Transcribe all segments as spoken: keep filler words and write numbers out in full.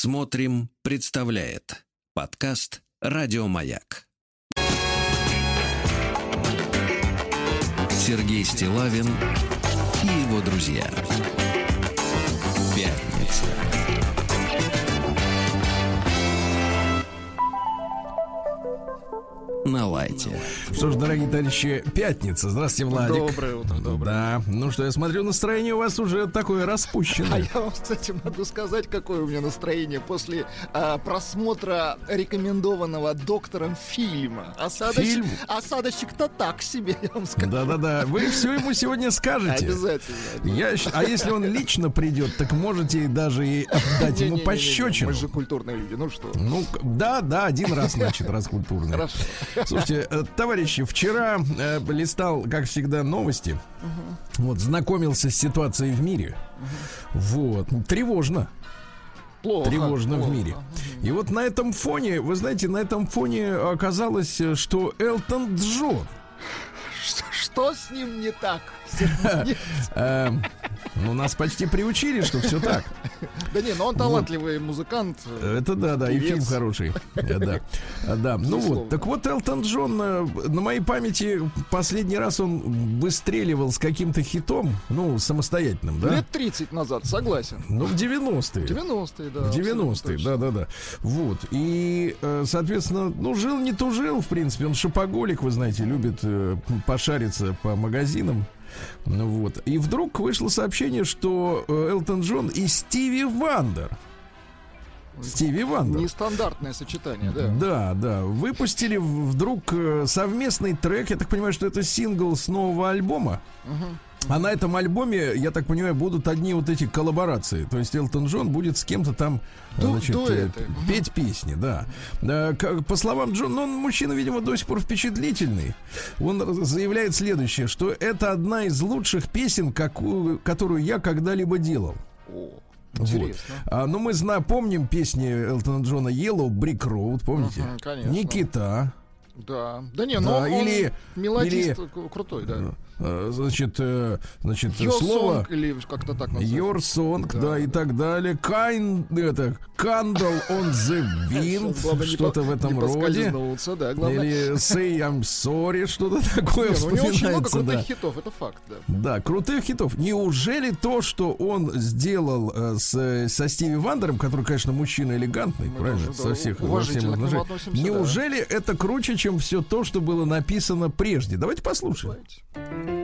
«Смотрим» представляет подкаст «Радио Маяк». Сергей Стиллавин и его друзья. Пятница. На лайте. Что ж, дорогие товарищи, пятница. Здравствуйте, Владик. Доброе утро. Доброе. Да. Ну что, я смотрю, настроение у вас уже такое распущенное. А я вам, кстати, могу сказать, какое у меня настроение после а, просмотра рекомендованного доктором фильма. Осадоч... Фильм? Осадочек-то так себе, я вам скажу. Да-да-да. Вы все ему сегодня скажете. Обязательно. Я... А если он лично придет, так можете даже и отдать ему пощечину. Мы же культурные люди, ну что? Ну, да-да, один раз, значит, раз культурный. Хорошо. Слушайте, товарищи, вчера э, листал, как всегда, новости. Uh-huh. Вот, знакомился с ситуацией в мире. Uh-huh. Вот, тревожно. Плохо, тревожно плохо. В мире. И вот на этом фоне, вы знаете, на этом фоне оказалось, что Элтон Джон. Что, что с ним не так? Ну, нас почти приучили, что все так. Да не, но он талантливый музыкант. Это да, да, и фильм хороший. Да, ну вот. Так вот, Элтон Джон, на моей памяти, последний раз он выстреливал с каким-то хитом, ну, самостоятельным, да? Лет тридцать назад, согласен. Ну, в девяностые. В девяностые, да. В девяностые, да-да-да. Вот. И, соответственно, ну, жил не тужил, в принципе. Он шопоголик, вы знаете, любит пошариться по магазинам. Вот. И вдруг вышло сообщение, что Элтон Джон и Стиви Уандер. Стиви Уандер. Нестандартное сочетание, да. Да, да. Выпустили вдруг совместный трек. Я так понимаю, что это сингл с нового альбома. Uh-huh. А на этом альбоме, я так понимаю, будут одни вот эти коллаборации. То есть Элтон Джон будет с кем-то там, значит, петь песни, да. По словам Джона, он мужчина, видимо, до сих пор впечатлительный. Он заявляет следующее, что это одна из лучших песен, какую, которую я когда-либо делал. Вот. А, ну мы зна- помним песни Элтона Джона «Yellow Brick Road», помните? Uh-huh, «Никита». Да, да не, но да, он или, мелодист или, крутой, да. Значит, значит Your слово song, или как-то так называется. Your song, да, да и да. так далее. Kind, это, Candle on the Wind, что-то в этом роде. Да, или Say I'm Sorry, что-то такое. Не, вспоминается. У него очень много крутых да. хитов, это факт, да. Да, крутых хитов. Неужели то, что он сделал с, со Стиви Уандером, который, конечно, мужчина элегантный, мы правильно, даже, со всех уважительно к нему относимся, неужели да. это круче, чем все то, что было написано прежде? Давайте послушаем. Mm-hmm.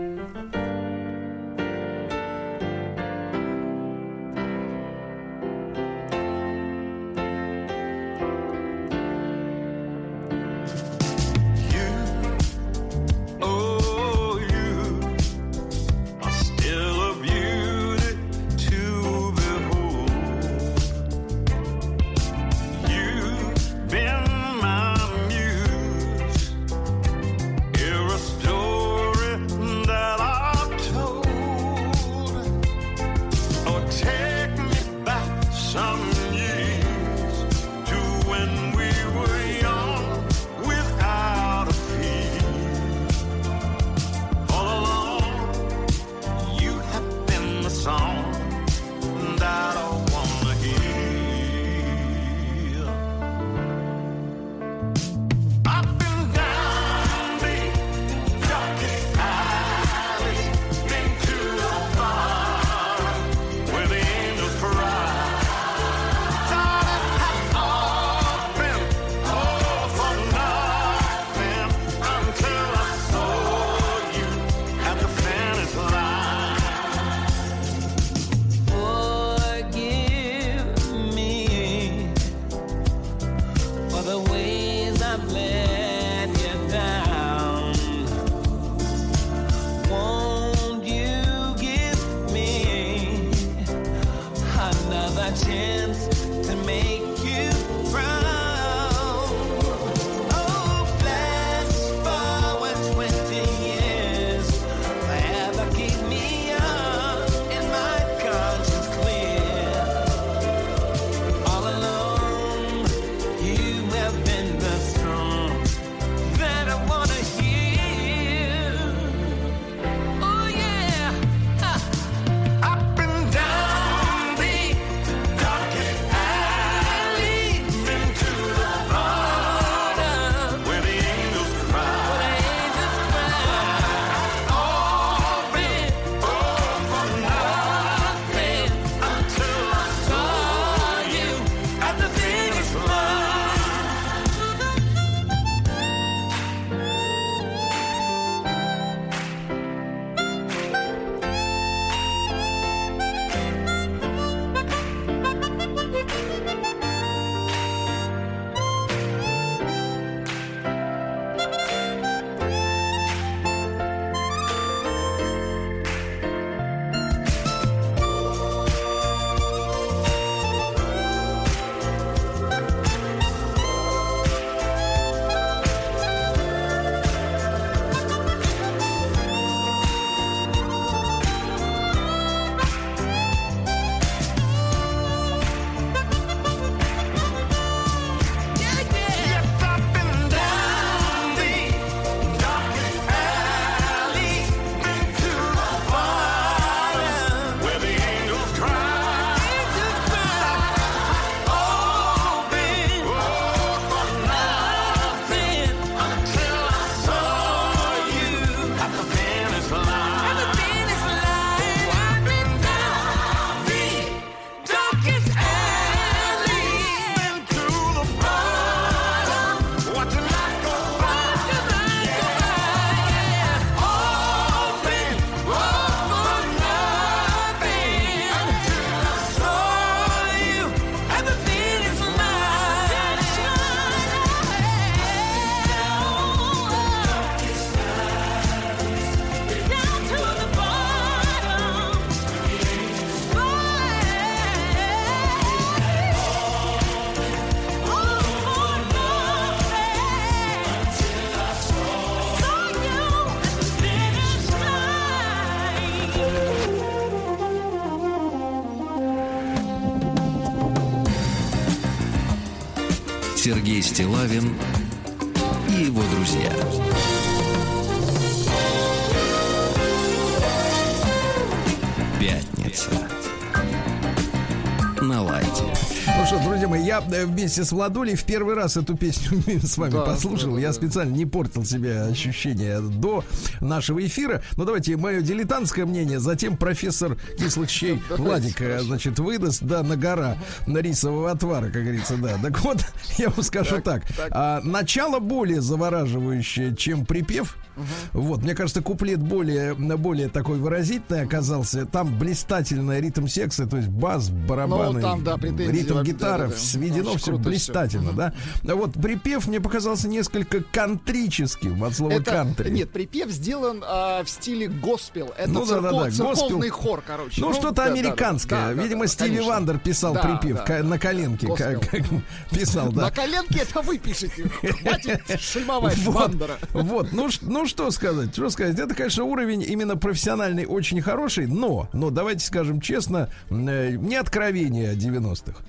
Сергей Стиллавин и его друзья. Пятница. На лайте. Ну что, друзья мои, я вместе с Владулей в первый раз эту песню с вами да, послушал. Да, да. Я специально не портил себе ощущения до нашего эфира. Но давайте мое дилетантское мнение. Затем профессор кислых щей Владик, значит, выдаст, да, на гора на рисового отвара, как говорится, да. Так вот, я вам скажу так. так. так. А, начало более завораживающее, чем припев. Угу. Вот, мне кажется, куплет более, более такой выразительный оказался. Там блистательная ритм-секция, то есть бас, барабаны, ну, там, да, ритм гитара, да, да, да. сведено очень все блистательно, все. Да. Вот припев мне показался несколько кантрическим от слова это, кантри. Нет, припев сделан а, в стиле госпел. Это ну, церков, да, да, да. церковный госпел. Хор, короче. Ну, ну что-то да, американское. Да, да, да, Видимо, да, да, Стиви Уандер писал да, припев да, да, на коленке. Писал, да. На коленке это вы пишете. Хватит шельмовать Уандера. Вот, ну что сказать, что сказать, это, конечно, уровень именно профессиональный очень хороший, но, но давайте скажем честно, не откровение девяностых.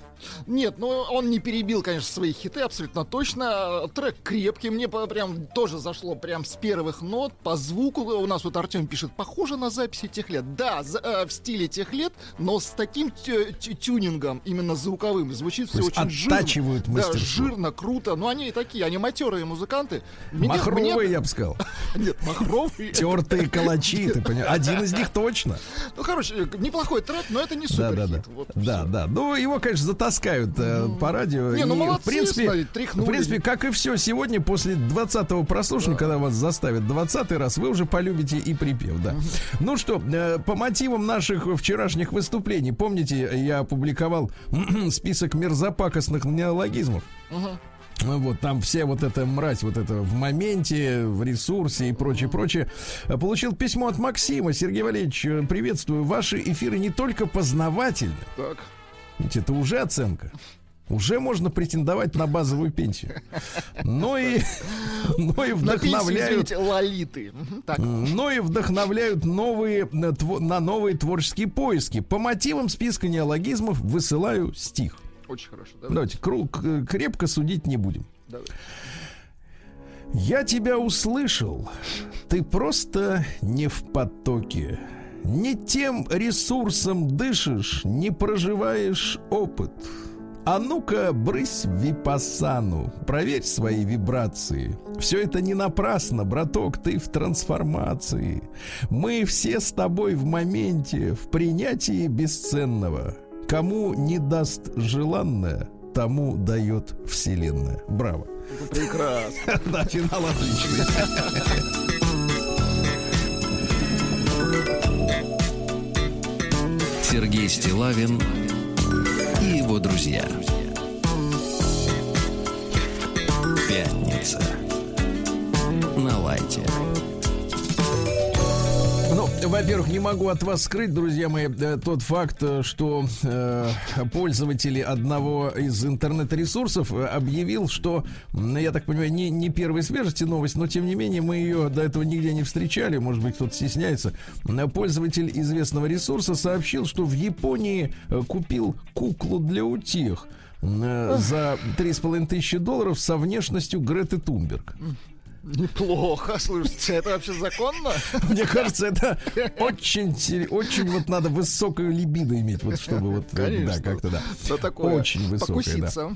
Нет, ну он не перебил, конечно, свои хиты, абсолютно точно. Трек крепкий, мне прям тоже зашло прям с первых нот. По звуку у нас вот Артем пишет, похоже на записи тех лет. Да, за, э, в стиле тех лет, но с таким тю- тю- тюнингом, именно звуковым. Звучит все очень жирно. Оттачивают мастерство. Да, жирно, круто. Но они и такие, они матерые музыканты. Меня, махровые, мне... я бы сказал. Нет, махровые. Тертые калачи, ты понимаешь. Один из них точно. Ну, короче, неплохой трек, но это не суперхит. Да, да. Ну, его, конечно, затаскивают. Таскают э, по радио. Не, ну и, молодцы, в принципе, смотри, в принципе, как и все сегодня, после двадцатого прослушивания, да. когда вас заставят двадцатый раз, вы уже полюбите и припев, да. Mm-hmm. Ну что, э, по мотивам наших вчерашних выступлений, помните, я опубликовал список мерзопакостных неологизмов? Mm-hmm. Ну вот, там все вот эта мразь, вот это в моменте, в ресурсе и прочее, прочее. Получил письмо от Максима. Сергей Валерьевич, приветствую. Ваши эфиры не только познавательны. Так. Ведь это уже оценка. Уже можно претендовать на базовую пенсию. Но и, но и вдохновляют... На пенсию, извините, лолиты. Так. Но и вдохновляют новые, на новые творческие поиски. По мотивам списка неологизмов высылаю стих. Очень хорошо. Давайте, давайте крепко судить не будем. Давай. Я тебя услышал. Ты просто не в потоке. Не тем ресурсом дышишь, не проживаешь опыт. А ну-ка, брысь в випассану, проверь свои вибрации. Все это не напрасно, браток, ты в трансформации. Мы все с тобой в моменте, в принятии бесценного. Кому не даст желанное, тому дает вселенная. Браво. Прекрасно. Да, финал отличный. Сергей Стиллавин и его друзья. Пятница. На лайте. Ну, во-первых, не могу от вас скрыть, друзья мои, тот факт, что э, пользователи одного из интернет-ресурсов объявил, что, я так понимаю, не, не первой свежести новость, но, тем не менее, мы ее до этого нигде не встречали, может быть, кто-то стесняется. Пользователь известного ресурса сообщил, что в Японии купил куклу для утех э, за три с половиной тысячи долларов со внешностью Греты Тунберг. Неплохо, слушайте, это вообще законно? Мне кажется, это очень, очень вот надо высокую либидо иметь, вот чтобы вот, да, как-то, да. Что такое? Очень высокая, да.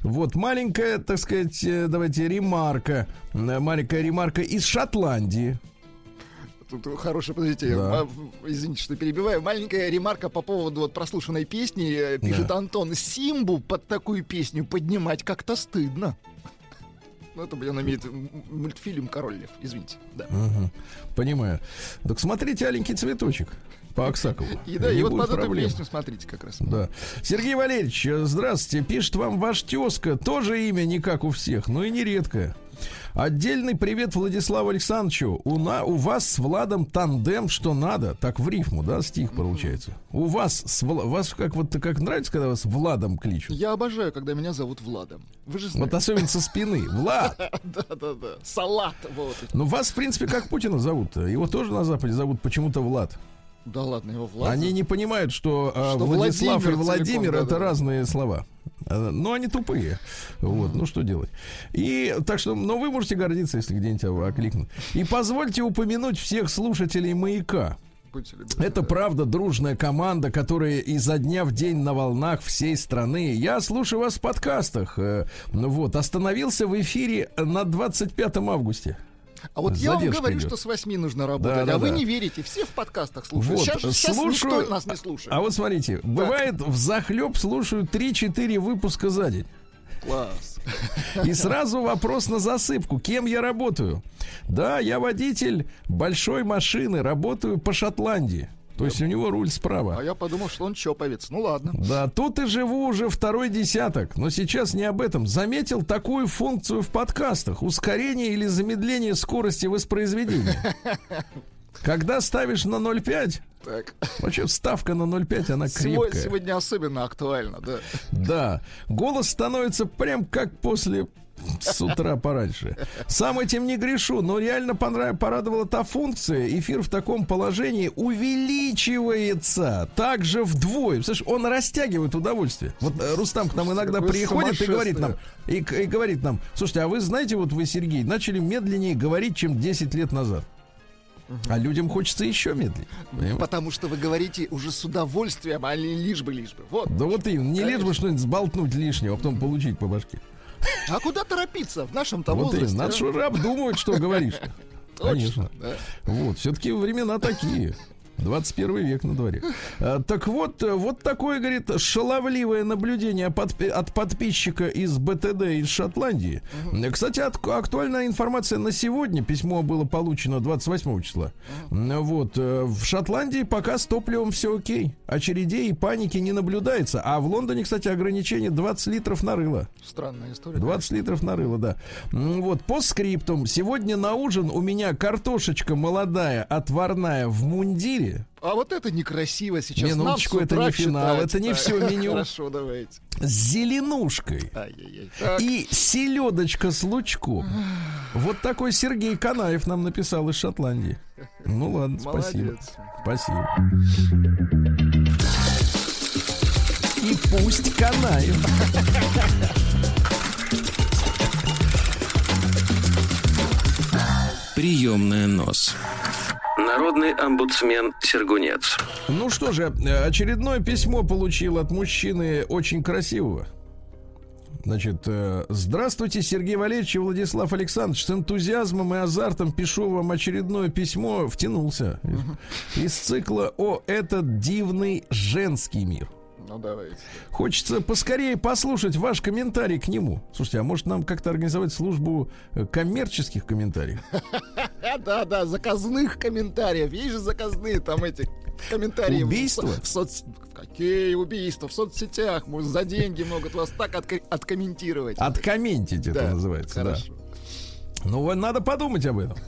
Вот маленькая, так сказать, давайте, ремарка, маленькая ремарка из Шотландии. Тут хороший, подождите, да. Извините, что перебиваю. Маленькая ремарка по поводу вот прослушанной песни. Пишет да. Антон, Симбу под такую песню поднимать как-то стыдно. Ну, это, блин, имеет мультфильм «Король Лев». Извините. Да. Угу. Понимаю. Так смотрите «Аленький цветочек» по Аксакову. И да, и вот под эту песню смотрите как раз. Да. Сергей Валерьевич, здравствуйте. Пишет вам ваш тезка. Тоже имя не как у всех, но и не редкое. Отдельный привет Владиславу Александровичу. У, на, у вас с Владом тандем, что надо. Так в рифму, да, стих получается. У вас с Вла... вас как вот как нравится, когда вас Владом кличут? Я обожаю, когда меня зовут Владом. Вы же знаете. Вот особенно со спины. Влад. Да-да-да. Салат. Ну вас, в принципе, как Путина зовут. Его тоже на Западе зовут почему-то Влад. Да ладно, его Влад. Они не понимают, что, что Владислав Владимир, и Владимир целиком, да, это да. разные слова. Но они тупые. Вот, ну что делать. И так что, но вы можете гордиться, если где-нибудь окликнут. И позвольте упомянуть всех слушателей «Маяка». Это правда дружная команда, которая изо дня в день на волнах всей страны. Я слушаю вас в подкастах. Вот, остановился в эфире на двадцать пятом августа. А вот задержка, я вам говорю, идет, что с восьми нужно работать, да, а да, вы да. не верите, все в подкастах слушают. Вот, сейчас же слушаю... никто нас не слушает. А вот смотрите, так. бывает, взахлеб слушаю три-четыре выпуска за день. Класс. И сразу вопрос на засыпку. Кем я работаю? Да, я водитель большой машины, работаю по Шотландии. То есть у него руль справа. А я подумал, что он чоповец. Ну ладно. Да, тут и живу уже второй десяток. Но сейчас не об этом. Заметил такую функцию в подкастах. Ускорение или замедление скорости воспроизведения. Когда ставишь на ноль пять... Так. Вообще ставка на ноль пять, она крепкая. Сегодня особенно актуально, да. Да. Голос становится прям как после... С утра пораньше. Сам этим не грешу, но реально понрав... порадовала та функция. Эфир в таком положении увеличивается также вдвое. Слышь, он растягивает удовольствие. Вот Рустам к нам иногда Вы приходит и говорит нам, и, и говорит нам, слушайте, а вы знаете, вот вы, Сергей, начали медленнее говорить, чем десять лет назад. А людям хочется еще медленнее. Понимаете? Потому что вы говорите уже с удовольствием, а не лишь бы, лишь бы. Вот. Да вот и не Конечно. лишь бы что-нибудь сболтнуть лишнего, а потом получить по башке. А куда торопиться в нашем-то вот возрасте? Надо же обдумывать, что говоришь. Конечно. Да. Вот, все-таки времена такие. двадцать первый век на дворе. А, так вот, вот такое, говорит, шаловливое наблюдение подпи- от подписчика из БТД из Шотландии. Uh-huh. Кстати, от- актуальная информация на сегодня. Письмо было получено двадцать восьмого числа. Uh-huh. Вот. В Шотландии пока с топливом все окей. Очередей и паники не наблюдается. А в Лондоне, кстати, ограничение двадцать литров на рыло. Странная история. двадцать литров на рыло, да. Вот. По скриптум. Сегодня на ужин у меня картошечка молодая, отварная в мундире. А вот это некрасиво сейчас. Минуточку, это не финал, считать, это не так. все меню. Хорошо, давайте. С зеленушкой и селедочка с лучком. Вот такой Сергей Канаев нам написал из Шотландии. Ну ладно, спасибо. Спасибо. И пусть Канаев. Приемная нос. Народный омбудсмен Сергунец. Ну что же, очередное письмо получил от мужчины очень красивого. Значит, здравствуйте, Сергей Валерьевич и Владислав Александрович. С энтузиазмом и азартом пишу вам очередное письмо. Втянулся. Из цикла «О, этот дивный женский мир». Ну, давайте. Хочется поскорее послушать ваш комментарий к нему. Слушайте, а может нам как-то организовать службу коммерческих комментариев? Да, да, заказных комментариев. Есть же заказные там эти комментарии. Убийства? Какие убийства? В соцсетях. Может, за деньги могут вас так откомментировать. Откомментить это называется, да. Ну, надо подумать об этом.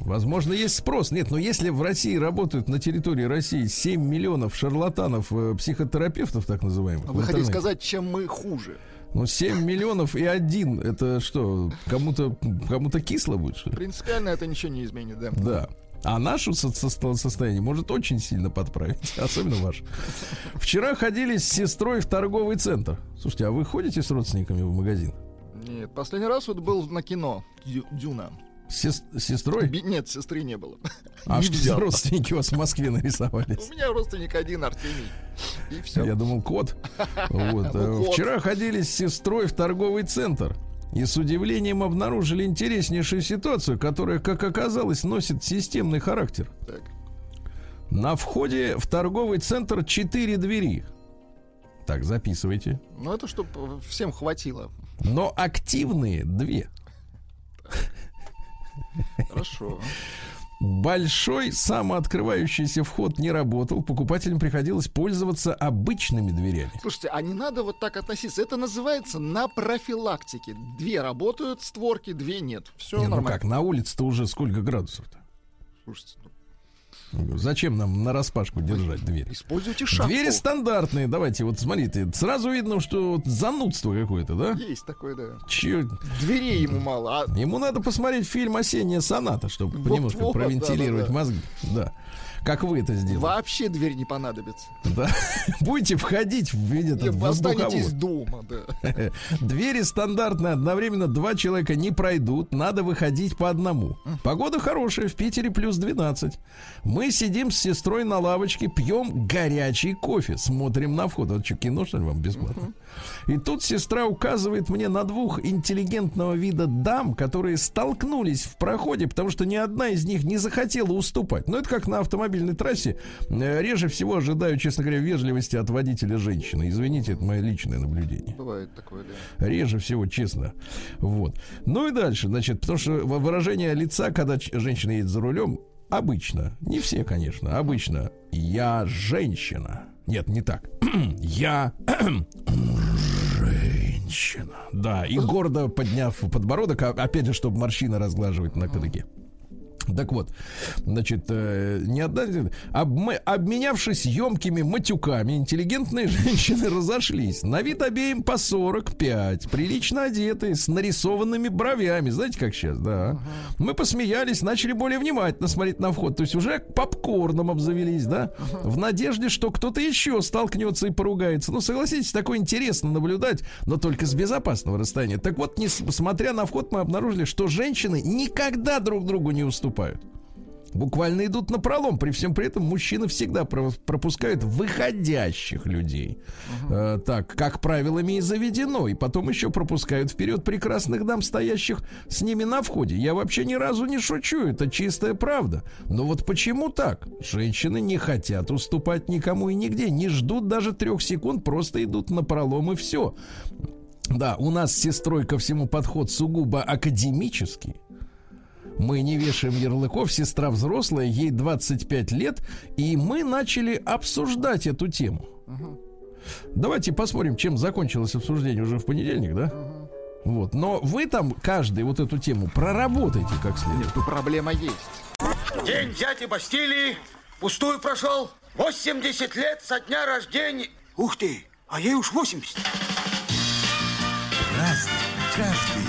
Возможно, есть спрос. Нет, но если в России работают на территории России семь миллионов шарлатанов, э, психотерапевтов, так называемых. Вы хотите сказать, чем мы хуже? Ну, семь миллионов и один. Это что, кому-то, кому-то кисло будет, что ли? Принципиально это ничего не изменит, да. Да. А наше со- со- состояние может очень сильно подправить. Особенно ваше. Вчера ходили с сестрой в торговый центр. Слушайте, а вы ходите с родственниками в магазин? Нет, последний раз вот был на кино. Дюна. С сестрой? Нет, сестры не было. А не что, родственники у вас в Москве нарисовались? У меня родственник один, Артемий. И все. Я думал, кот. Вот. Ну, вчера кот. Ходили с сестрой в торговый центр и с удивлением обнаружили интереснейшую ситуацию, которая, как оказалось, носит системный характер. Так. На входе в торговый центр четыре двери. Так, записывайте. Ну, это чтобы всем хватило. Но активные две. Хорошо. Большой самооткрывающийся вход не работал. Покупателям приходилось пользоваться обычными дверями. Слушайте, а не надо вот так относиться. Это называется на профилактике. Две работают створки, две нет. Все не, нормально. Ну как, на улице-то уже сколько градусов-то? Слушайте, ну... Зачем нам нараспашку держать дверь? Используйте шапку. Двери стандартные. Давайте, вот смотрите, сразу видно, что вот занудство какое-то, да? Есть такое, да. Че... Дверей ему мало. А... Ему надо посмотреть фильм «Осенняя соната», чтобы вот немножко вот, провентилировать да, да, да. мозги. Да. Как вы это сделали? Вообще дверь не понадобится. Да. Будете входить в виде там воздуховода. Останетесь дома, да. Двери стандартные, одновременно два человека не пройдут. Надо выходить по одному. Погода хорошая, в Питере плюс двенадцать. Мы сидим с сестрой на лавочке, пьем горячий кофе, смотрим на вход. Вот что, кино, что ли, вам бесплатно? И тут сестра указывает мне на двух интеллигентного вида дам, которые столкнулись в проходе, потому что ни одна из них не захотела уступать. Ну, это как на автомобиле. Трассе. Реже всего ожидаю, честно говоря, вежливости от водителя женщины. Извините, это мое личное наблюдение. Бывает такое, да. Реже всего, честно. Вот. Ну и дальше, значит, потому что выражение лица, когда женщина едет за рулем, обычно, не все, конечно, обычно, я женщина. Нет, не так. Я женщина. Да, и гордо подняв подбородок, опять же, чтобы морщины разглаживать на кадыке. Так вот, значит, э, не одна, обме, обменявшись емкими матюками, интеллигентные женщины разошлись. На вид обеим по сорок пять, прилично одетые, с нарисованными бровями. Знаете, как сейчас, да. Uh-huh. Мы посмеялись, начали более внимательно смотреть на вход. То есть уже попкорном обзавелись, да, uh-huh. в надежде, что кто-то еще столкнется и поругается. Ну, согласитесь, такое интересно наблюдать, но только с безопасного расстояния. Так вот, несмотря на вход, мы обнаружили, что женщины никогда друг другу не уступают. Буквально идут напролом. При всем при этом мужчины всегда пропускают выходящих людей. Uh-huh. э, так, как правилами и заведено. И потом еще пропускают вперед прекрасных дам, стоящих с ними на входе. Я вообще ни разу не шучу. Это чистая правда. Но вот почему так? Женщины не хотят уступать никому и нигде. Не ждут даже трех секунд. Просто идут напролом и все. Да, у нас с сестрой ко всему подход сугубо академический. Мы не вешаем ярлыков, сестра взрослая, ей двадцать пять лет, и мы начали обсуждать эту тему. Uh-huh. Давайте посмотрим, чем закончилось обсуждение уже в понедельник, да? Uh-huh. Вот. Но вы там, каждый, вот эту тему проработайте как следует. Нет, проблема есть. День взятия Бастилии пустую прошел. восемьдесят лет со дня рождения. Ух ты, а ей уж восемьдесят. Разный, каждый.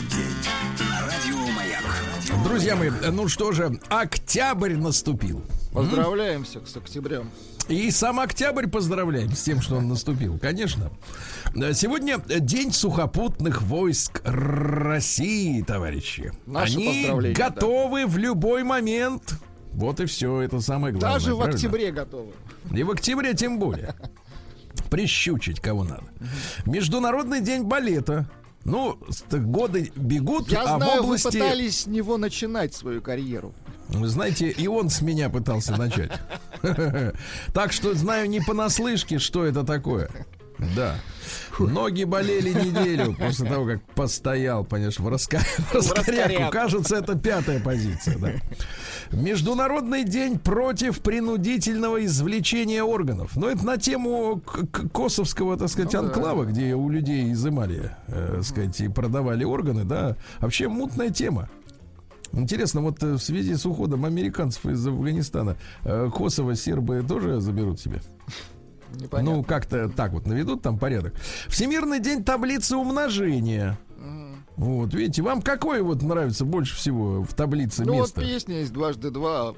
Друзья мои, ну что же, октябрь наступил. Поздравляем всех с октябрем. И сам октябрь поздравляем с тем, что он наступил, конечно. Сегодня день сухопутных войск России, товарищи. Наши Они готовы да. в любой момент. Вот и все, это самое главное. Даже в правильно? октябре готовы. И в октябре тем более. Прищучить кого надо. Международный день балета. Ну, годы бегут, Я а знаю, в области... Я знаю, вы пытались с него начинать свою карьеру. Вы знаете, и он с меня пытался начать. Так что знаю не понаслышке, что это такое. Да. Ноги болели неделю после того, как постоял, понимаешь, в, раска... в раскоряку. Кажется, это пятая позиция, да. Международный день против принудительного извлечения органов. Но это на тему к- косовского, так сказать, ну, анклава, да. где у людей изымали, э, сказать, и продавали органы, да. Вообще мутная тема. Интересно, вот в связи с уходом американцев из Афганистана, э, Косово сербы тоже заберут себе? Непонятно. Ну, как-то так вот наведут там порядок. Всемирный день таблицы умножения. Mm. Вот, видите, вам какое вот нравится больше всего в таблице ну, место? Ну, вот песня есть дважды два.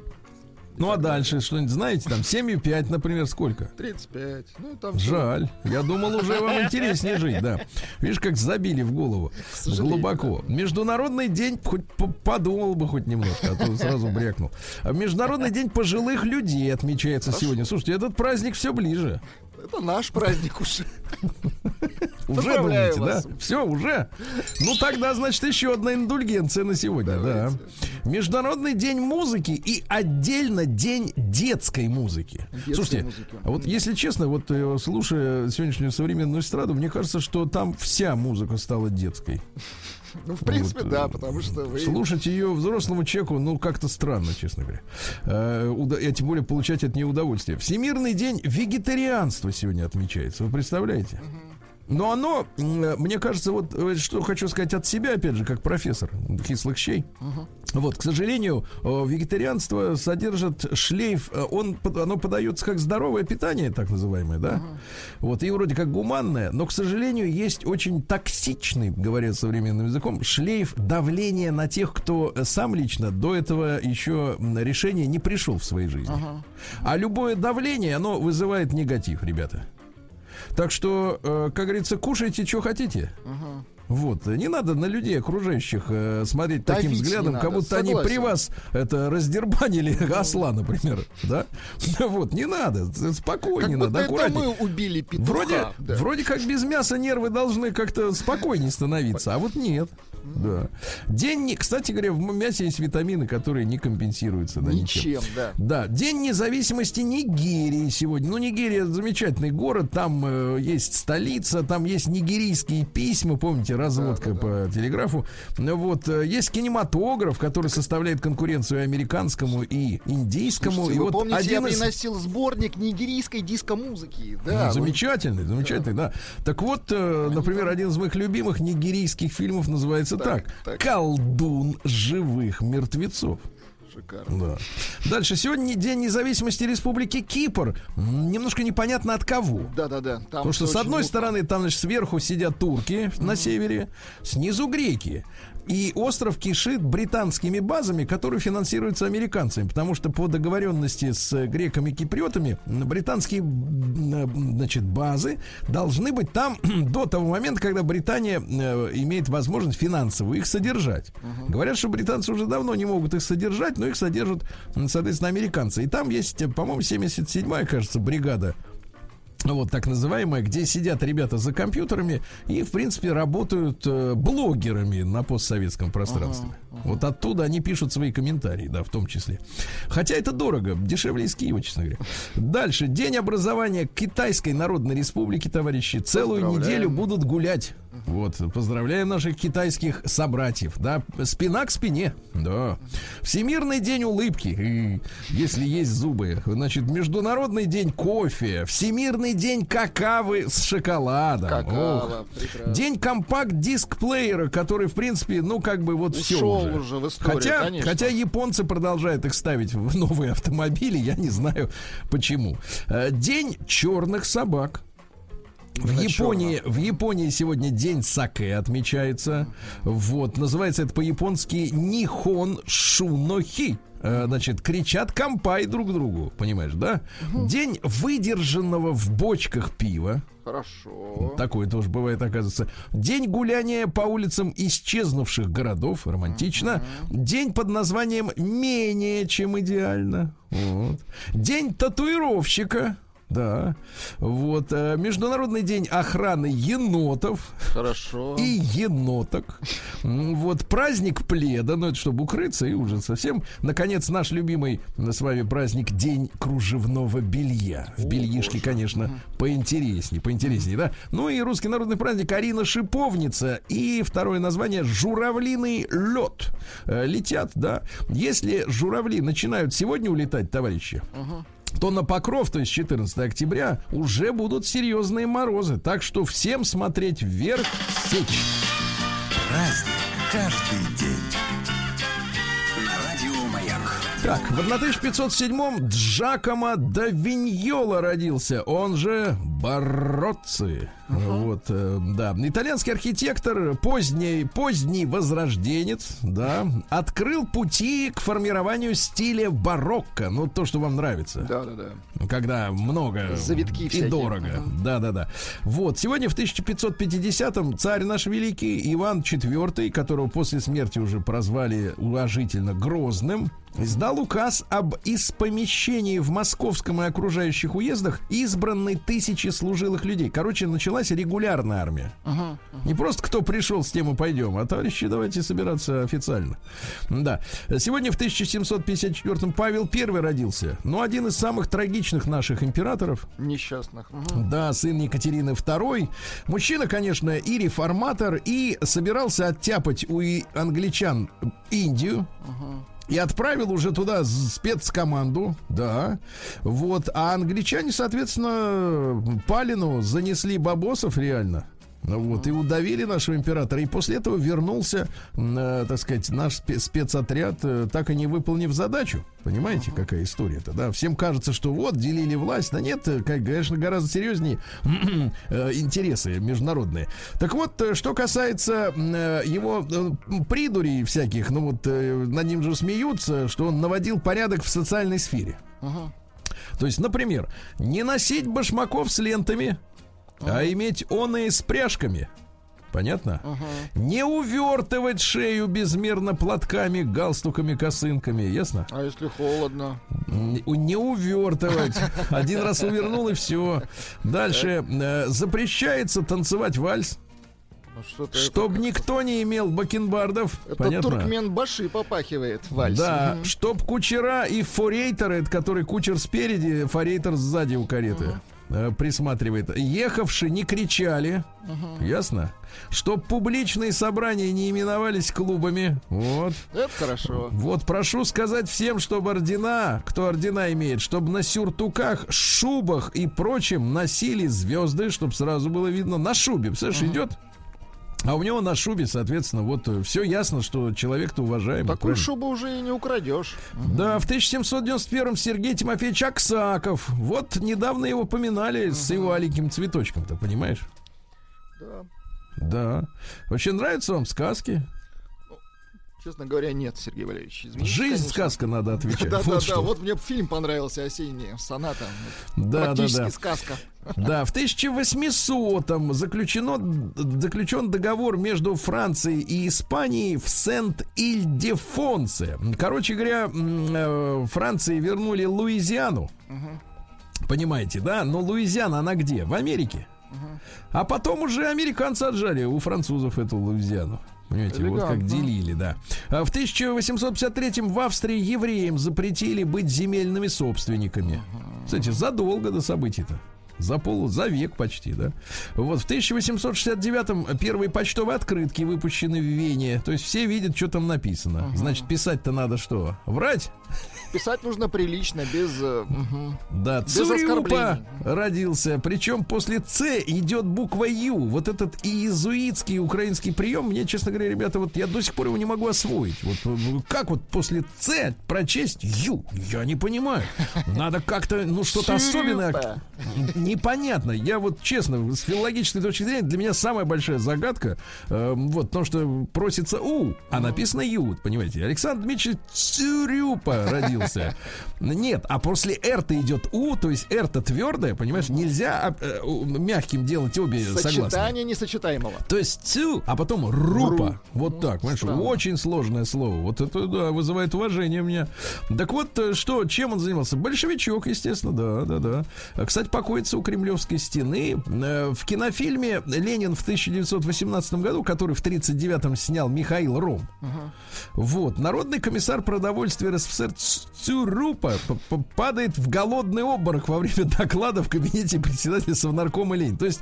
Ну, а дальше что-нибудь знаете? Там семь и пять, например, сколько? тридцать пять. Ну, там... Жаль. Я думал, уже вам интереснее жить, да. Видишь, как забили в голову. Глубоко. Международный день... Хоть подумал бы хоть немножко, а то сразу брякнул. Международный день пожилых людей отмечается Хорошо. сегодня. Слушайте, этот праздник все ближе. Это наш праздник уже. Уже думаете, вас. Да? Все, уже? Ну, тогда, значит, еще одна индульгенция на сегодня, Давайте. да. Международный день музыки и отдельно день детской музыки. Детской Слушайте, музыки. вот mm. если честно, вот слушая сегодняшнюю современную эстраду, мне кажется, что там вся музыка стала детской. Ну, в принципе, вот, да, потому что вы... Слушать ее взрослому человеку, ну, как-то странно, честно говоря. Э, уда- и тем более получать от нее удовольствие. Всемирный день вегетарианства сегодня отмечается. Вы представляете? Но оно, мне кажется, вот что хочу сказать от себя, опять же, как профессор кислых щей. Uh-huh. Вот, к сожалению, вегетарианство содержит шлейф, он, оно подается как здоровое питание, так называемое, да? Uh-huh. Вот, и вроде как гуманное, но, к сожалению, есть очень токсичный, говоря современным языком, шлейф давления на тех, кто сам лично до этого еще решения не пришел в своей жизни. Uh-huh. А любое давление, оно вызывает негатив, ребята. Так что, как говорится, кушайте, что хотите. Uh-huh. Вот, не надо на людей окружающих э, смотреть да таким взглядом, надо, как будто согласен. Они при вас это раздербанили осла, например, да? Вот, не надо, спокойнее надо, аккуратнее. Мы убили петуха. Вроде, да. вроде как без мяса нервы должны как-то спокойнее становиться, а вот нет. Да. День не... Кстати говоря, в мясе есть витамины, которые не компенсируются да, ничем. ничем да. да. День независимости Нигерии сегодня. Ну, Нигерия замечательный город, там э, есть столица, там есть нигерийские письма, помните, разводка да, да, по да. телеграфу. Вот э, есть кинематограф, который составляет конкуренцию американскому и индийскому. Слушайте, и вот помните, один я из... приносил сборник нигерийской диско-музыки. Да, ну, замечательный, вы... замечательный, да. да. Так вот, э, например, там... один из моих любимых нигерийских фильмов называется Так, так, «Колдун живых мертвецов». Шикарно. Да. Дальше. Сегодня день независимости Республики Кипр. Немножко непонятно от кого. Да, да, да. Там Потому что, с одной очень... стороны, там, значит, сверху сидят турки на севере, снизу греки. И остров кишит британскими базами, которые финансируются американцами. Потому что по договоренности с греками-киприотами британские, значит, базы должны быть там до того момента, когда Британия имеет возможность финансово их содержать. Uh-huh. Говорят, что британцы уже давно не могут их содержать, но их содержат, соответственно, американцы. И там есть, по-моему, семьдесят седьмая, кажется, бригада. Вот так называемая, где сидят ребята за компьютерами и, в принципе, работают э, блогерами на постсоветском пространстве. Uh-huh, uh-huh. Вот оттуда они пишут свои комментарии, да, в том числе. Хотя это дорого, дешевле из Киева, честно говоря. Дальше. День образования Китайской Народной Республики, товарищи. Целую неделю будут гулять. Вот, поздравляем наших китайских собратьев, да, спина к спине, да. Всемирный день улыбки, если есть зубы. Значит, Международный день кофе, Всемирный день какавы с шоколадом. Какава, день компакт-диск-плеера, который, в принципе, ну, как бы вот все уже. уже в истории, хотя, хотя японцы продолжают их ставить в новые автомобили, я не знаю почему. День черных собак. В Японии, в Японии сегодня день саке отмечается. Вот, называется это по-японски Нихон Шунохи. Значит, кричат кампай друг другу, понимаешь, да? Угу. День выдержанного в бочках пива. Хорошо. Такое тоже бывает, оказывается. День гуляния по улицам исчезнувших городов. Романтично. Угу. День под названием «Менее чем идеально». Вот. День татуировщика. Да, вот, Международный день охраны енотов. Хорошо. И еноток. Вот, праздник пледа, ну это чтобы укрыться и уже совсем. Наконец, наш любимый с вами праздник — день кружевного белья. В бельишке, конечно, поинтереснее, поинтереснее, да. Ну и русский народный праздник — Арина Шиповница. И второе название — журавлиный лед. Летят, да. Если журавли начинают сегодня улетать, товарищи, угу, то на Покров, то есть четырнадцатого октября, уже будут серьезные морозы. Так что всем смотреть вверх, сечь. Праздник каждый день. На радио «Маяк». Так, в тысяча пятьсот седьмом Джакомо да Виньола родился, он же Бароцци. Uh-huh. Вот, э, да. Итальянский архитектор, поздний, поздний возрожденец, да, открыл пути к формированию стиля барокко. Ну, то, что вам нравится. Да-да-да. Когда много завитки и всякие. Дорого. Uh-huh. Да-да-да. Вот, сегодня в тысяча пятьсот пятидесятом царь наш великий Иван четвёртый, которого после смерти уже прозвали уважительно Грозным, издал указ об испомещении в московском и окружающих уездах избранной тысячи служилых людей. Короче, началась регулярная армия. Uh-huh, uh-huh. Не просто кто пришел, с тем и пойдем, а товарищи, давайте собираться официально. Да. Сегодня в тысяча семьсот пятьдесят четвёртом Павел Первый родился. Ну, один из самых трагичных наших императоров. Несчастных. Uh-huh. Да, сын Екатерины Второй. Мужчина, конечно, и реформатор, и собирался оттяпать у англичан Индию. Uh-huh. И отправил уже туда спецкоманду, да, вот, а англичане, соответственно, Палину занесли бабосов реально. Вот, и удавили нашего императора. И после этого вернулся, э, так сказать, наш спецотряд, э, так и не выполнив задачу. Понимаете, какая история-то, да? Всем кажется, что вот, делили власть. Да нет, конечно, гораздо серьезнее интересы международные. Так вот, что касается э, его э, придурей всяких, ну вот, э, над ним же смеются, что он наводил порядок в социальной сфере. Uh-huh. То есть, например, не носить башмаков с лентами, uh-huh. а иметь оные с пряжками. Понятно? Uh-huh. Не увертывать шею безмерно платками, галстуками, косынками. Ясно? А если холодно? Не, не увертывать. Один раз увернул, и все. Дальше. Э, запрещается танцевать вальс. Что-то Чтоб это... никто не имел бакенбардов. Это понятно? Туркменбаши попахивает вальс. Да, угу. Чтоб кучера и форейтеры, это который кучер спереди, форейтер сзади у кареты, угу. присматривает. Ехавши не кричали. Угу. Ясно? Чтоб публичные собрания не именовались клубами. Вот. Это хорошо. Вот, прошу сказать всем, чтобы ордена, кто ордена имеет, чтобы на сюртуках, шубах и прочем носили звезды, чтобы сразу было видно. На шубе, слышишь, угу. идет. А у него на шубе, соответственно, вот все ясно, что человек-то уважаемый. Такую правильно? Шубу уже и не украдешь. Да, в тысяча семьсот девяносто первом Сергей Тимофеевич Аксаков. Вот недавно его поминали uh-huh. с его «Аленьким цветочком», ты понимаешь? Да. Да. Вообще нравятся вам сказки? Честно говоря, нет, Сергей Валерьевич. Извините, жизнь, конечно. Сказка, надо отвечать. Да, вот да, да. Вот мне фильм понравился «Осенняя соната». Да, да, да. Сказка. Да, в тысяча восьмисотом заключено, заключен договор между Францией и Испанией в Сент-Ильдефонсе. Короче говоря, Франции вернули Луизиану. Угу. Понимаете, да? Но Луизиана, она где? В Америке. Угу. А потом уже американцы отжали у французов эту Луизиану. Понимаете, элегант, вот как делили, да. А в тысяча восемьсот пятьдесят третьем в Австрии евреям запретили быть земельными собственниками. Кстати, задолго до событий-то. За пол, за век почти, да. Вот в тысяча восемьсот шестьдесят девятом первые почтовые открытки выпущены в Вене. То есть все видят, что там написано. Uh-huh. Значит, писать-то надо что? Врать? Писать нужно прилично, без uh-huh. Да, без Цурюпа родился. Причем после «Ц» идет буква «Ю». Вот этот иезуитский украинский прием, мне, честно говоря, ребята, вот я до сих пор его не могу освоить. Вот как вот после «Ц» прочесть «Ю»? Я не понимаю. Надо как-то, ну, что-то особенное... Непонятно. Я вот честно, с филологической точки зрения, для меня самая большая загадка, э, вот, потому что просится «у», а написано «ю», понимаете. Александр Дмитриевич Цурюпа родился. Нет, а после «р»-то идет «у», то есть «р»-то твердое, понимаешь, нельзя э, мягким делать обе согласные. Сочетание несочетаемого. То есть «цю», а потом «рупа». Ру. Вот так, понимаешь, странно. Очень сложное слово. Вот это, да, вызывает уважение у меня. Так вот, что, чем он занимался? Большевичок, естественно, да, да, да. Кстати, покоится у Кремлевской стены. В кинофильме «Ленин» в тысяча девятьсот восемнадцатом году, который в тридцать девятом снял Михаил Ром, uh-huh. вот, народный комиссар продовольствия РСФСР Цурюпа падает в голодный обморок во время доклада в кабинете председателя Совнаркома Ленина. То есть,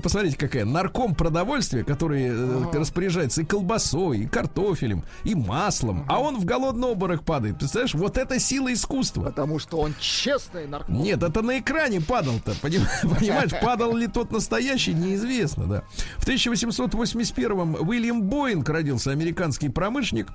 посмотрите, какая нарком продовольствия, который uh-huh. распоряжается и колбасой, и картофелем, и маслом, uh-huh. а он в голодный обморок падает. Представляешь, вот это сила искусства. Потому что он честный нарком. Нет, это на экране падал-то, понимаешь, падал ли тот настоящий, неизвестно, да. В тысяча восемьсот восемьдесят первом Уильям Боинг родился, американский промышленник.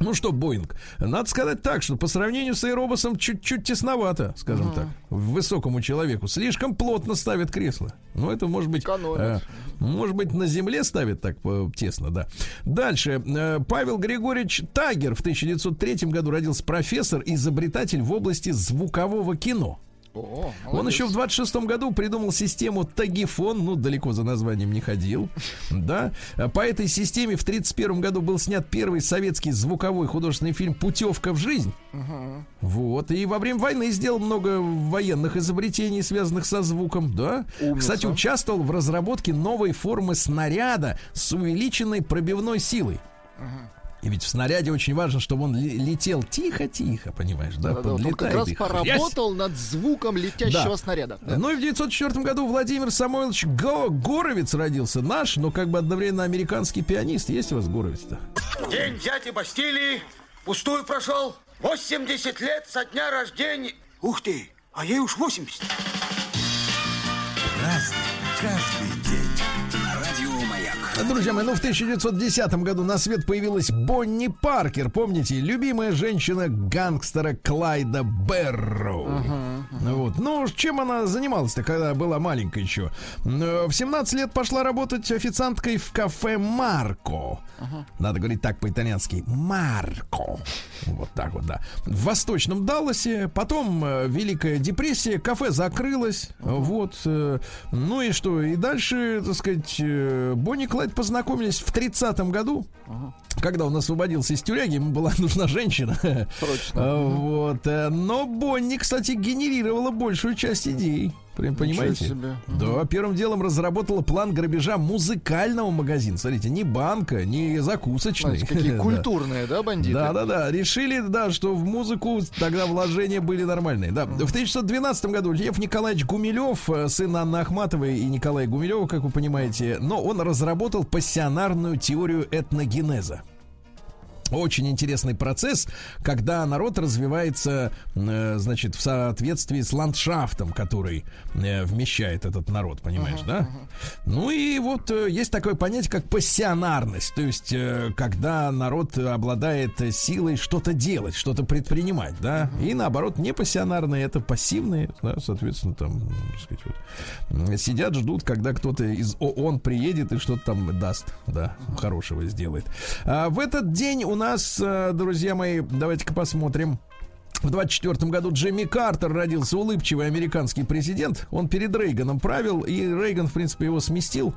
Ну что, Боинг, надо сказать так, что по сравнению с аэробусом чуть-чуть тесновато, скажем uh-huh. так, высокому человеку. Слишком плотно ставят кресло. Ну это может быть, э, может быть на земле ставят так э, тесно, да. Дальше. Э, Павел Григорьевич Тагер в тысяча девятьсот третьем году родился, профессор, изобретатель в области звукового кино. О, он еще в двадцать шестом году придумал систему «Тагифон». Ну, далеко за названием не ходил, да. По этой системе в тридцать первом году был снят первый советский звуковой художественный фильм «Путевка в жизнь». Угу. Вот. И во время войны сделал много военных изобретений, связанных со звуком, да. Умница. Кстати, участвовал в разработке новой формы снаряда с увеличенной пробивной силой. Угу. И ведь в снаряде очень важно, чтобы он летел тихо-тихо, понимаешь, да, да, да подлетает. Он как раз поработал над звуком летящего да. снаряда. Да. Ну и в девятьсот четвёртом году Владимир Самойлович Го- Горовец родился, наш, но как бы одновременно американский пианист. Есть у вас Горовец-то? День взятия Бастилии пустую прошел. восемьдесят лет со дня рождения. Ух ты, а ей уж восемьдесят. Разный, каждый день. На радио Друзья мои, ну в тысяча девятьсот десятом году на свет появилась Бонни Паркер. Помните, любимая женщина гангстера Клайда Бэрроу. Uh-huh, uh-huh. Вот. Ну, чем она занималась-то, когда была маленькая еще? В семнадцать лет пошла работать официанткой в кафе Марко. Uh-huh. Надо говорить так по-итальянски. Марко. Вот так вот, да. В Восточном Далласе. Потом Великая депрессия. Кафе закрылось. Uh-huh. Вот. Ну и что? И дальше, так сказать, Бонни Клайд познакомились в тридцатом году, ага. когда он освободился из тюряги, ему была нужна женщина. Срочно. Вот. Но Бонни, кстати, генерировала большую часть идей. Прям, понимаете? Себе. Да, первым делом разработала план грабежа музыкального магазина. Смотрите, не банка, не закусочный. Знаете, какие культурные, да, бандиты? Да-да-да, решили, да, что в музыку тогда вложения были нормальные. Да. В тысяча девятьсот двенадцатом году Лев Николаевич Гумилев, сын Анны Ахматовой и Николая Гумилева, как вы понимаете, но он разработал пассионарную теорию этногенеза. Очень интересный процесс, когда народ развивается, значит, в соответствии с ландшафтом, который вмещает этот народ, понимаешь, uh-huh, да? Uh-huh. Ну и вот есть такое понятие, как пассионарность, то есть когда народ обладает силой что-то делать, что-то предпринимать, да? Uh-huh. И наоборот, не пассионарные, это пассивные, да, соответственно, там, так сказать, вот, сидят, ждут, когда кто-то из ООН приедет и что-то там даст, да, uh-huh. хорошего сделает. А в этот день у У нас, друзья мои, давайте-ка посмотрим. В двадцать четвёртом году Джимми Картер родился, улыбчивый американский президент. Он перед Рейганом правил, и Рейган, в принципе, его сместил.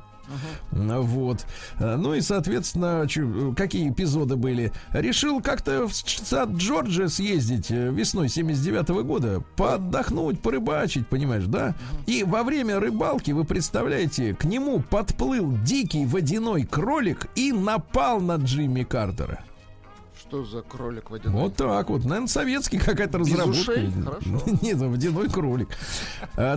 Uh-huh. Вот. Ну и, соответственно, чё, какие эпизоды были. Решил как-то в штат Джорджия съездить весной семьдесят девятого года, поотдохнуть, порыбачить, понимаешь, да? Uh-huh. И во время рыбалки, вы представляете, к нему подплыл дикий водяной кролик и напал на Джимми Картера. Что за кролик водяной? Вот так вот. Наверное, советский какая-то без разработка. Ушей? Хорошо. Нет, водяной кролик.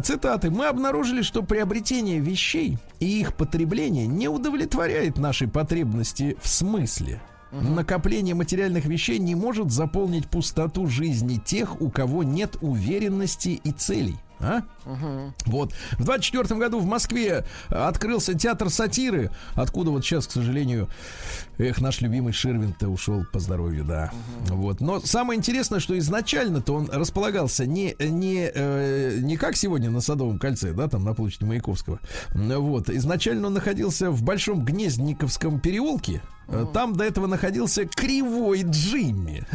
Цитаты. Мы обнаружили, что приобретение вещей и их потребление не удовлетворяет нашей потребности в смысле. Угу. Накопление материальных вещей не может заполнить пустоту жизни тех, у кого нет уверенности и целей. А? Uh-huh. Вот. В двадцать четвёртом году в Москве открылся театр сатиры, откуда вот сейчас, к сожалению, эх, наш любимый Ширвин-то ушел по здоровью, да. Uh-huh. Вот. Но самое интересное, что изначально-то он располагался не, не, э, не как сегодня на Садовом кольце, да, там на площади Маяковского. Вот. Изначально он находился в Большом Гнездниковском переулке. Uh-huh. Там до этого находился Кривой Джимми.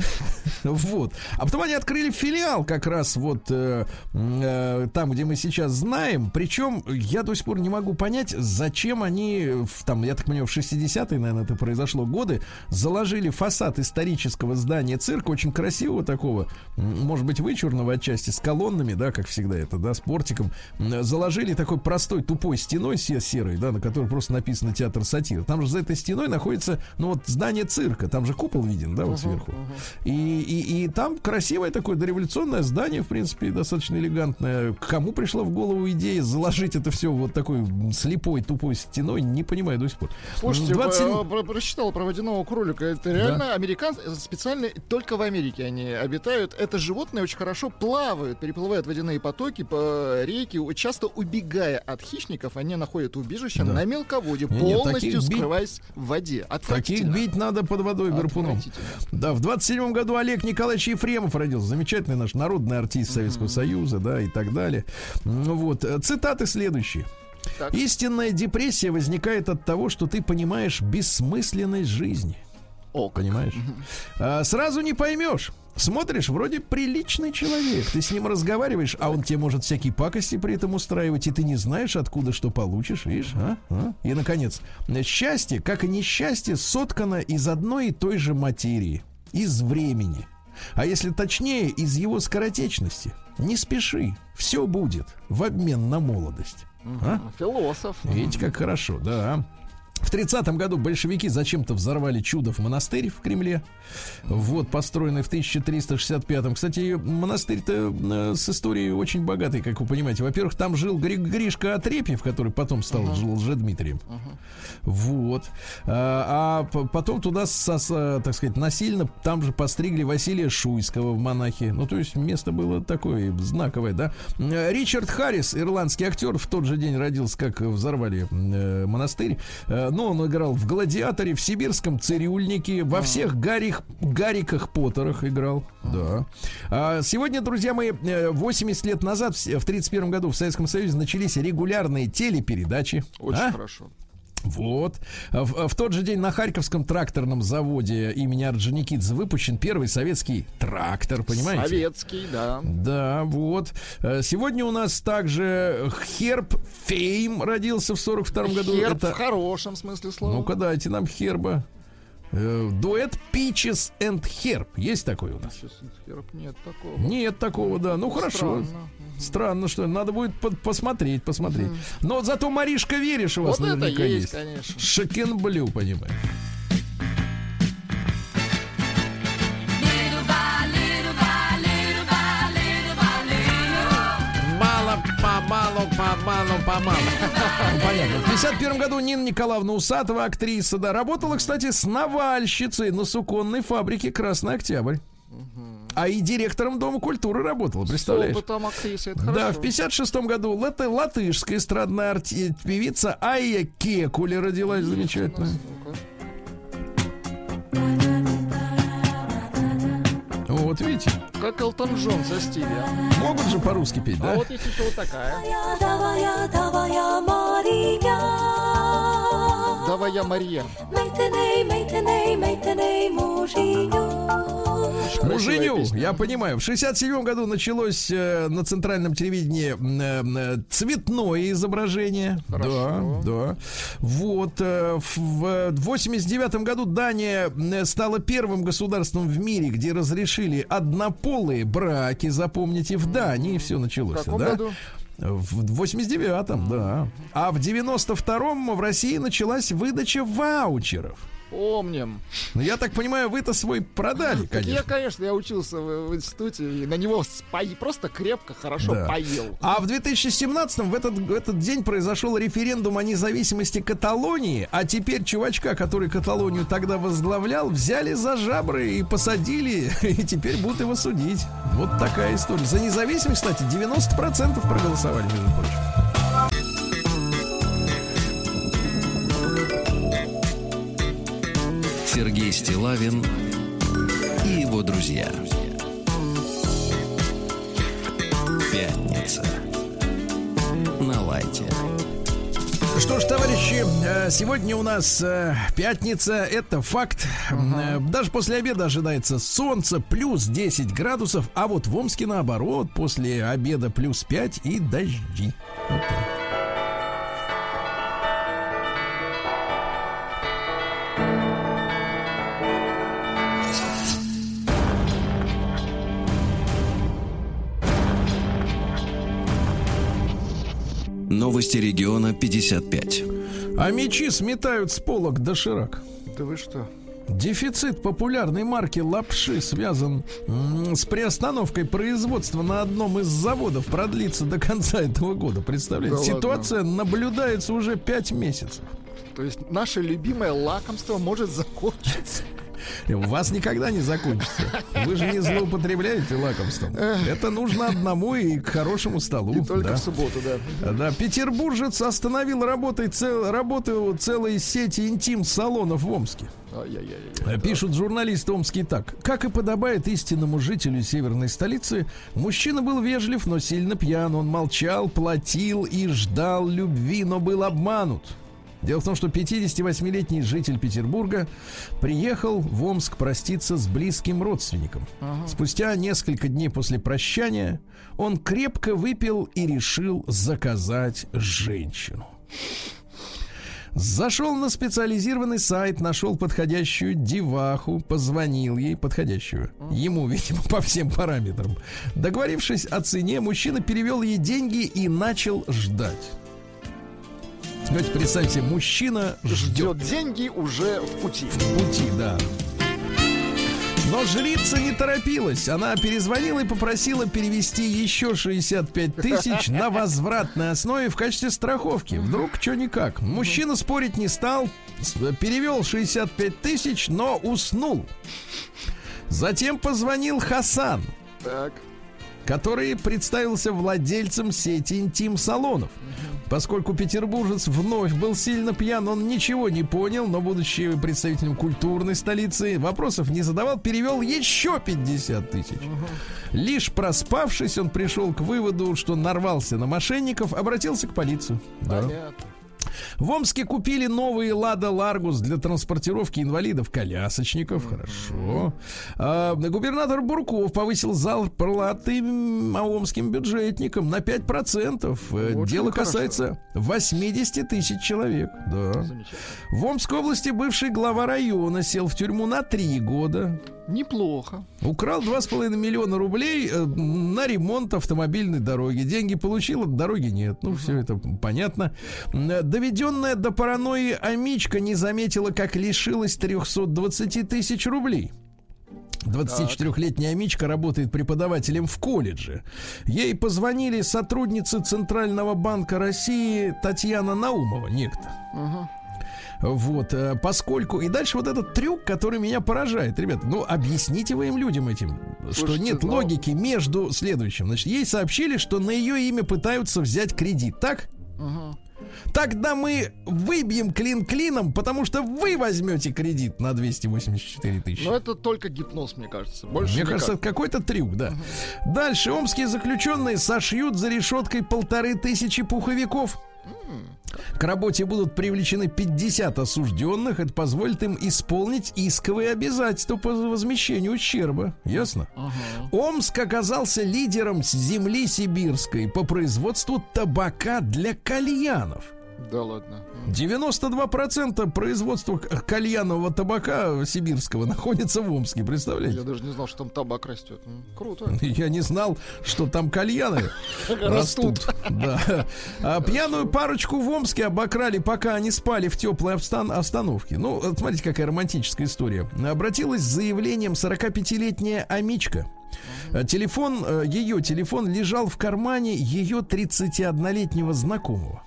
Вот. А потом они открыли филиал как раз вот э, э, там, где мы сейчас знаем. Причем я до сих пор не могу понять, зачем они, в, там, я так понимаю, в шестидесятые, наверное, это произошло годы, заложили фасад исторического здания цирка, очень красивого такого, может быть, вычурного отчасти, с колоннами, да, как всегда это, да, с портиком. Заложили такой простой тупой стеной серой, да, на которой просто написано «Театр сатиры». Там же за этой стеной находится, ну вот, здание цирка, там же купол виден, да, вот uh-huh, сверху. Uh-huh. И, и, и там красивое такое дореволюционное здание, в принципе, достаточно элегантное. Кому пришла в голову идея заложить это все вот такой слепой, тупой стеной, не понимаю до сих пор. Слушайте, двадцать семь... я прочитал про водяного кролика. Это реально, да? Американцы специально только в Америке они обитают. Это животные очень хорошо плавают, переплывают водяные потоки по реке, часто убегая от хищников, они находят убежище, да, на мелководье, не, полностью не, скрываясь б... в воде. Таких бить надо под водой гарпуном. Да, в двадцать седьмом году Олег Николаевич Ефремов родился. Замечательный наш народный артист Советского mm-hmm. Союза, да, и так далее. Ну вот, цитаты следующие. Так. «Истинная депрессия возникает от того, что ты понимаешь бессмысленность жизни». О, понимаешь? Mm-hmm. «Сразу не поймешь. Смотришь, вроде приличный человек. Ты с ним разговариваешь, а он тебе может всякие пакости при этом устраивать, и ты не знаешь, откуда что получишь, видишь, а? А? И, наконец, счастье, как и несчастье, соткано из одной и той же материи, из времени. А если точнее, из его скоротечности. Не спеши, все будет в обмен на молодость». А? Философ. Видите, как хорошо, да. В тридцатом году большевики зачем-то взорвали Чудов монастырь в Кремле. Вот, построенный в тысяча триста шестьдесят пятом. Кстати, монастырь-то с историей очень богатый, как вы понимаете. Во-первых, там жил Гришка Отрепьев, который потом стал uh-huh. Лжедмитрием. Uh-huh. Вот. А, а потом туда, так сказать, насильно там же постригли Василия Шуйского в монахи. Ну, то есть место было такое знаковое, да. Ричард Харрис, ирландский актер, в тот же день родился, как взорвали монастырь. ну, он играл в «Гладиаторе», в «Сибирском цирюльнике», во всех Гаррих, Гарриках Поттерах играл. Да. А сегодня, друзья мои, восемьдесят лет назад, в тридцать первом году, в Советском Союзе начались регулярные телепередачи. Очень а? хорошо. Вот. В, в тот же день на Харьковском тракторном заводе имени Орджоникидзе выпущен первый советский трактор, понимаете? Советский, да. Да, вот. Сегодня у нас также Херб Фейм родился в сорок втором году. Херб Это... в хорошем смысле слова. Ну-ка, дайте нам Херба. Дуэт Peaches and Herb. Есть такой у нас? Peaches and Herb? Нет такого. Нет такого, да. Ну, хорошо. Странно. Странно, что надо будет посмотреть, посмотреть. Mm-hmm. Но зато Маришка Вериш у вас вот наверняка это есть, есть. Шокенблю, понимаешь. Помалу, помалу, помалу. Понятно. В пятьдесят первом году Нина Николаевна Усатова, актриса, да, работала, кстати, с навальщицей на суконной фабрике «Красный Октябрь». А и директором Дома культуры работала, представляешь? Там актрисы, это да, хорошо. В пятьдесят шестом году латы, латышская эстрадная арти- певица Айя Кекули родилась, замечательная. Вот видите? Как Элтон Джон со Стиви. Могут же по-русски петь, а да? А вот есть еще вот такая. Давай я, давай я, Мария. Давай я, Мария. Мейтеней, мейтеней, мейтеней, мужиню. Мужиню, я понимаю. В шестьдесят седьмом году началось э, на центральном телевидении э, цветное изображение. Хорошо. Да, да. Вот. Э, в восемьдесят девятом году Дания стала первым государством в мире, где разрешили однополые браки, запомните, в Дании все началось. В каком да? году? В восемьдесят девятом, да. А в девяносто втором в России началась выдача ваучеров. Помним. Ну, я так понимаю, вы-то свой продали, конечно. Я, конечно, я учился в, в институте, и на него спои, просто крепко, хорошо да. поел. А в две тысячи семнадцатом в этот, в этот день произошел референдум о независимости Каталонии, а теперь чувачка, который Каталонию тогда возглавлял, взяли за жабры и посадили, и теперь будут его судить. Вот такая история. За независимость, кстати, девяносто процентов проголосовали, между прочим. Сергей Стиллавин и его друзья. Пятница. На лайте. Что ж, товарищи, сегодня у нас пятница, это факт. Uh-huh. Даже после обеда ожидается солнце, плюс десять градусов, а вот в Омске наоборот, после обеда плюс пять и дожди. Вот так. Новости региона пятьдесят пять. А мечи сметают с полок доширак. Да вы что? Дефицит популярной марки лапши связан м- с приостановкой производства на одном из заводов. Продлится до конца этого года. Представляете? Да ситуация ладно. Наблюдается уже пять месяцев. То есть наше любимое лакомство может закончиться. У вас никогда не закончится. Вы же не злоупотребляете лакомством. Это нужно одному и к хорошему столу. И только да. в субботу, да. Да. Петербуржец остановил работой цел, работу целой сети интим-салонов в Омске. Ай-яй-яй-яй. Пишут журналисты омские так. Как и подобает истинному жителю северной столицы, мужчина был вежлив, но сильно пьян. Он молчал, платил и ждал любви, но был обманут. Дело в том, что пятидесятивосьмилетний житель Петербурга приехал в Омск проститься с близким родственником. Ага. Спустя несколько дней после прощания он крепко выпил и решил заказать женщину. Зашел на специализированный сайт, нашел подходящую деваху, позвонил ей, подходящую. Ему, видимо, по всем параметрам. Договорившись о цене, мужчина перевел ей деньги и начал ждать. Давайте представьте себе, мужчина ждет. Ждет деньги уже в пути. В пути, да. Но жрица не торопилась. Она перезвонила и попросила перевести еще шестьдесят пять тысяч на возвратной основе в качестве страховки. Вдруг что никак. Мужчина спорить не стал. Перевел шестьдесят пять тысяч, но уснул. Затем позвонил Хасан. Так. который представился владельцем сети интим-салонов. Поскольку петербуржец вновь был сильно пьян, он ничего не понял, но, будучи представителем культурной столицы, вопросов не задавал, перевел еще пятьдесят тысяч. Лишь проспавшись, он пришел к выводу, что нарвался на мошенников, обратился к полиции. Понятно. Да. В Омске купили новые «Лада Ларгус» для транспортировки инвалидов-колясочников. Хорошо. А, губернатор Бурков повысил зарплаты омским бюджетникам на пять процентов. Очень Дело хорошо. Касается восемьдесят тысяч человек. Да. В Омской области бывший глава района сел в тюрьму на три года. Неплохо. Украл два с половиной миллиона рублей на ремонт автомобильной дороги. Деньги получил, а дороги нет. Ну, угу. Все это понятно. Доведенная до паранойи амичка не заметила, как лишилась триста двадцать тысяч рублей. двадцатичетырёхлетняя амичка работает преподавателем в колледже. Ей позвонили сотрудницы Центрального банка России Татьяна Наумова, некто. Угу. Вот, поскольку... И дальше вот этот трюк, который меня поражает. Ребята, ну объясните вы им, людям этим. Слушайте, что нет но... логики между следующим. Значит, ей сообщили, что на ее имя пытаются взять кредит, так? Угу. Тогда мы выбьем клин клином, потому что вы возьмете кредит на двести восемьдесят четыре тысячи. Но это только гипноз, мне кажется. Больше мне кажется, это какой-то трюк, да. Угу. Дальше омские заключенные сошьют за решеткой полторы тысячи пуховиков. К работе будут привлечены пятьдесят осужденных. Это позволит им исполнить исковые обязательства по возмещению ущерба. Ясно? Ага. Омск оказался лидером земли сибирской по производству табака для кальянов. Да ладно. девяносто два процента производства кальянного табака сибирского находится в Омске, представляете? Я даже не знал, что там табак растет. Круто. Я не знал, что там кальяны растут. Пьяную парочку в Омске обокрали, пока они спали в теплой остановке. Ну, смотрите, какая романтическая история. Обратилась с заявлением сорокапятилетняя амичка. Телефон, ее телефон лежал в кармане ее тридцатиоднолетнего знакомого.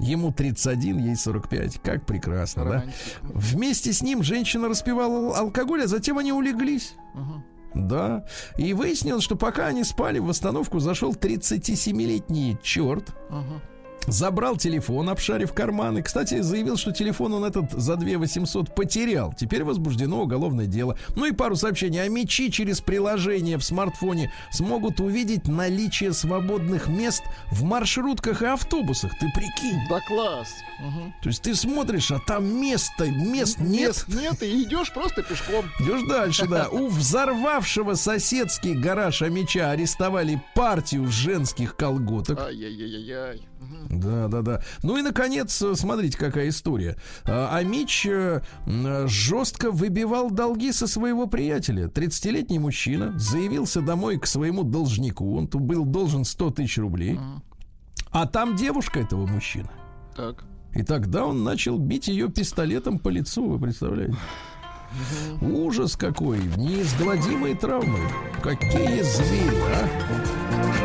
Ему тридцать один, ей сорок пять. Как прекрасно, да? Вместе с ним женщина распивала алкоголь, а затем они улеглись. Угу. Да. И выяснилось, что пока они спали, в остановку зашел тридцатисемилетний черт. Угу. Забрал телефон, обшарив карманы. Кстати, заявил, что телефон он этот за две тысячи восемьсот потерял. Теперь возбуждено уголовное дело. Ну и пару сообщений. Амичи через приложение в смартфоне смогут увидеть наличие свободных мест в маршрутках и автобусах. Ты прикинь. Да класс. Угу. То есть ты смотришь, а там места, мест нет. Мест нет, и идешь просто пешком. Идешь дальше, да. У взорвавшего соседский гараж Амича арестовали партию женских колготок. Ай-яй-яй-яй. Да, да, да. Ну и, наконец, смотрите, какая история. Амич жестко выбивал долги со своего приятеля. тридцатилетний мужчина заявился домой к своему должнику. Он тут был должен сто тысяч рублей. А там девушка этого мужчины. Так. И тогда он начал бить ее пистолетом по лицу, вы представляете? Ужас какой. Неизгладимые травмы. Какие звери, а?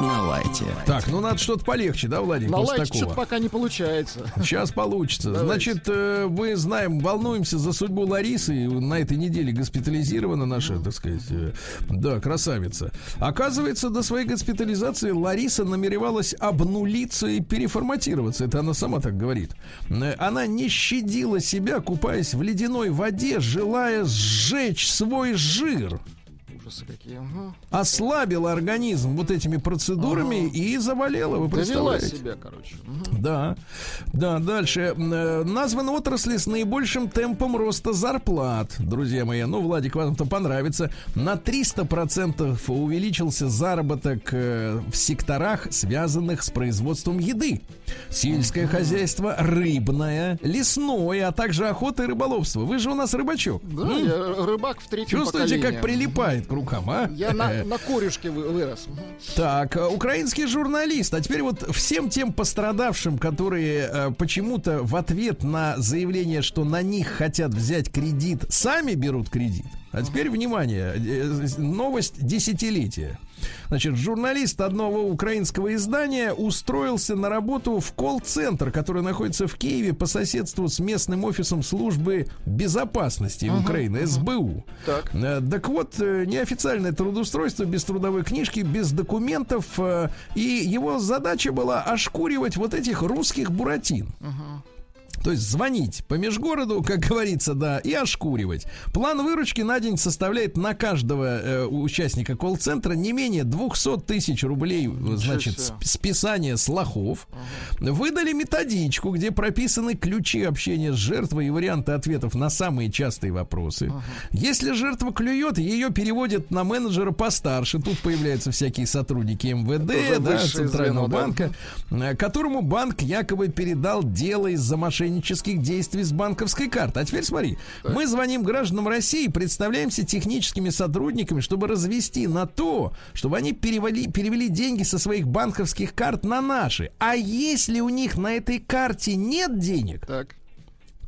На лайте. Так, ну надо что-то полегче, да, Владимир? На лайте что-то пока не получается. Сейчас получится. Давайте. Значит, мы знаем, волнуемся за судьбу Ларисы. На этой неделе госпитализирована наша, так сказать, да, красавица. Оказывается, до своей госпитализации Лариса намеревалась обнулиться и переформатироваться. Это она сама так говорит. Она не щадила себя, купаясь в ледяной воде, желая сжечь свой жир. Какие. Угу. Ослабила организм вот этими процедурами, ага. И заболела, вы представляете? Довела себя, короче. Угу. Да, да, дальше. Названа отрасль с наибольшим темпом роста зарплат, друзья мои. Ну, Владик, вам-то понравится. На триста процентов увеличился заработок в секторах, связанных с производством еды. Сельское угу. хозяйство, рыбное, лесное, а также охота и рыболовство. Вы же у нас рыбачок. Да, м-м? Я рыбак в третьем поколении. Чувствуете, как прилипает к рукам, а? Я на, на корюшке вырос. Так, украинский журналист. А теперь вот всем тем пострадавшим, которые э, почему-то в ответ на заявление, что на них хотят взять кредит, сами берут кредит. А теперь, внимание, новость десятилетия. Значит, журналист одного украинского издания устроился на работу в колл-центр, который находится в Киеве по соседству с местным офисом службы безопасности uh-huh, Украины, uh-huh. эс бэ у. Так. Так вот, неофициальное трудоустройство без трудовой книжки, без документов. И его задача была ошкуривать вот этих русских буратин. Uh-huh. То есть звонить по межгороду, как говорится, да, и ошкуривать. План выручки на день составляет на каждого э, участника колл-центра не менее двести тысяч рублей, значит, сп- списание с лохов. Ага. Выдали методичку, где прописаны ключи общения с жертвой и варианты ответов на самые частые вопросы. Ага. Если жертва клюет, ее переводят на менеджера постарше. Тут появляются всякие сотрудники МВД, да, Центрального банка, да, которому банк якобы передал дело из-за мошенничества действий с банковской карты. А теперь смотри, так. Мы звоним гражданам России, представляемся техническими сотрудниками, чтобы развести на то, чтобы они перевели, перевели деньги со своих банковских карт на наши. А если у них на этой карте нет денег, так.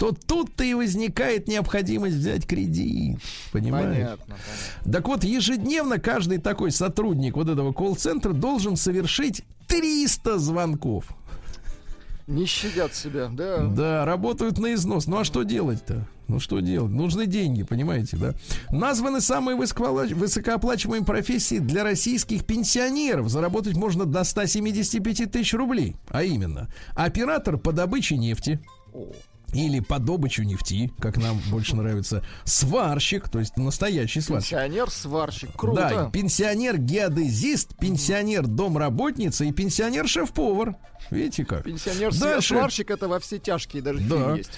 то тут-то и возникает необходимость взять кредит. Понимаешь? Понятно, понятно. Так вот, ежедневно каждый такой сотрудник вот этого колл-центра должен совершить триста звонков. Не щадят себя, да. Да, работают на износ. Ну а что делать-то? Ну что делать? Нужны деньги, понимаете, да? Названы самые высокооплачиваемые профессии для российских пенсионеров. Заработать можно до ста семидесяти пяти тысяч рублей. А именно, оператор по добыче нефти. Или по добычу нефти, как нам больше нравится. Сварщик, то есть настоящий сварщик. Пенсионер-сварщик, круто. Да, пенсионер-геодезист, пенсионер-домработница и пенсионер-шеф-повар. Видите как? Пенсионер-сварщик — это во все тяжкие, даже да. есть.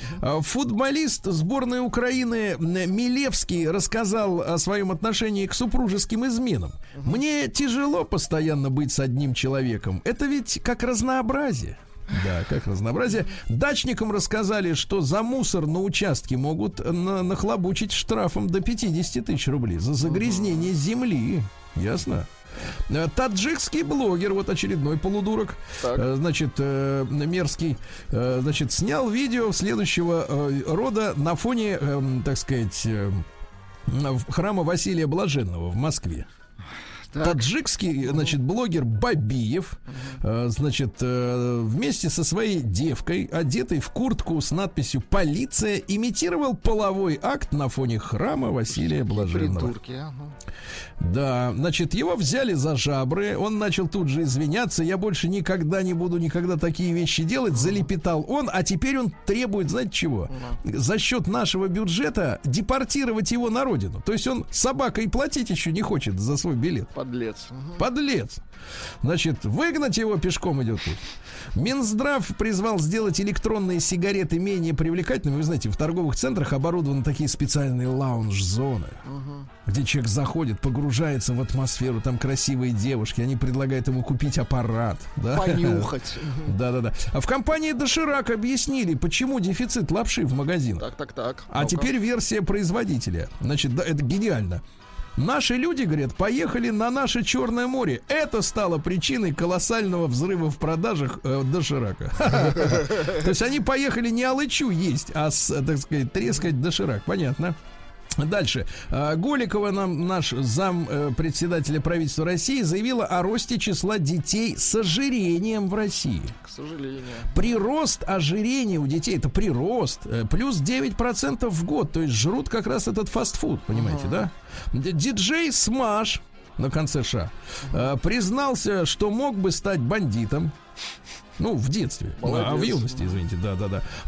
Футболист сборной Украины Милевский рассказал о своем отношении к супружеским изменам. Угу. Мне тяжело постоянно быть с одним человеком. Это ведь как разнообразие. Да, как разнообразие. Дачникам рассказали, что за мусор на участке могут на- нахлобучить штрафом до пятидесяти тысяч рублей за загрязнение земли. Ясно? Таджикский блогер, вот очередной полудурок, так. значит, э, мерзкий, э, значит, снял видео следующего э, рода на фоне, э, так сказать, э, храма Василия Блаженного в Москве. Так. Таджикский, значит, блогер Бабиев, uh-huh. значит, вместе со своей девкой, одетой в куртку с надписью «Полиция», имитировал половой акт на фоне храма Василия Блаженного. Придурки, uh-huh. Да, значит, его взяли за жабры, он начал тут же извиняться: я больше никогда не буду никогда такие вещи делать, залепетал он, а теперь он требует, знаете чего, uh-huh. за счет нашего бюджета депортировать его на родину. То есть он собакой платить еще не хочет за свой билет. Подлец. Подлец. Значит, выгнать его пешком идет тут. Минздрав призвал сделать электронные сигареты менее привлекательными. Вы знаете, в торговых центрах оборудованы такие специальные лаунж-зоны, угу. где человек заходит, погружается в атмосферу, там красивые девушки, они предлагают ему купить аппарат. Да? Понюхать. Да-да-да. А в компании «Доширак» объяснили, почему дефицит лапши в магазинах. Так-так-так. А теперь версия производителя. Значит, да, это гениально. Наши люди, говорят, поехали на наше Черное море. Это стало причиной колоссального взрыва в продажах э, доширака. То есть они поехали не алычу есть, а, так сказать, трескать доширак. Понятно. Дальше. Голикова, нам, наш зам э, председателя правительства России, заявила о росте числа детей с ожирением в России. К сожалению. Прирост ожирения у детей, это прирост, э, плюс девять процентов в год. То есть жрут как раз этот фастфуд, понимаете, uh-huh. да? Диджей Смаш на конце Ша э, признался, что мог бы стать бандитом. Ну, в детстве, молодец. А в юности, извините, да-да-да.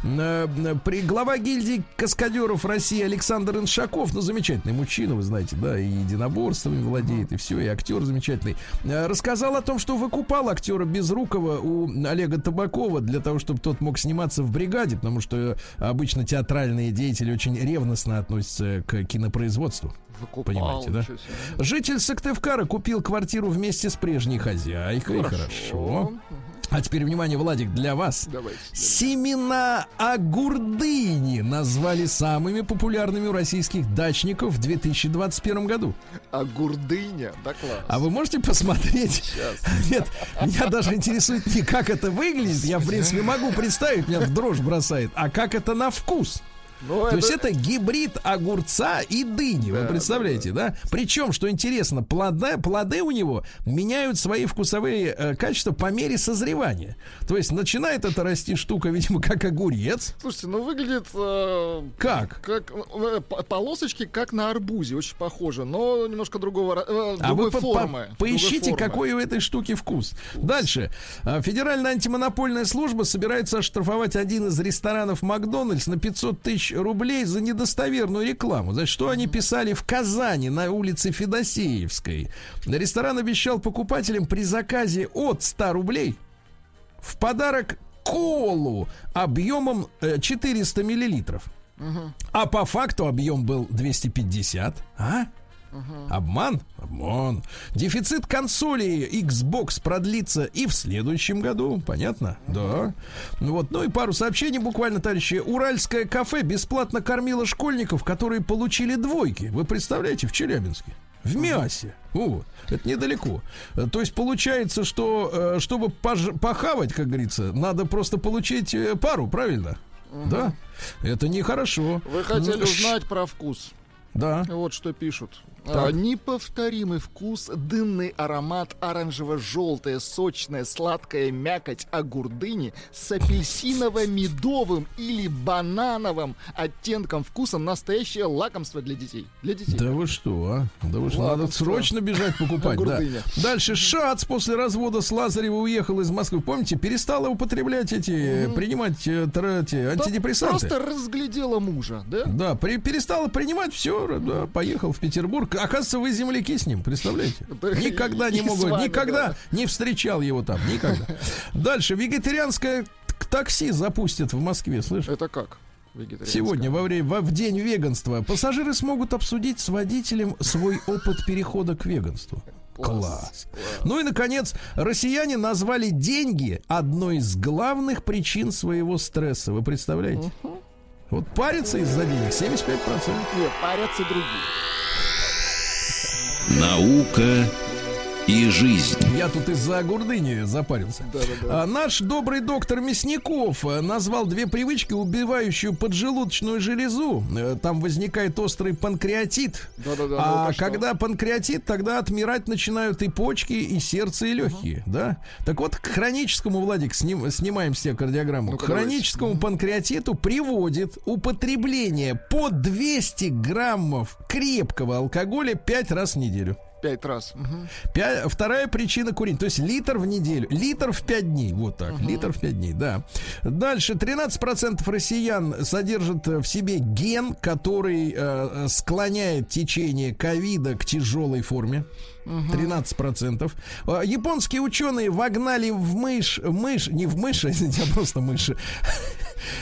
При глава гильдии каскадеров России Александр Иншаков, ну, замечательный мужчина, вы знаете, да, и единоборствами владеет, и все, и актер замечательный, рассказал о том, что выкупал актера Безрукова у Олега Табакова для того, чтобы тот мог сниматься в «Бригаде», потому что обычно театральные деятели очень ревностно относятся к кинопроизводству. Выкупал, понимаете, да? Житель Сыктывкара купил квартиру вместе с прежней хозяйкой. Хорошо. Хорошо. А теперь, внимание, Владик, для вас. Давайте, семена агурдыни назвали самыми популярными у российских дачников в две тысячи двадцать первом году. Агурдыня? Да класс. А вы можете посмотреть? Сейчас. Нет, меня даже интересует не как это выглядит. Я, в принципе, могу представить, меня в дрожь бросает. А как это на вкус? Но То это... есть это гибрид огурца и дыни, да, вы представляете, да? да? Причем, что интересно, плода, плоды у него меняют свои вкусовые э, качества по мере созревания. То есть начинает это расти штука, видимо, как огурец. Слушайте, ну выглядит... Э, как? как э, полосочки, как на арбузе, очень похоже, но немножко другого, э, а другой вы формы. По, поищите, другой формы. Какой у этой штуки вкус. Дальше. Федеральная антимонопольная служба собирается оштрафовать один из ресторанов «Макдональдс» на пятьсот тысяч рублей за недостоверную рекламу. Значит, что они писали в Казани на улице Федосеевской? Ресторан обещал покупателям при заказе от ста рублей в подарок колу объемом четыреста миллилитров. Угу. А по факту объем был двести пятьдесят. А? Угу. Обман? Обман. Дефицит консолей Xbox продлится и в следующем году. Понятно? Угу. Да. Вот. Ну и пару сообщений буквально, товарищи. Уральское кафе бесплатно кормило школьников, которые получили двойки. Вы представляете, в Челябинске? В Миасе. О, это недалеко. То есть получается, что чтобы пож- похавать, как говорится, надо просто получить пару, правильно? Угу. Да? Это нехорошо. Вы хотели ну, узнать ш... про вкус. Да. Вот что пишут. Так. Неповторимый вкус, дынный аромат, оранжево-желтая, сочная, сладкая мякоть огурдыни с апельсиново-медовым или банановым оттенком вкусом. Настоящее лакомство для детей. Для детей. Да вы что, а? Да вы что, надо срочно бежать покупать. Да. Дальше. Шац после развода с Лазарева уехал из Москвы. Помните, перестала употреблять эти, принимать эти антидепрессанты. Просто разглядела мужа, да? Да, при, перестала принимать, все, да, поехал в Петербург. Оказывается, вы земляки с ним, представляете? Никогда не могу, никогда не встречал его там, никогда. Дальше, вегетарианское такси запустят в Москве, слышишь? Это как? Сегодня, во время, во, в день веганства, пассажиры смогут обсудить с водителем свой опыт перехода к веганству. Класс. Класс. Ну и, наконец, россияне назвали деньги одной из главных причин своего стресса. Вы представляете? Угу. Вот парятся из-за денег семьдесят пять процентов. Нет, парятся другие. Наука и жизнь. Я тут из-за огурдыни запарился. Да, да, да. А, наш добрый доктор Мясников назвал две привычки, убивающую поджелудочную железу. Там возникает острый панкреатит. Да, да, да, а ну, когда что? Панкреатит, тогда отмирать начинают и почки, и сердце, и легкие. Угу. Да? Так вот, к хроническому, Владик, сним, снимаем все кардиограмму. Ну, к хроническому давайте. Панкреатиту приводит употребление по двести граммов крепкого алкоголя пять раз в неделю. Пять раз. Угу. Пять, вторая причина курения. То есть литр в неделю. Литр в пять дней. Вот так. Угу. Литр в пять дней, да. Дальше. тринадцать процентов россиян содержат в себе ген, который э, склоняет течение ковида к тяжелой форме. тринадцать процентов. Японские ученые вогнали в мышь, мышь, не в мышь, извините, а просто мыши,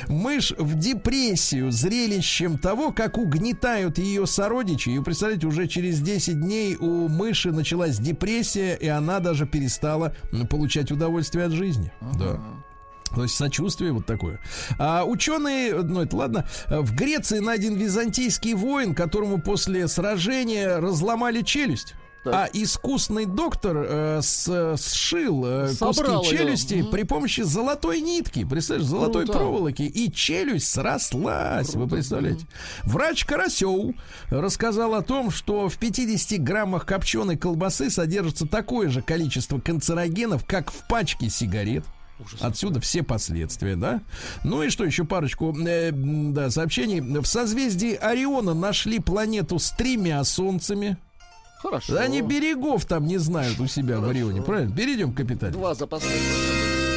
мышь в депрессию зрелищем того, как угнетают ее сородичи. И, представляете, уже через десять дней у мыши началась депрессия, и она даже перестала получать удовольствие от жизни. Uh-huh. Да. То есть сочувствие вот такое. А ученые, ну это ладно, в Греции найден византийский воин, которому после сражения разломали челюсть. А искусный доктор э, с, сшил э, куски челюсти его. При помощи золотой нитки, представляешь, золотой Круто. проволоки, и челюсть срослась. Круто. Вы представляете? Врач Карасёв рассказал о том, что в пятидесяти граммах копченой колбасы содержится такое же количество канцерогенов, как в пачке сигарет. Отсюда все последствия, да? Ну и что, еще парочку э, да, сообщений. В созвездии Ориона нашли планету с тремя солнцами. Хорошо. Они берегов там не знают у себя. Хорошо. В Орионе, правильно? Перейдем к капитале. Два запасных.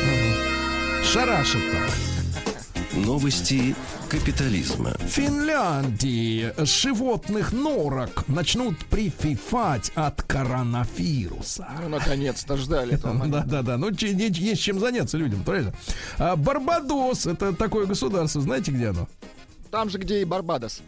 Ага. Шарашат там. Новости капитализма. В Финляндии животных норок начнут прифифать от коронавируса. Ну, наконец-то ждали. Да-да-да, ну есть чем заняться людям, правильно? Барбадос, это такое государство, знаете, где оно? Там же, где и Барбадос.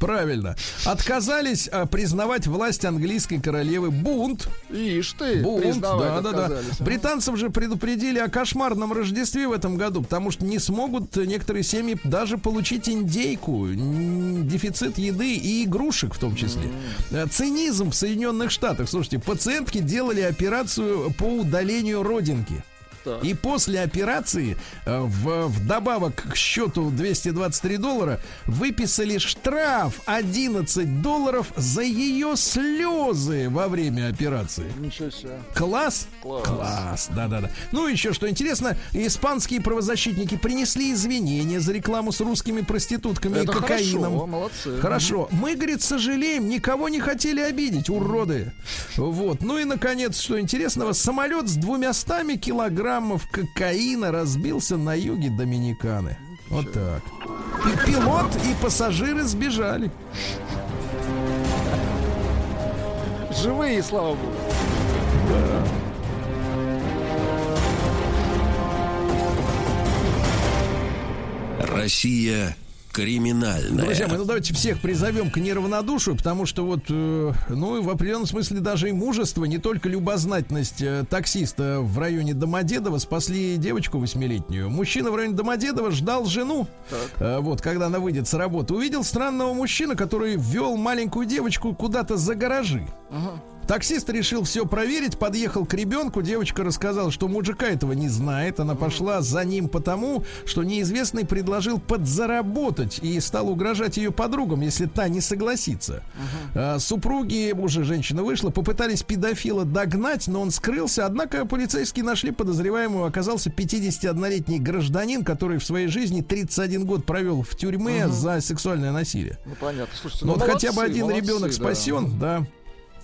Правильно. Отказались а, признавать власть английской королевы. Бунт. Ишь ты. Бунт, да, да, да. Британцев же предупредили о кошмарном Рождестве в этом году, потому что не смогут некоторые семьи даже получить индейку. Дефицит еды и игрушек в том числе. Mm. Цинизм в Соединенных Штатах. Слушайте, пациентки делали операцию по удалению родинки. Так. И после операции в, вдобавок к счету двести двадцать три доллара выписали штраф одиннадцать долларов за ее слезы во время операции. Ничего себе. Класс? Класс. Класс, да-да-да. Ну, еще что интересно, испанские правозащитники принесли извинения за рекламу с русскими проститутками Это и кокаином. Хорошо, молодцы. Хорошо. Мы, говорит, сожалеем, никого не хотели обидеть, уроды. Вот. Ну и, наконец, что интересного, самолет с двумястами килограммов кокаина разбился на юге Доминиканы. Вот так. И пилот, и пассажиры сбежали. Живые, слава богу. Да. Россия криминальная. Друзья мои, ну давайте всех призовем к неравнодушию, потому что вот, э, ну, в определенном смысле даже и мужество, не только любознательность э, таксиста в районе Домодедова спасли девочку восьмилетнюю. Мужчина в районе Домодедова ждал жену, э, вот, когда она выйдет с работы. Увидел странного мужчину, который вел маленькую девочку куда-то за гаражи. Ага. Таксист решил все проверить, подъехал к ребенку. Девочка рассказала, что мужика этого не знает. Она пошла за ним потому, что неизвестный предложил подзаработать и стал угрожать ее подругам, если та не согласится. Uh-huh. Супруги, уже женщина вышла, попытались педофила догнать, но он скрылся. Однако полицейские нашли подозреваемого. Оказался пятидесятиоднолетний гражданин, который в своей жизни тридцать один год провел в тюрьме uh-huh. за сексуальное насилие. Ну, понятно. Слушайте, ну, вот молодцы, хотя бы один молодцы, ребенок да. спасен, да.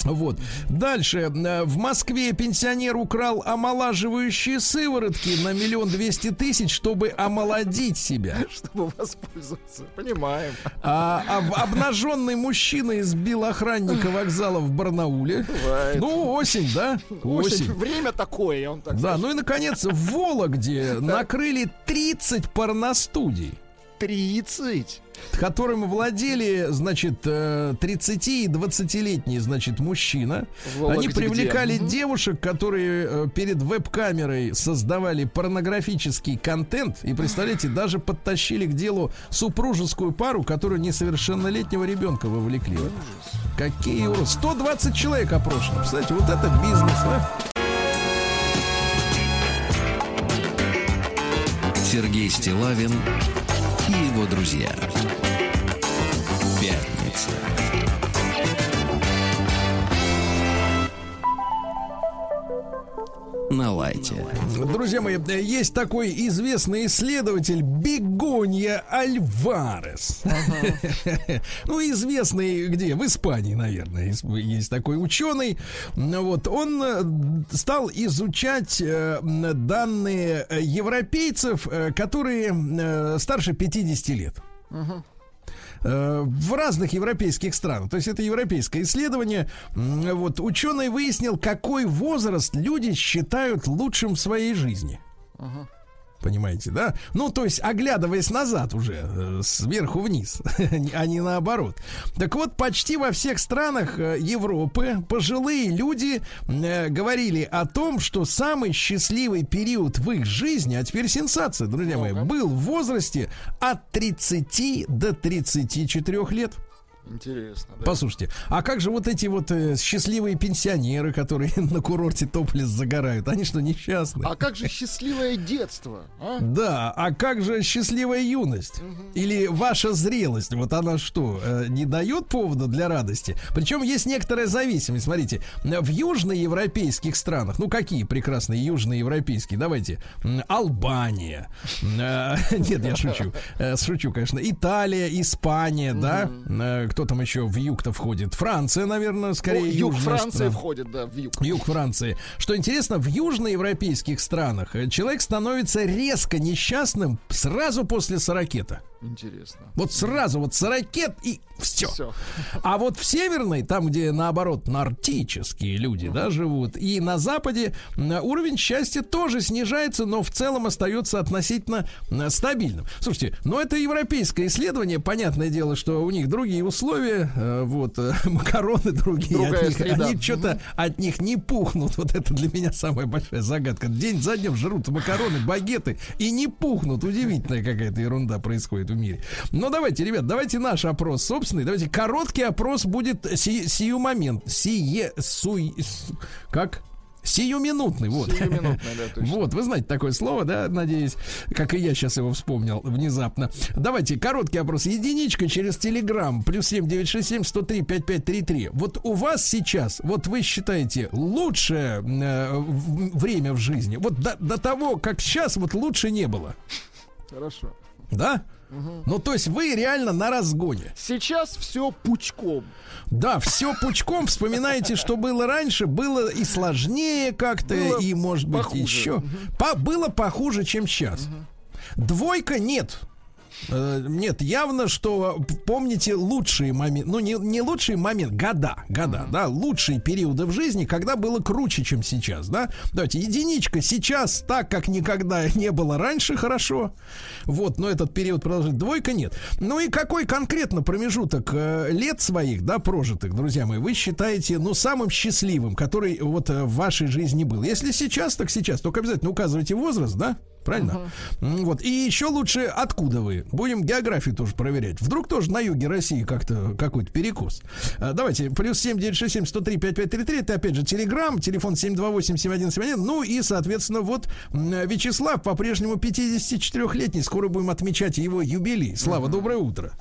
Вот. Дальше. В Москве пенсионер украл омолаживающие сыворотки на миллион двести тысяч, чтобы омолодить себя. Чтобы воспользоваться. Понимаем. А, а обнаженный мужчина избил охранника вокзала в Барнауле. Бывает. Ну, осень, да? Осень. Осень. Время такое. Он так да, скажет. Ну и, наконец, в Вологде накрыли тридцать порностудий. тридцать? Которым владели, значит, тридцати- и двадцатилетние, значит, мужчина. Они привлекали где? девушек, которые перед веб-камерой создавали порнографический контент. И, представляете, даже подтащили к делу супружескую пару, которую несовершеннолетнего ребенка вовлекли. Ужас. Какие уроды. сто двадцать человек опрошено. Представляете, вот это бизнес, а? Сергей Стиллавин и его друзья. Пятница. На лайте. Друзья мои, есть такой известный исследователь Бегонья Альварес. Ага. Ну, известный где? В Испании, наверное. Есть такой ученый. Вот. Он стал изучать данные европейцев, которые старше пятидесяти лет. Ага. В разных европейских странах. То есть это европейское исследование. Вот, ученый выяснил, какой возраст люди считают лучшим в своей жизни. Uh-huh. Понимаете, да? Ну, то есть, оглядываясь назад уже, э, сверху вниз, а не наоборот. Так вот, почти во всех странах э, Европы пожилые люди э, говорили о том, что самый счастливый период в их жизни, а теперь сенсация, друзья мои, был в возрасте от тридцати до тридцати четырёх лет. Интересно, да? Послушайте, а как же вот эти вот э, счастливые пенсионеры, которые на курорте топлес загорают? Они что, несчастны? А как же счастливое детство? А? Да, а как же счастливая юность? Угу. Или ваша зрелость? Вот она что, э, не дает повода для радости? Причем есть некоторая зависимость. Смотрите, в южноевропейских странах, ну какие прекрасные южноевропейские, давайте, Албания. Нет, я шучу. Шучу, конечно. Италия, Испания, да? Кто там еще в юг-то входит? Франция, наверное, скорее. О, юг Франции стран. Входит, да, в юг. Юг Франции. Что интересно, в южноевропейских странах человек становится резко несчастным сразу после сорокета. Интересно. Вот сразу вот сорокет и все. все. А вот в северной, там, где, наоборот, нордические люди, uh-huh. да, живут, и на западе уровень счастья тоже снижается, но в целом остается относительно стабильным. Слушайте, ну это европейское исследование, понятное дело, что у них другие условия, вот, макароны другие, от них, они что-то uh-huh. от них не пухнут. Вот это для меня самая большая загадка. День за днем жрут макароны, багеты и не пухнут. Удивительная какая-то ерунда происходит в мире. Но давайте, ребят, давайте наш опрос собственный. Давайте короткий опрос будет си- сию момент. Сие суй... Как? Сиюминутный, вот. Сиюминутный, да, точно. Вот, вы знаете такое слово, да, надеюсь, как и я сейчас его вспомнил внезапно. Давайте короткий опрос. Единичка через Телеграм, плюс семь девятьсот шестьдесят семь сто три пятьдесят пять тридцать три. Вот у вас сейчас, вот вы считаете, лучшее э, время в жизни, вот до, до того, как сейчас, вот лучше не было. Хорошо. Да? Угу. Ну, то есть вы реально на разгоне. Сейчас все пучком. Да, все пучком. Вспоминаете, что было раньше. Было и сложнее как-то, и, может быть, еще. Было похуже, чем сейчас. Двойка нет. Нет, явно, что помните лучшие моменты, ну не, не лучшие моменты, года, года, да, лучшие периоды в жизни, когда было круче, чем сейчас, да. Давайте, единичка, сейчас так, как никогда не было раньше, хорошо, вот, но этот период продолжит, двойка нет. Ну и какой конкретно промежуток лет своих, да, прожитых, друзья мои, вы считаете, ну, самым счастливым, который вот в вашей жизни был? Если сейчас, так сейчас, только обязательно указывайте возраст, да. Правильно? Uh-huh. Вот. И еще лучше, откуда вы? Будем географию тоже проверять. Вдруг тоже на юге России как-то какой-то перекос. А, давайте. Плюс семь девятьсот шестьдесят семь сто три пятьдесят пять тридцать три. Это опять же Телеграм. Телефон семь два восемь семь один семь один. Ну и, соответственно, вот Вячеслав по-прежнему пятидесятичетырёхлетний. Скоро будем отмечать его юбилей. Слава, uh-huh. доброе утро.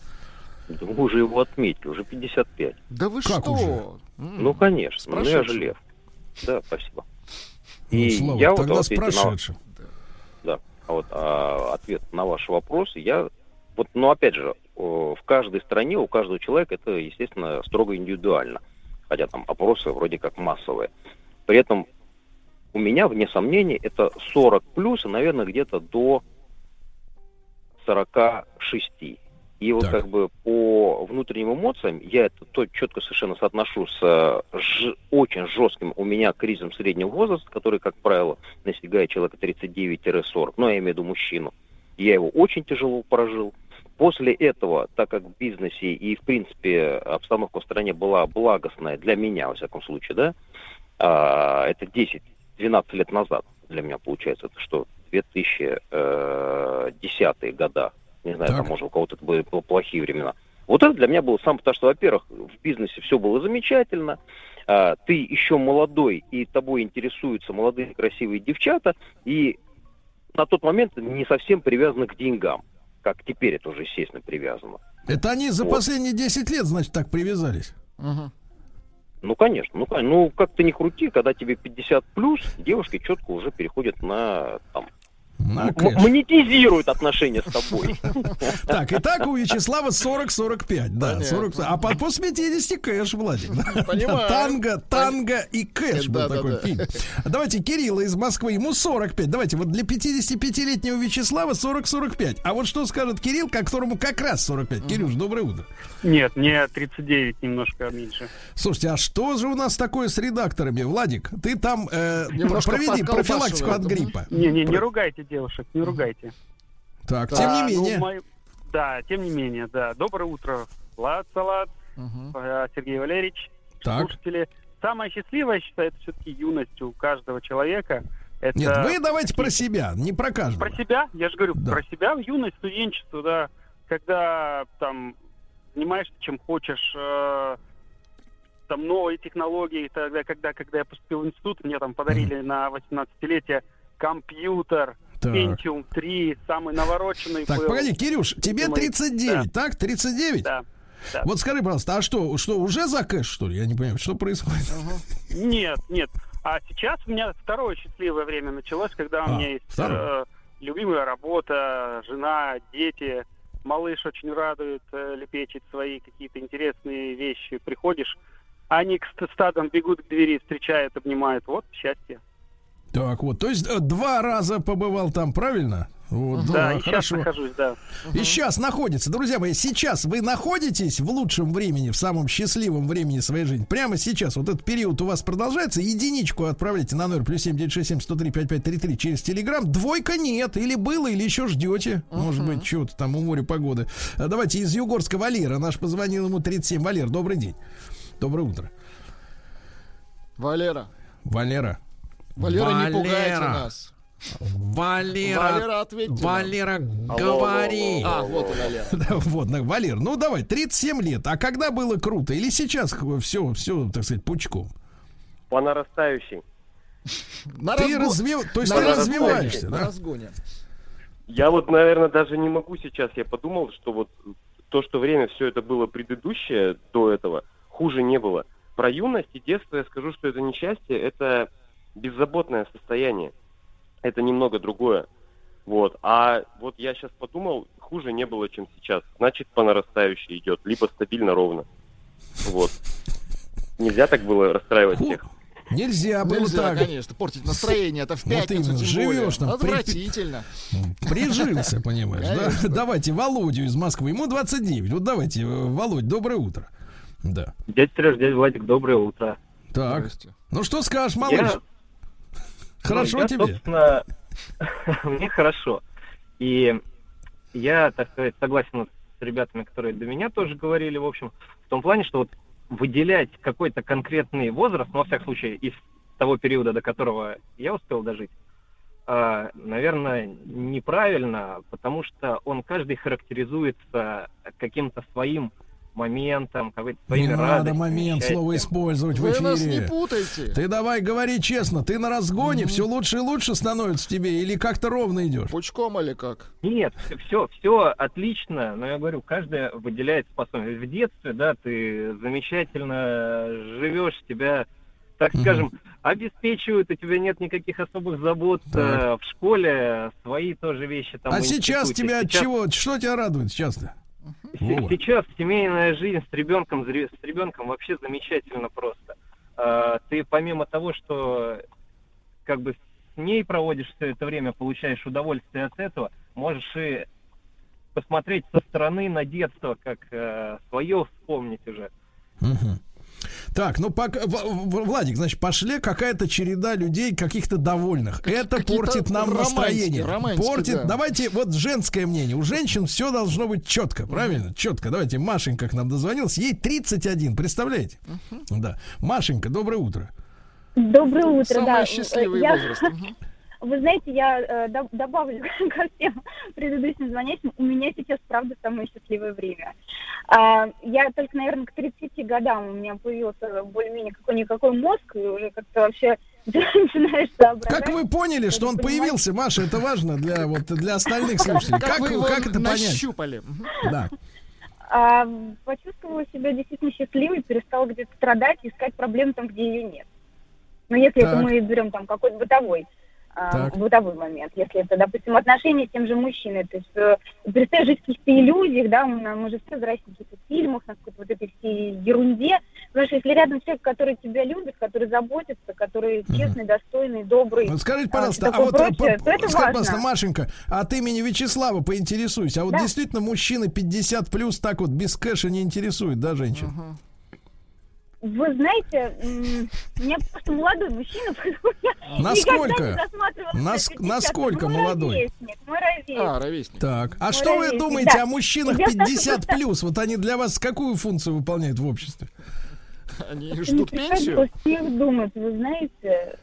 Да вы уже его отметили. Уже пятьдесят пять. Да вы как что? Уже? Mm-hmm. Ну, конечно. Спрашиваешь? Ну, я же лев. Да, спасибо. И ну, Слава, я тогда вот спрашиваешь. А вот а, ответ на ваш вопрос, я вот, ну опять же, в каждой стране у каждого человека это, естественно, строго индивидуально, хотя там опросы вроде как массовые. При этом у меня, вне сомнений, это сорок плюс, и, наверное, где-то до сорок шесть. И вот так. Как бы по внутренним эмоциям я это то, четко совершенно соотношу с ж, очень жестким у меня кризисом среднего возраста, который, как правило, настигает человека тридцать девять сорок, но я имею в виду мужчину. Я его очень тяжело прожил. После этого, так как в бизнесе и, в принципе, обстановка в стране была благостная для меня, во всяком случае, да, а, это десять-двенадцать лет назад для меня получается, это что, две тысячи десятые года. Не знаю, там, может, у кого-то это были плохие времена. Вот это для меня было самое, потому что, во-первых, в бизнесе все было замечательно, а, ты еще молодой, и тобой интересуются молодые красивые девчата, и на тот момент не совсем привязаны к деньгам, как теперь это уже, естественно, привязано. Это они за вот. Последние десять лет, значит, так привязались? Угу. Ну, конечно. Ну, ну как ты ни крути, когда тебе пятьдесят плюс, девушки четко уже переходят на... там, М- монетизируют отношения с тобой. Так, итак, у Вячеслава сорок сорок пять, да, сорок, а после пятидесяти кэш, Владик. Танго, танго и кэш был такой фильм. Давайте Кирилла из Москвы, ему сорок пять. Давайте, вот для пятидесятипятилетнего Вячеслава сорок сорок пять. А вот что скажет Кирилл, которому как раз сорок пять? Кирюш, доброе утро. Нет, мне тридцать девять, немножко меньше. Слушайте, а что же у нас такое с редакторами? Владик, ты там проведи профилактику от гриппа. Не-не, не ругайте девушек, не ругайте. Так, да, тем не менее. Ну, мой... Да, тем не менее, да. Доброе утро, Влад, Салат, угу. Сергей Валерьевич, так. Слушатели. Самое счастливое, считаю, это все-таки юность у каждого человека. Это... Нет, вы давайте про себя, не про каждого. Про себя? Я же говорю, да. Про себя, юность, студенчество, да. Когда там занимаешься чем хочешь, э, там новые технологии. Тогда, когда, когда я поступил в институт, мне там подарили угу. на восемнадцатилетие компьютер, Pentium три, самый навороченный. Так, был. Погоди, Кирюш, тебе тридцать девять, да. Так? тридцать девять? Да. Да. Вот скажи, пожалуйста, а что, что, уже за кэш, что ли? Я не понимаю, что происходит? Uh-huh. Нет, нет. А сейчас у меня второе счастливое время началось, когда а, у меня есть э, любимая работа, жена, дети. Малыш очень радует, э, лепечет свои какие-то интересные вещи. Приходишь, они к стадам бегут к двери, встречают, обнимают. Вот, счастье. Так вот, то есть два раза побывал там, правильно? Вот, да, да, и хорошо. Сейчас нахожусь, да. И угу. сейчас находится, друзья мои, сейчас вы находитесь в лучшем времени, в самом счастливом времени своей жизни. Прямо сейчас, вот этот период у вас продолжается. Единичку отправляйте на номер плюс семь девятьсот шестьдесят семь сто три пятьдесят пять тридцать три через Телеграм. Двойка нет, или было, или еще ждете. Угу. Может быть, чего-то там у моря погоды. Давайте из Югорска Валера. Наш позвонил ему тридцать семь. Валер, добрый день. Доброе утро. Валера. Валера. Валера, Валера, не пугайте нас. Валера, Валера, ответьте Валера, нам. Говори. А, вот и Валера. Да, вот, Валер, ну давай, тридцать семь лет. А когда было круто? Или сейчас все, все, так сказать, пучком? По нарастающей. На ты разгон... развив... То есть на ты разгоне. развиваешься, да? На разгоне. Я вот, наверное, даже не могу сейчас. Я подумал, что вот то, что время все это было предыдущее до этого, хуже не было. Про юность и детство я скажу, что это несчастье, это беззаботное состояние. Это немного другое. Вот. А вот я сейчас подумал, хуже не было, чем сейчас. Значит, по нарастающей идет, либо стабильно ровно. Вот. Нельзя так было расстраивать всех. Нельзя было Нельзя, так. конечно, портить настроение. Это в пятницу, вот живешь там. Отвратительно. При... Прижился, понимаешь, да? Давайте Володю из Москвы. Ему двадцать девять. Вот давайте, Володь, доброе утро. Да. Дядя Сереж, дядя Владик, доброе утро. Так. Ну что скажешь, малыш? Я... Хорошо я, тебе? Собственно, мне хорошо. И я, так сказать, согласен с ребятами, которые до меня тоже говорили, в общем, в том плане, что вот выделять какой-то конкретный возраст, но, во всяком случае, из того периода, до которого я успел дожить, наверное, неправильно, потому что он каждый характеризуется каким-то своим моментом, какой-то своими радостями. Не надо момент слово использовать в эфире. Вы нас не путайте. Ты давай говори честно, ты на разгоне, mm-hmm. все лучше и лучше становится тебе, или как-то ровно идешь? Пучком или как? Нет, все, все отлично, но я говорю, каждая выделяет способность. В детстве, да, ты замечательно живешь, тебя, так mm-hmm. скажем, обеспечивают, у тебя нет никаких особых забот, да. В школе свои тоже вещи там. А сейчас тебя сейчас... от чего, что тебя радует сейчас-то? Сейчас семейная жизнь с ребенком, с ребенком вообще замечательно просто. Ты помимо того, что как бы с ней проводишь все это время, получаешь удовольствие от этого, можешь и посмотреть со стороны на детство, как свое вспомнить уже. Угу. Так, ну пока, Владик, значит, пошли какая-то череда людей каких-то довольных. Как, это портит нам настроение. Портит. Да. Давайте, вот женское мнение. У женщин все должно быть четко, правильно? Mm-hmm. Четко. Давайте, Машенька к нам дозвонилась. Ей тридцать один, представляете? Mm-hmm. Да. Машенька, доброе утро. Доброе утро, Самый да. Самый счастливый я... возраст. Mm-hmm. Вы знаете, я э, добавлю ко всем предыдущим звонящим, у меня сейчас, правда, самое счастливое время. А, я только, наверное, к тридцати годам у меня появился более-менее какой-никакой мозг, и уже как-то вообще начинаешь соображать. Как вы поняли, что он понимаете? Появился, Маша, это важно для, вот, для остальных слушателей. Как, как, вы его как это нащупали? Понять? Да. А, почувствовала себя действительно счастливой, перестала где-то страдать, искать проблемы там, где ее нет. Но если так. это мы берем там какой-то бытовой, Так. бытовой момент, если это, допустим, отношения с тем же мужчиной, то есть перестаешь жить в каких-то иллюзиях, да, мы, мы же все взрослые в каких-то фильмах, на какой-то вот этой всей ерунде, потому что если рядом человек, который тебя любит, который заботится, который честный, достойный, добрый, вот скажите, пожалуйста, а, а вот прочее, по, скажите, пожалуйста, Машенька, от имени Вячеслава поинтересуйся, а вот да. действительно мужчины пятьдесят плюс так вот без кэша не интересуют, да, женщин? Угу. Вы знаете, у меня просто молодой мужчина, поэтому я насколько? никогда не засматривала. Нас, насколько мой молодой? Ровесник, мой ровесник. А, ровесник. Так. А мой что ровесник, вы думаете да. о мужчинах пятьдесят плюс? Вот они для вас какую функцию выполняют в обществе? Они ждут пенсию? Всех думают, вы знаете,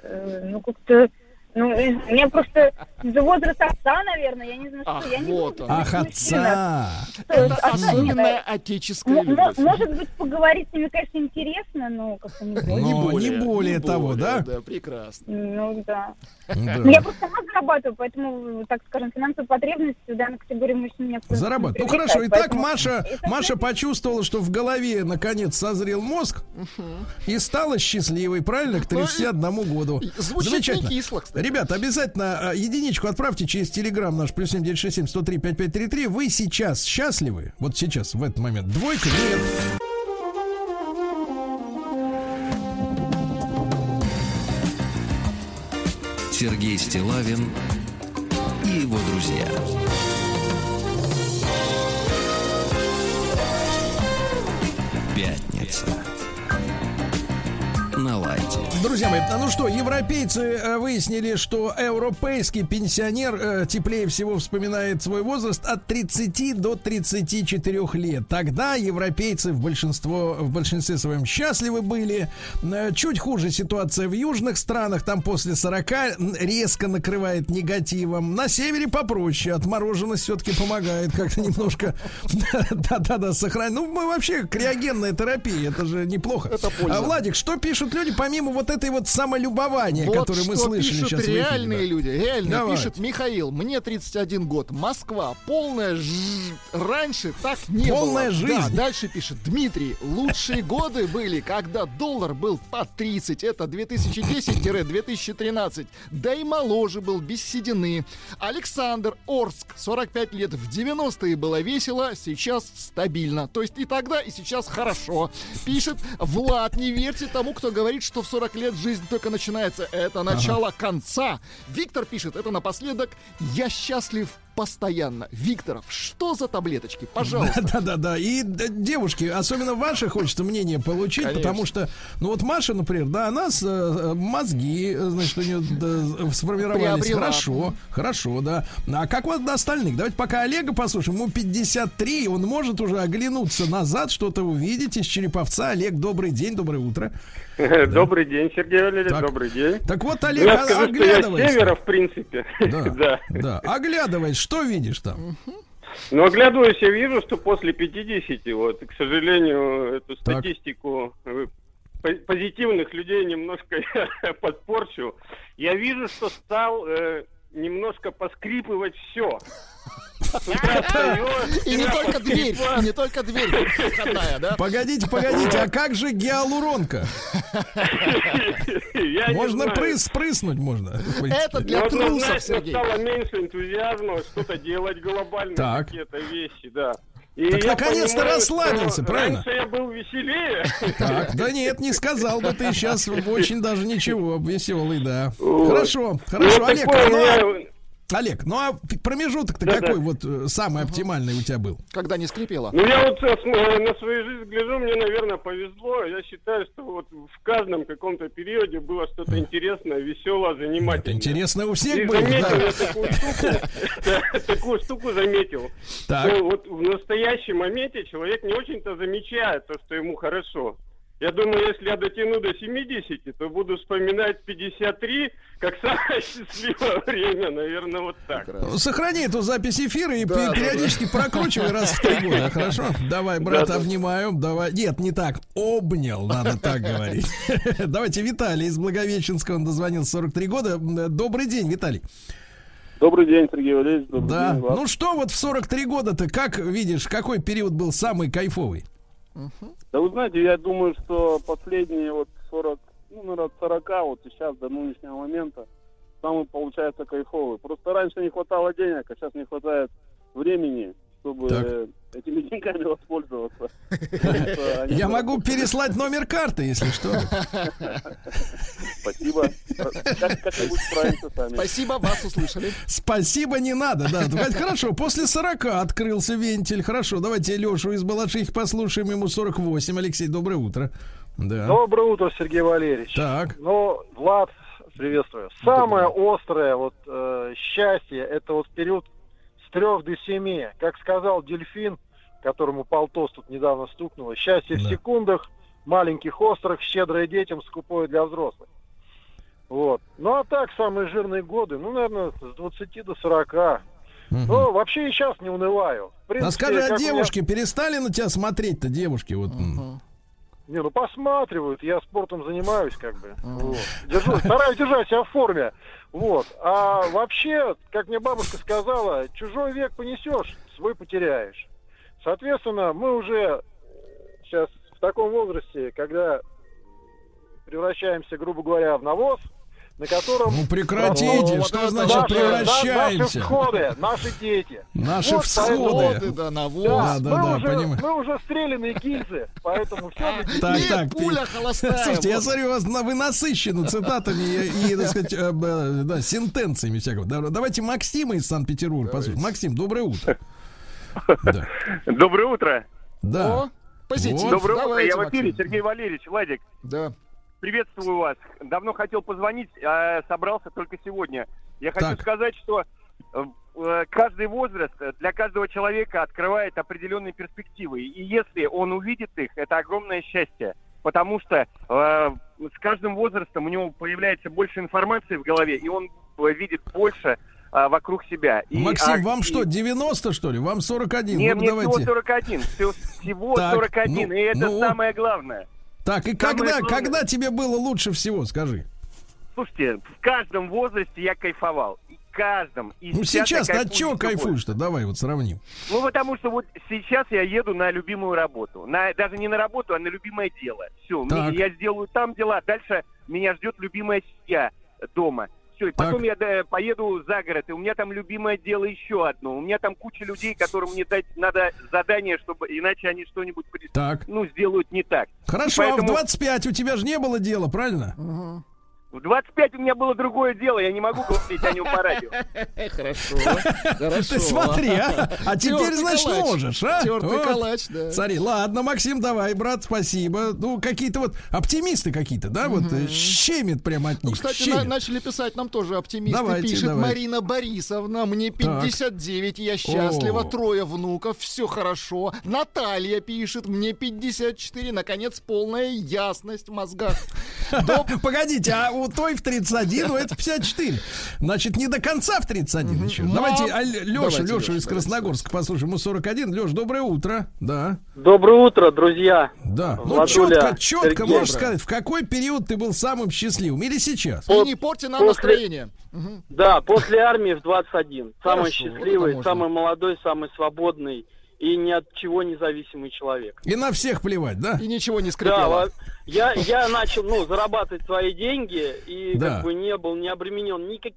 ну как-то... Ну, у меня просто за возраст отца, наверное, я не знаю, что Ах, я не вот он. Ах, отца! Это особенная отеческая любовь. Может быть, поговорить с ними, конечно, интересно, но как-то не более. Не более, не более того, более, да? Да, прекрасно. Ну, да. да. Я просто сама зарабатываю, поэтому, так скажем, финансовая потребность в данной категории мужчин у меня... Зарабатываю. Ну, хорошо. Итак, поэтому... Маша, это... Маша почувствовала, что в голове, наконец, созрел мозг и стала счастливой, правильно, к тридцати одному году. Звучит не кисло, кстати. Ребят, обязательно единичку отправьте через телеграм наш плюс семь девять шесть семь сто три пятьдесят пять тридцать три. Вы сейчас счастливы? Вот сейчас, в этот момент. Двойка нет. Сергей Стиллавин и его друзья. Пятница. На лайте. Друзья мои, ну что, европейцы выяснили, что европейский пенсионер теплее всего вспоминает свой возраст от тридцати до тридцати четырёх лет. Тогда европейцы в, большинство, в большинстве своем счастливы были. Чуть хуже ситуация в южных странах. Там после сорока резко накрывает негативом. На севере попроще. Отмороженность все-таки помогает как-то немножко. Да-да-да, сохранить. Ну, мы вообще криогенная терапия. Это же неплохо. Владик, что пишет пишут люди, помимо вот этой вот самолюбования, вот которое мы слышали сейчас в эфире. Реальные люди, реально. Давай. Пишет Михаил, мне тридцать один год, Москва, полная жизнь. Раньше так не полная было. Полная жизнь. Да, дальше пишет Дмитрий, лучшие годы были, когда доллар был по тридцать, это две тысячи десятый — две тысячи тринадцатый, да и моложе был, без седины. Александр, Орск, сорок пять лет, в девяностые было весело, сейчас стабильно. То есть и тогда, и сейчас хорошо. Пишет Влад, не верьте тому, кто говорит, что в сорок лет жизнь только начинается. Это начало ага. конца. Виктор пишет, это напоследок, я счастлив постоянно. Викторов, что за таблеточки? Пожалуйста. Да-да-да. И, девушки, особенно ваше хочется мнение получить, конечно, потому что, ну вот Маша, например, да, она с, э, мозги, значит, у нее да, сформировались. Приобрела. Хорошо, хорошо, да. А как вот до остальных? Давайте пока Олега послушаем. Ему пятьдесят три, он может уже оглянуться назад, что-то увидеть из Череповца. Олег, добрый день, доброе утро. Добрый день, Сергей Валерьевич, добрый день. Так вот, Олег, оглядывайся. Я с севера, в принципе. Да, оглядывайся. Что видишь там? Ну, оглядываясь, я вижу, что после пятидесяти, вот, к сожалению, эту статистику так. позитивных людей немножко подпорчу. Я вижу, что стал э, немножко поскрипывать все. И не только дверь, не только дверь. Погодите, погодите, а как же гиалуронка? Можно прыснуть, можно. Это для трусов, Сергей. Стало меньше энтузиазма что-то делать глобально, какие-то вещи, да. И так наконец-то понимаю, расслабился, правильно? Раньше я был веселее. Так, да нет, не сказал бы ты сейчас очень даже ничего, веселый, да. Хорошо, хорошо, Олег. Олег, ну а промежуток-то да, какой да. вот самый оптимальный у тебя был? Когда не скрипело? Ну я вот на свою жизнь гляжу, мне, наверное, повезло. Я считаю, что вот в каждом каком-то периоде было что-то интересное, веселое, занимательное. Это интересно у всех и было, заметил, да. Я такую штуку заметил. Что вот в настоящем моменте человек не очень-то замечает то, что ему хорошо. Я думаю, если я дотяну до семидесяти, то буду вспоминать пятьдесят три как самое счастливое время, наверное, вот так. Сохрани эту запись эфира и да, периодически да, да. прокручивай раз в три года, хорошо? Давай, брат, да, обнимаю. Давай. Нет, не так. Обнял, надо так говорить. Давайте Виталий из Благовещенского, он дозвонился, сорок три года. Добрый день, Виталий. Добрый день, Сергей Валерьевич. Добрый да. день, Влад. Ну что вот в сорок три года ты как видишь, какой период был самый кайфовый? Да вы знаете, я думаю, что последние вот сорок, ну, наверное, сорок вот и сейчас до нынешнего момента самый получается кайфовый. Просто раньше не хватало денег, а сейчас не хватает времени, чтобы так. этими деньгами воспользоваться. Я могу переслать номер карты, если что. Спасибо. Как-нибудь справимся сами. Спасибо, вас услышали. Спасибо, не надо, да. Хорошо, после сорока открылся вентиль. Хорошо, давайте Лешу из Балашихи послушаем, ему сорок восемь. Алексей, доброе утро. Да. Доброе утро, Сергей Валерьевич. Так. Ну, Влад, приветствую. Самое острое вот э, счастье, это вот период с трех до семи. Как сказал дельфин, которому полтос тут недавно стукнуло, счастье да. в секундах, маленьких острых, щедрое детям, скупое для взрослых. Вот. Ну а так, самые жирные годы, ну, наверное, с двадцати до сорока. Угу. Ну, вообще и сейчас не унываю. В принципе, а скажи, а девушки меня... перестали на тебя смотреть-то, девушки? Вот. Угу. Не, ну посматривают, я спортом занимаюсь, как бы. Угу. Вот. Держу, стараюсь держать себя в форме. Вот. А вообще, как мне бабушка сказала, чужой век понесешь, свой потеряешь. Соответственно, мы уже сейчас в таком возрасте, когда превращаемся, грубо говоря, в навоз, на котором... Ну прекратите, вот, что вот, значит наши, превращаемся? Наши всходы, наши дети. Наши вот всходы. Да, навоз. Да, да, мы, да, уже, понимаю. Мы уже стреляные гильзы, поэтому все... Так, нет, так, пуля пи... холостая. Слушайте, я смотрю, вас, вы насыщены цитатами и, и так сказать, э, э, да, сентенциями всякого. Давайте Максима из Санкт-Петербурга послушаем. Максим, доброе утро. Да. Доброе утро. Да. О, позитив. Вот. Доброе давайте, утро. Я в эфире, Сергей Валерьевич, Владик. Да. Приветствую вас. Давно хотел позвонить, а собрался только сегодня. Я так. хочу сказать, что каждый возраст для каждого человека открывает определенные перспективы. И если он увидит их, это огромное счастье. Потому что э, с каждым возрастом у него появляется больше информации в голове, и он видит больше э, вокруг себя. И, Максим, а, вам и... что, девяносто, что ли? Вам сорок один? Нет, ну, мне давайте. всего сорок один. Всего, всего так, сорок один, ну, и это ну... самое главное. Так, и Самое когда, главное... когда тебе было лучше всего, скажи? Слушайте, в каждом возрасте я кайфовал. В каждом. И ну сейчас, сейчас от чего кайфуешь-то? Давай вот сравним. Ну потому что вот сейчас я еду на любимую работу. На, даже не на работу, а на любимое дело. Все, мне, я сделаю там дела, дальше меня ждет любимая семья дома. Все, и потом я да, поеду за город, и у меня там любимое дело еще одно. У меня там куча людей, которым мне дать надо задание, чтобы иначе они что-нибудь при... так. ну, сделают не так. Хорошо, поэтому... а в двадцать пять у тебя же не было дела, правильно? Угу. В двадцать пять у меня было другое дело, я не могу говорить о нем по радио. Хорошо, хорошо. Ты смотри, а, а теперь, значит, можешь, а? Тёртый калач, да. Смотри, ладно, Максим, давай, брат, спасибо. Ну, какие-то вот оптимисты какие-то, да, вот щемит прямо от них. Ну, кстати, на- начали писать нам тоже оптимисты. Давайте, пишет давай. Марина Борисовна, мне пятьдесят девять, так. я счастлива, О-о-о. трое внуков, все хорошо. Наталья пишет, мне пятьдесят четыре, наконец, полная ясность в мозгах. Погодите, а у той в тридцать один, у этой пятьдесят четыре. Значит, не до конца в тридцать один еще. Мам... Давайте а, Леша, Леша из Красногорска послушаем. Ему сорок один. Леш, доброе утро. Да. Доброе утро, друзья. Да. Владуля, ну, четко, четко Сергей, можешь сказать, в какой период ты был самым счастливым? Или сейчас? И не порти нам после... настроение. Угу. Да, после армии в двадцать один. Самый Хорошо, счастливый, вот самый молодой, самый свободный. И ни от чего независимый человек. И на всех плевать, да? И ничего не скрывал. Да, я, я начал, ну, зарабатывать свои деньги и да. как бы не был, не обременен никаким.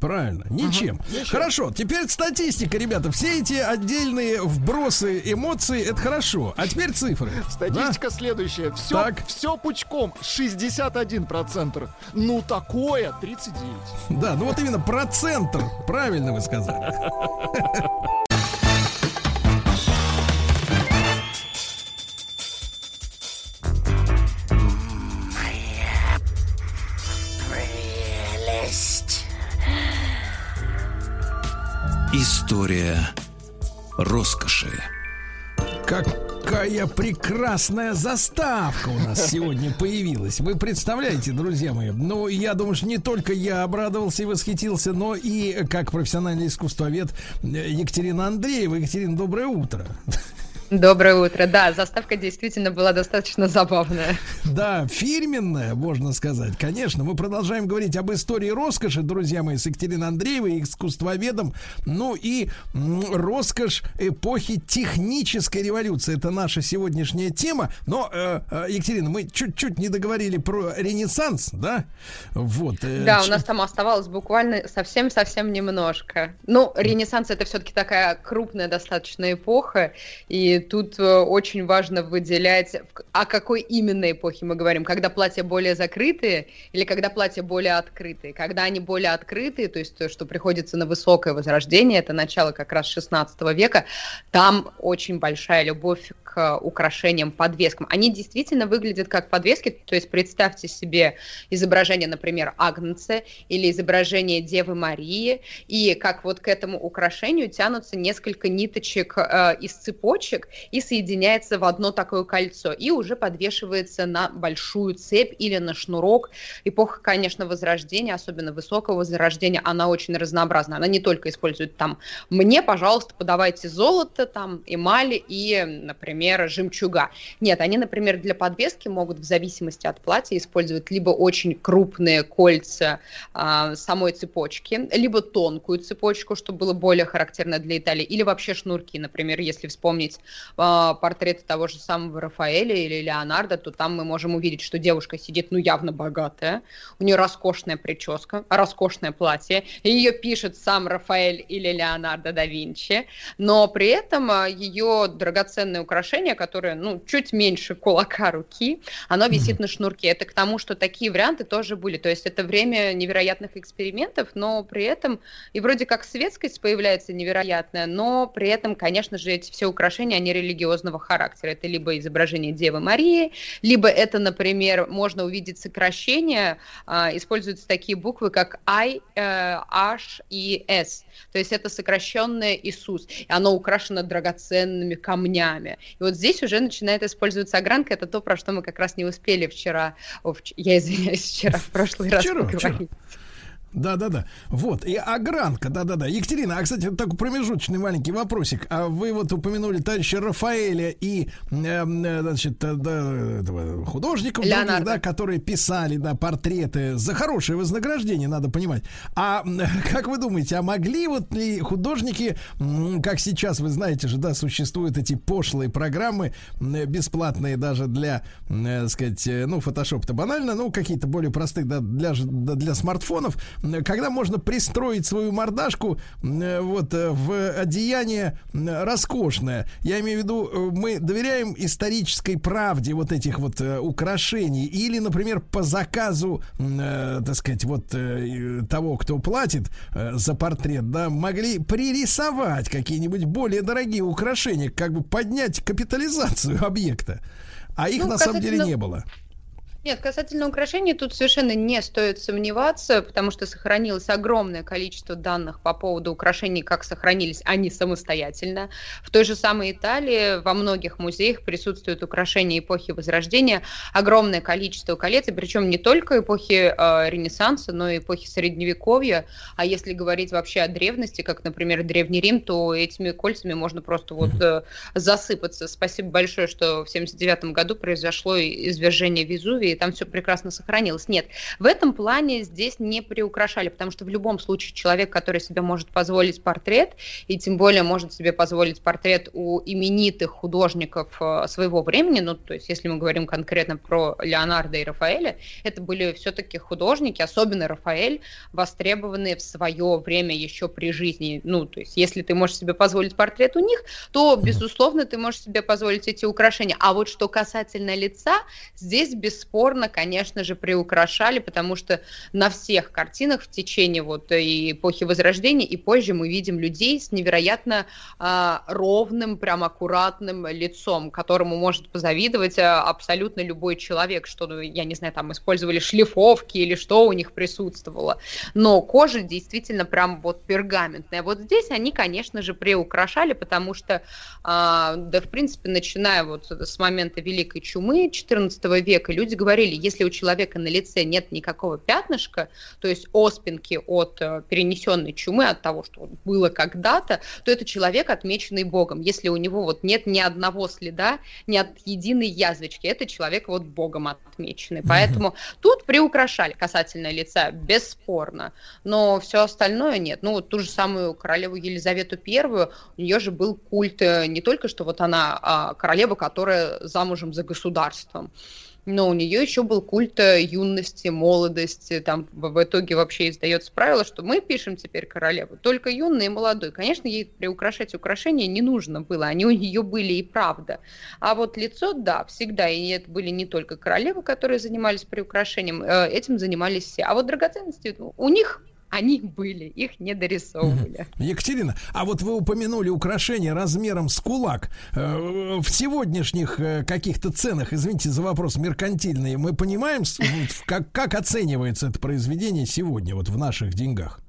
Правильно, ничем. Ага, хорошо, теперь статистика, ребята. Все эти отдельные вбросы эмоций, это хорошо. А теперь цифры. Статистика да? следующая. Все, так. все пучком. шестьдесят один процент. Ну, такое тридцать девять. Да, ну вот именно процент. Правильно вы сказали. История роскоши. Какая прекрасная заставка у нас сегодня появилась. Вы представляете, друзья мои? Ну, я думаю, что не только я обрадовался и восхитился, но и, как профессиональный искусствовед, Екатерина Андреева. Екатерина, доброе утро. Доброе утро. Да, заставка действительно была достаточно забавная. Да, фирменная, можно сказать. Конечно, мы продолжаем говорить об истории роскоши, друзья мои, с Екатериной Андреевой, искусствоведом. Ну и роскошь эпохи технической революции. Это наша сегодняшняя тема. Но, Екатерина, мы чуть-чуть не договорили про Ренессанс, да? Вот. Да, у нас там оставалось буквально совсем-совсем немножко. Ну, Ренессанс — это все-таки такая крупная достаточно эпоха, и тут очень важно выделять, о какой именно эпохе мы говорим. Когда платья более закрытые или когда платья более открытые. Когда они более открытые, то есть то, что приходится на высокое возрождение, это начало как раз шестнадцатого века, там очень большая любовь к украшениям, подвескам. Они действительно выглядят как подвески, то есть представьте себе изображение, например, Агнца или изображение Девы Марии, и как вот к этому украшению тянутся несколько ниточек э, из цепочек, и соединяется в одно такое кольцо, и уже подвешивается на большую цепь или на шнурок. Эпоха, конечно, Возрождения, особенно Высокого Возрождения, она очень разнообразна. Она не только использует там «мне, пожалуйста, подавайте золото, там, эмаль и, например, жемчуга». Нет, они, например, для подвески могут в зависимости от платья использовать либо очень крупные кольца а, самой цепочки, либо тонкую цепочку, что было более характерно для Италии, или вообще шнурки, например, если вспомнить портреты того же самого Рафаэля или Леонардо, то там мы можем увидеть, что девушка сидит, ну, явно богатая, у нее роскошная прическа, роскошное платье, и ее пишет сам Рафаэль или Леонардо да Винчи, но при этом ее драгоценное украшение, которое, ну, чуть меньше кулака руки, оно висит на шнурке. Это к тому, что такие варианты тоже были, то есть это время невероятных экспериментов, но при этом и вроде как светскость появляется невероятная, но при этом, конечно же, эти все украшения, они религиозного характера. Это либо изображение Девы Марии, либо это, например, можно увидеть сокращение. Э, используются такие буквы, как I, э, H и S. То есть это сокращенное Иисус. И оно украшено драгоценными камнями. И вот здесь уже начинает использоваться огранка. Это то, про что мы как раз не успели вчера... О, вч... Я извиняюсь, вчера, в прошлый раз поговорить. Да-да-да. Вот. И огранка. Да-да-да. Екатерина, а, кстати, вот такой промежуточный маленький вопросик. А вы вот упомянули товарища Рафаэля и, э, значит, да, художников, других, да, которые писали, да, портреты за хорошее вознаграждение, надо понимать. А как вы думаете, а могли вот ли художники, как сейчас, вы знаете же, да, существуют эти пошлые программы, бесплатные даже для, так сказать, ну, фотошоп-то банально, ну, какие-то более простые, да, для, для смартфонов, когда можно пристроить свою мордашку вот в одеяние роскошное. Я имею в виду, мы доверяем исторической правде вот этих вот украшений или, например, по заказу, э, так сказать, вот э, того, кто платит э, за портрет, да, могли пририсовать какие-нибудь более дорогие украшения, как бы поднять капитализацию объекта, а их ну, на касательно... самом деле не было. Нет, касательно украшений тут совершенно не стоит сомневаться, потому что сохранилось огромное количество данных по поводу украшений, как сохранились они самостоятельно. В той же самой Италии во многих музеях присутствуют украшения эпохи Возрождения, огромное количество коллекций, причем не только эпохи э, Ренессанса, но и эпохи Средневековья. А если говорить вообще о древности, как, например, Древний Рим, то этими кольцами можно просто вот э, засыпаться. Спасибо большое, что в семьдесят девятом году произошло извержение Везувия, и там все прекрасно сохранилось. Нет, в этом плане здесь не приукрашали, потому что в любом случае человек, который себе может позволить портрет, и тем более может себе позволить портрет у именитых художников своего времени, ну, то есть, если мы говорим конкретно про Леонардо и Рафаэля, это были все-таки художники, особенно Рафаэль, востребованные в свое время еще при жизни. Ну, то есть, если ты можешь себе позволить портрет у них, то, безусловно, ты можешь себе позволить эти украшения. А вот что касательно лица, здесь бесспорно конечно же, приукрашали, потому что на всех картинах в течение вот и эпохи Возрождения и позже мы видим людей с невероятно э, ровным, прям аккуратным лицом, которому может позавидовать абсолютно любой человек, что, ну, я не знаю, там использовали шлифовки или что у них присутствовало. Но кожа действительно прям вот пергаментная. Вот здесь они, конечно же, приукрашали, потому что, э, да, в принципе, начиная вот с момента Великой Чумы четырнадцатого века, люди говорят, говорили, если у человека на лице нет никакого пятнышка, то есть оспинки от перенесенной чумы, от того, что было когда-то, то это человек, отмеченный Богом. Если у него вот нет ни одного следа, ни от единой язвочки, это человек вот Богом отмеченный. Поэтому mm-hmm. тут приукрашали касательно лица, бесспорно, но все остальное нет. Ну, вот ту же самую королеву Елизавету Первую, у нее же был культ не только, что вот она а королева, которая замужем за государством, но у нее еще был культ юности, молодости. Там в итоге вообще издается правило, что мы пишем теперь королеву только юной и молодой. Конечно, ей приукрашать украшения не нужно было, они у нее были и правда. А вот лицо, да, всегда, и это были не только королевы, которые занимались приукрашением, этим занимались все. А вот драгоценности у них... Они были, их не дорисовывали. Екатерина, а вот вы упомянули украшения размером с кулак. В сегодняшних каких-то ценах, извините за вопрос меркантильный, мы понимаем, как, как оценивается это произведение сегодня, вот в наших деньгах?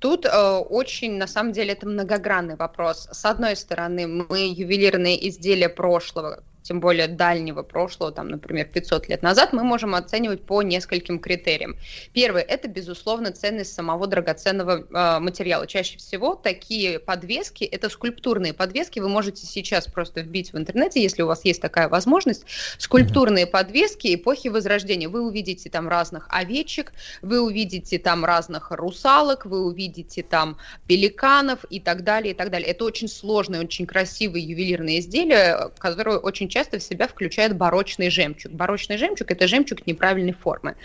Тут э, очень, на самом деле, это многогранный вопрос. С одной стороны, мы ювелирные изделия прошлого, тем более дальнего прошлого, там, например, пятьсот лет назад, мы можем оценивать по нескольким критериям. Первый – это, безусловно, ценность самого драгоценного э, материала. Чаще всего такие подвески – это скульптурные подвески. Вы можете сейчас просто вбить в интернете, если у вас есть такая возможность, скульптурные mm-hmm. подвески эпохи Возрождения. Вы увидите там разных овечек, вы увидите там разных русалок, вы увидите там пеликанов и так далее, и так далее. Это очень сложные, очень красивые ювелирные изделия, которые очень часто в себя включает барочный жемчуг. Барочный жемчуг – это жемчуг неправильной формы.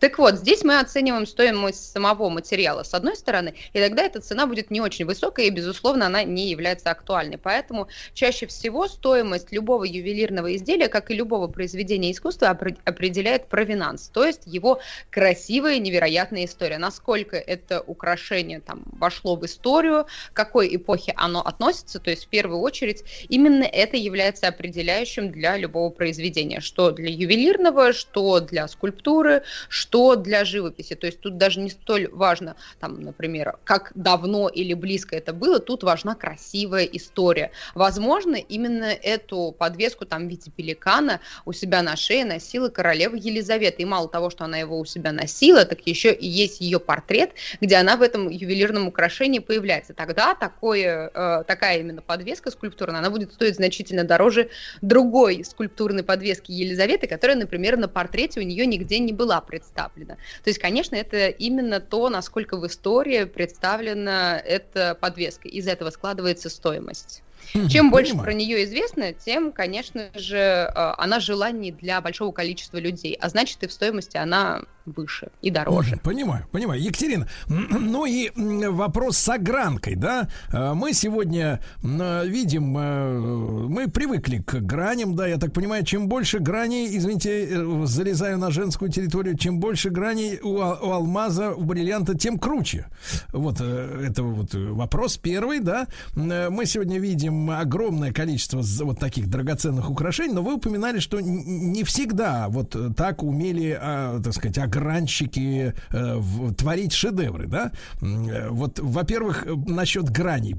Так вот, здесь мы оцениваем стоимость самого материала, с одной стороны, и тогда эта цена будет не очень высокая, и, безусловно, она не является актуальной. Поэтому чаще всего стоимость любого ювелирного изделия, как и любого произведения искусства, определяет провинанс, то есть его красивая, невероятная история. Насколько это украшение там вошло в историю, к какой эпохе оно относится, то есть в первую очередь именно это является определяющим общем для любого произведения, что для ювелирного, что для скульптуры, что для живописи. То есть тут даже не столь важно, там, например, как давно или близко это было, тут важна красивая история. Возможно, именно эту подвеску там в виде пеликана у себя на шее носила королева Елизавета. И мало того, что она его у себя носила, так еще и есть ее портрет, где она в этом ювелирном украшении появляется. Тогда такое, э, такая именно подвеска скульптурная, она будет стоить значительно дороже другой скульптурной подвески Елизаветы, которая, например, на портрете у нее нигде не была представлена. То есть, конечно, это именно то, насколько в истории представлена эта подвеска. Из этого складывается стоимость. Чем Понимаю. больше про нее известно, тем, конечно же, она желаннее для большого количества людей, а значит, и в стоимости она выше и дороже. Понимаю, понимаю. Екатерина, ну и вопрос с огранкой, да? Мы сегодня видим, мы привыкли к граням, да, я так понимаю, чем больше граней, извините, залезаю на женскую территорию, чем больше граней у, у алмаза, у бриллианта, тем круче. Вот это вот вопрос первый, да? Мы сегодня видим огромное количество вот таких драгоценных украшений, но вы упоминали, что не всегда вот так умели, а, так сказать, огранщики а, в, творить шедевры, да? Вот, во-первых, насчет граней.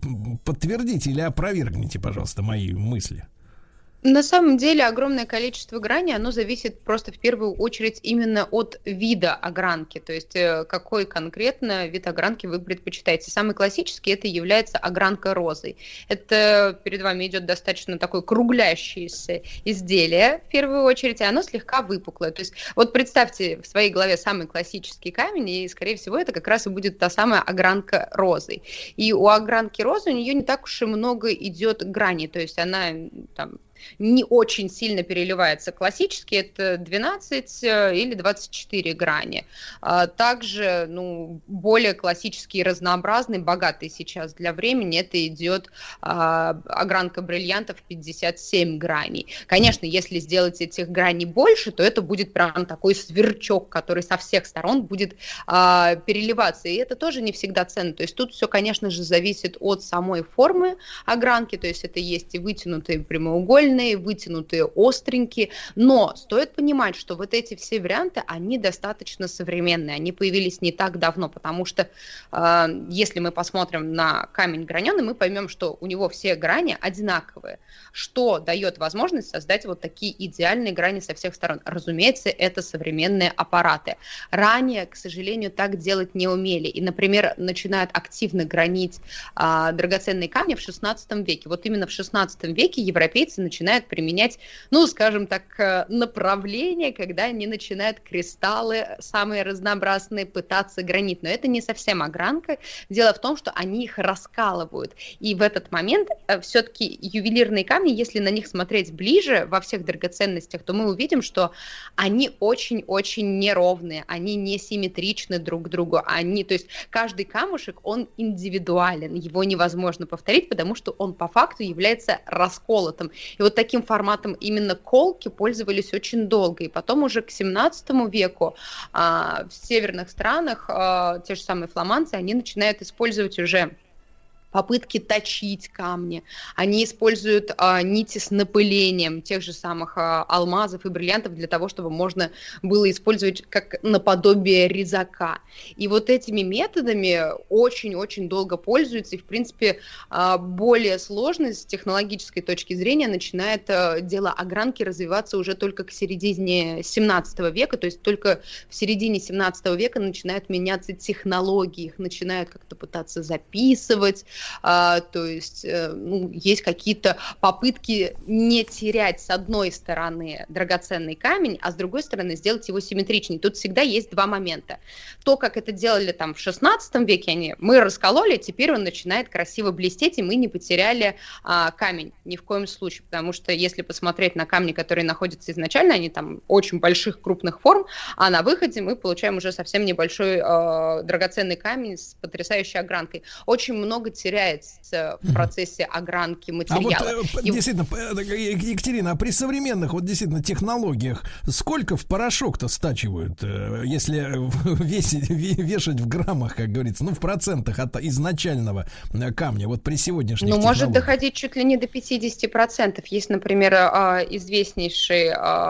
Подтвердите или опровергните, пожалуйста, мои мысли. На самом деле огромное количество граней, оно зависит просто в первую очередь именно от вида огранки, то есть какой конкретно вид огранки вы предпочитаете. Самый классический это является огранка розой. Это перед вами идет достаточно такое круглящееся изделие в первую очередь, и оно слегка выпуклое. То есть вот представьте в своей голове самый классический камень, и скорее всего это как раз и будет та самая огранка розой. И у огранки розы у нее не так уж и много идет граней, то есть она там не очень сильно переливается. Классически это двенадцать или двадцать четыре грани. Также, ну, более классические, разнообразные, богатые сейчас для времени, это идет а, огранка бриллиантов пятьдесят семь граней. Конечно, если сделать этих граней больше, то это будет прям такой сверчок, который со всех сторон будет а, переливаться. И это тоже не всегда ценно. То есть тут все, конечно же, зависит от самой формы огранки. То есть это есть и вытянутые прямоугольные, вытянутые, остренькие, но стоит понимать, что вот эти все варианты, они достаточно современные, они появились не так давно, потому что э, если мы посмотрим на камень граненый, мы поймем, что у него все грани одинаковые, что дает возможность создать вот такие идеальные грани со всех сторон. Разумеется, это современные аппараты. Ранее, к сожалению, так делать не умели, и, например, начинают активно гранить э, драгоценные камни в шестнадцатом веке. Вот именно в шестнадцатом веке европейцы начинают начинают применять, ну, скажем так, направление, когда они начинают кристаллы самые разнообразные пытаться гранить. Но это не совсем огранка. Дело в том, что они их раскалывают. И в этот момент все-таки ювелирные камни, если на них смотреть ближе во всех драгоценностях, то мы увидим, что они очень-очень неровные, они несимметричны друг к другу. Они, то есть каждый камушек, он индивидуален, его невозможно повторить, потому что он по факту является расколотым. И вот таким форматом именно колки пользовались очень долго. И потом уже к семнадцатому веку а, в северных странах а, те же самые фламандцы, они начинают использовать уже попытки точить камни. Они используют а, нити с напылением тех же самых а, алмазов и бриллиантов для того, чтобы можно было использовать как наподобие резака. И вот этими методами очень-очень долго пользуются, и, в принципе, а, более сложно с технологической точки зрения начинает а, дело огранки развиваться уже только к середине семнадцатого века, то есть только в середине семнадцатого века начинают меняться технологии, их начинают как-то пытаться записывать. А, то есть, ну, есть какие-то попытки не терять с одной стороны драгоценный камень, а с другой стороны сделать его симметричнее. Тут всегда есть два момента. То, как это делали там в шестнадцатом веке, они, мы раскололи, теперь он начинает красиво блестеть, и мы не потеряли а, камень ни в коем случае, потому что если посмотреть на камни, которые находятся изначально, они там очень больших, крупных форм, а на выходе мы получаем уже совсем небольшой а, драгоценный камень с потрясающей огранкой. Очень много теряется теряется в процессе огранки материала. А вот, и... действительно, Екатерина, а при современных вот действительно технологиях сколько в порошок-то стачивают, если весить, вешать в граммах, как говорится, ну в процентах от изначального камня, вот при сегодняшних технологиях? Ну, может доходить чуть ли не до пятидесяти процентов. Есть, например, известнейший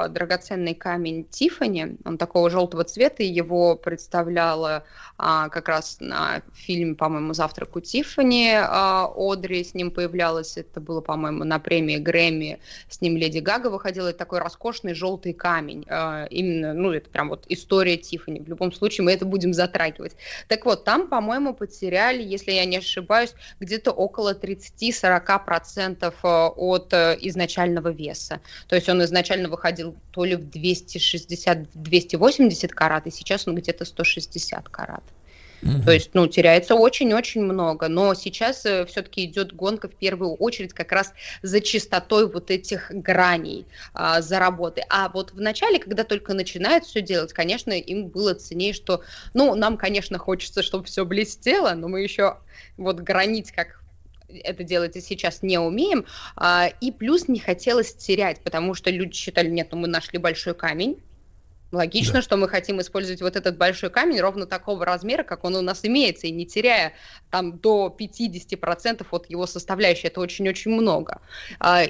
драгоценный камень Тиффани, он такого желтого цвета, и его представляла как раз на фильме, по-моему, «Завтрак у Тиффани» Одри с ним появлялась, это было, по-моему, на премии Грэмми, с ним Леди Гага выходила, это такой роскошный желтый камень, именно, ну, это прям вот история Тиффани, в любом случае мы это будем затрагивать. Так вот, там, по-моему, потеряли, если я не ошибаюсь, где-то около тридцати-сорока процентов от изначального веса, то есть он изначально выходил то ли в двести шестьдесят - двести восемьдесят карат, и сейчас он где-то сто шестьдесят карат. Mm-hmm. То есть, ну, теряется очень-очень много, но сейчас э, все-таки идет гонка в первую очередь как раз за чистотой вот этих граней, э, за работы. А вот в начале, когда только начинают все делать, конечно, им было ценнее, что, ну, нам, конечно, хочется, чтобы все блестело, но мы еще вот гранить как это делать и сейчас не умеем, э, и плюс не хотелось терять, потому что люди считали, нет, ну, мы нашли большой камень. Логично, да. Что мы хотим использовать вот этот большой камень ровно такого размера, как он у нас имеется, и не теряя там до пятидесяти процентов от его составляющей. Это очень-очень много.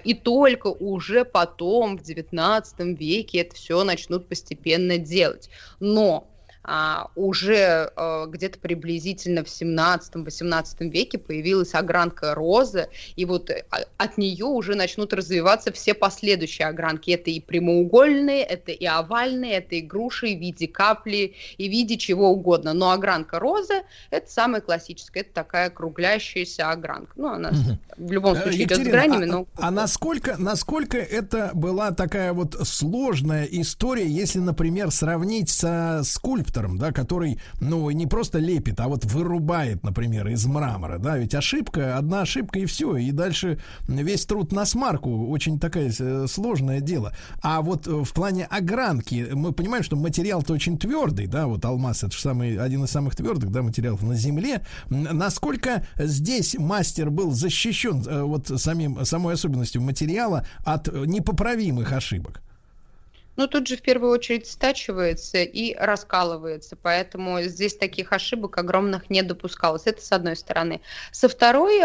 И только уже потом, в девятнадцатом веке, это все начнут постепенно делать. Но Uh, уже uh, где-то приблизительно в семнадцатом-восемнадцатом веке появилась огранка розы, и вот от нее уже начнут развиваться все последующие огранки. Это и прямоугольные, это и овальные, это и груши в виде капли, и в виде чего угодно. Но огранка розы – это самая классическая, это такая округляющаяся огранка. Ну, она угу. в любом случае Екатерина, идет с гранями. А, но... а насколько, насколько это была такая вот сложная история, если, например, сравнить со скульптурой? Да, который, ну, не просто лепит, а вот вырубает, например, из мрамора, да, ведь ошибка, одна ошибка и все, и дальше весь труд на смарку, очень такое сложное дело. А вот в плане огранки мы понимаем, что материал-то очень твердый, да, вот алмаз, это же самый, один из самых твердых, да, материалов на земле. Насколько здесь мастер был защищен вот самим, самой особенностью материала от непоправимых ошибок? Ну, тут же в первую очередь стачивается и раскалывается, поэтому здесь таких ошибок огромных не допускалось. Это с одной стороны. Со второй,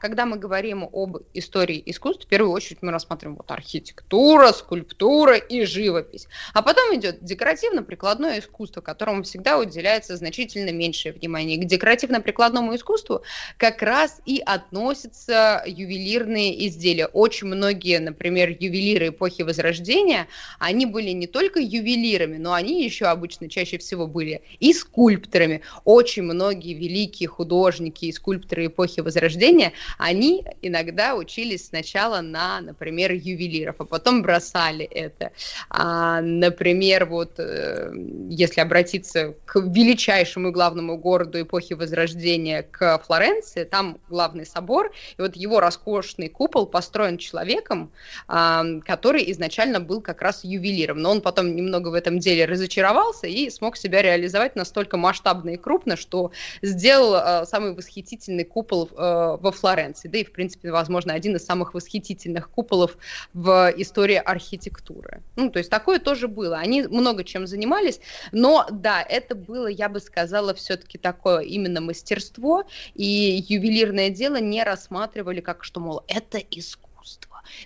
когда мы говорим об истории искусств, в первую очередь мы рассматриваем вот архитектура, скульптура и живопись. А потом идет декоративно-прикладное искусство, которому всегда уделяется значительно меньшее внимание. К декоративно-прикладному искусству как раз и относятся ювелирные изделия. Очень многие, например, ювелиры эпохи Возрождения, они были не только ювелирами, но они еще обычно чаще всего были и скульпторами. Очень многие великие художники и скульпторы эпохи Возрождения, они иногда учились сначала на, например, ювелиров, а потом бросали это. А, например, вот если обратиться к величайшему и главному городу эпохи Возрождения, к Флоренции, там главный собор, и вот его роскошный купол построен человеком, а, который изначально был как раз ювелиром, но он потом немного в этом деле разочаровался и смог себя реализовать настолько масштабно и крупно, что сделал а, самый восхитительный купол а, во Флоренции. Флоренции, да и, в принципе, возможно, один из самых восхитительных куполов в истории архитектуры. Ну, то есть такое тоже было. Они много чем занимались, но, да, это было, я бы сказала, все-таки такое именно мастерство, и ювелирное дело не рассматривали как, что, мол, это искусство.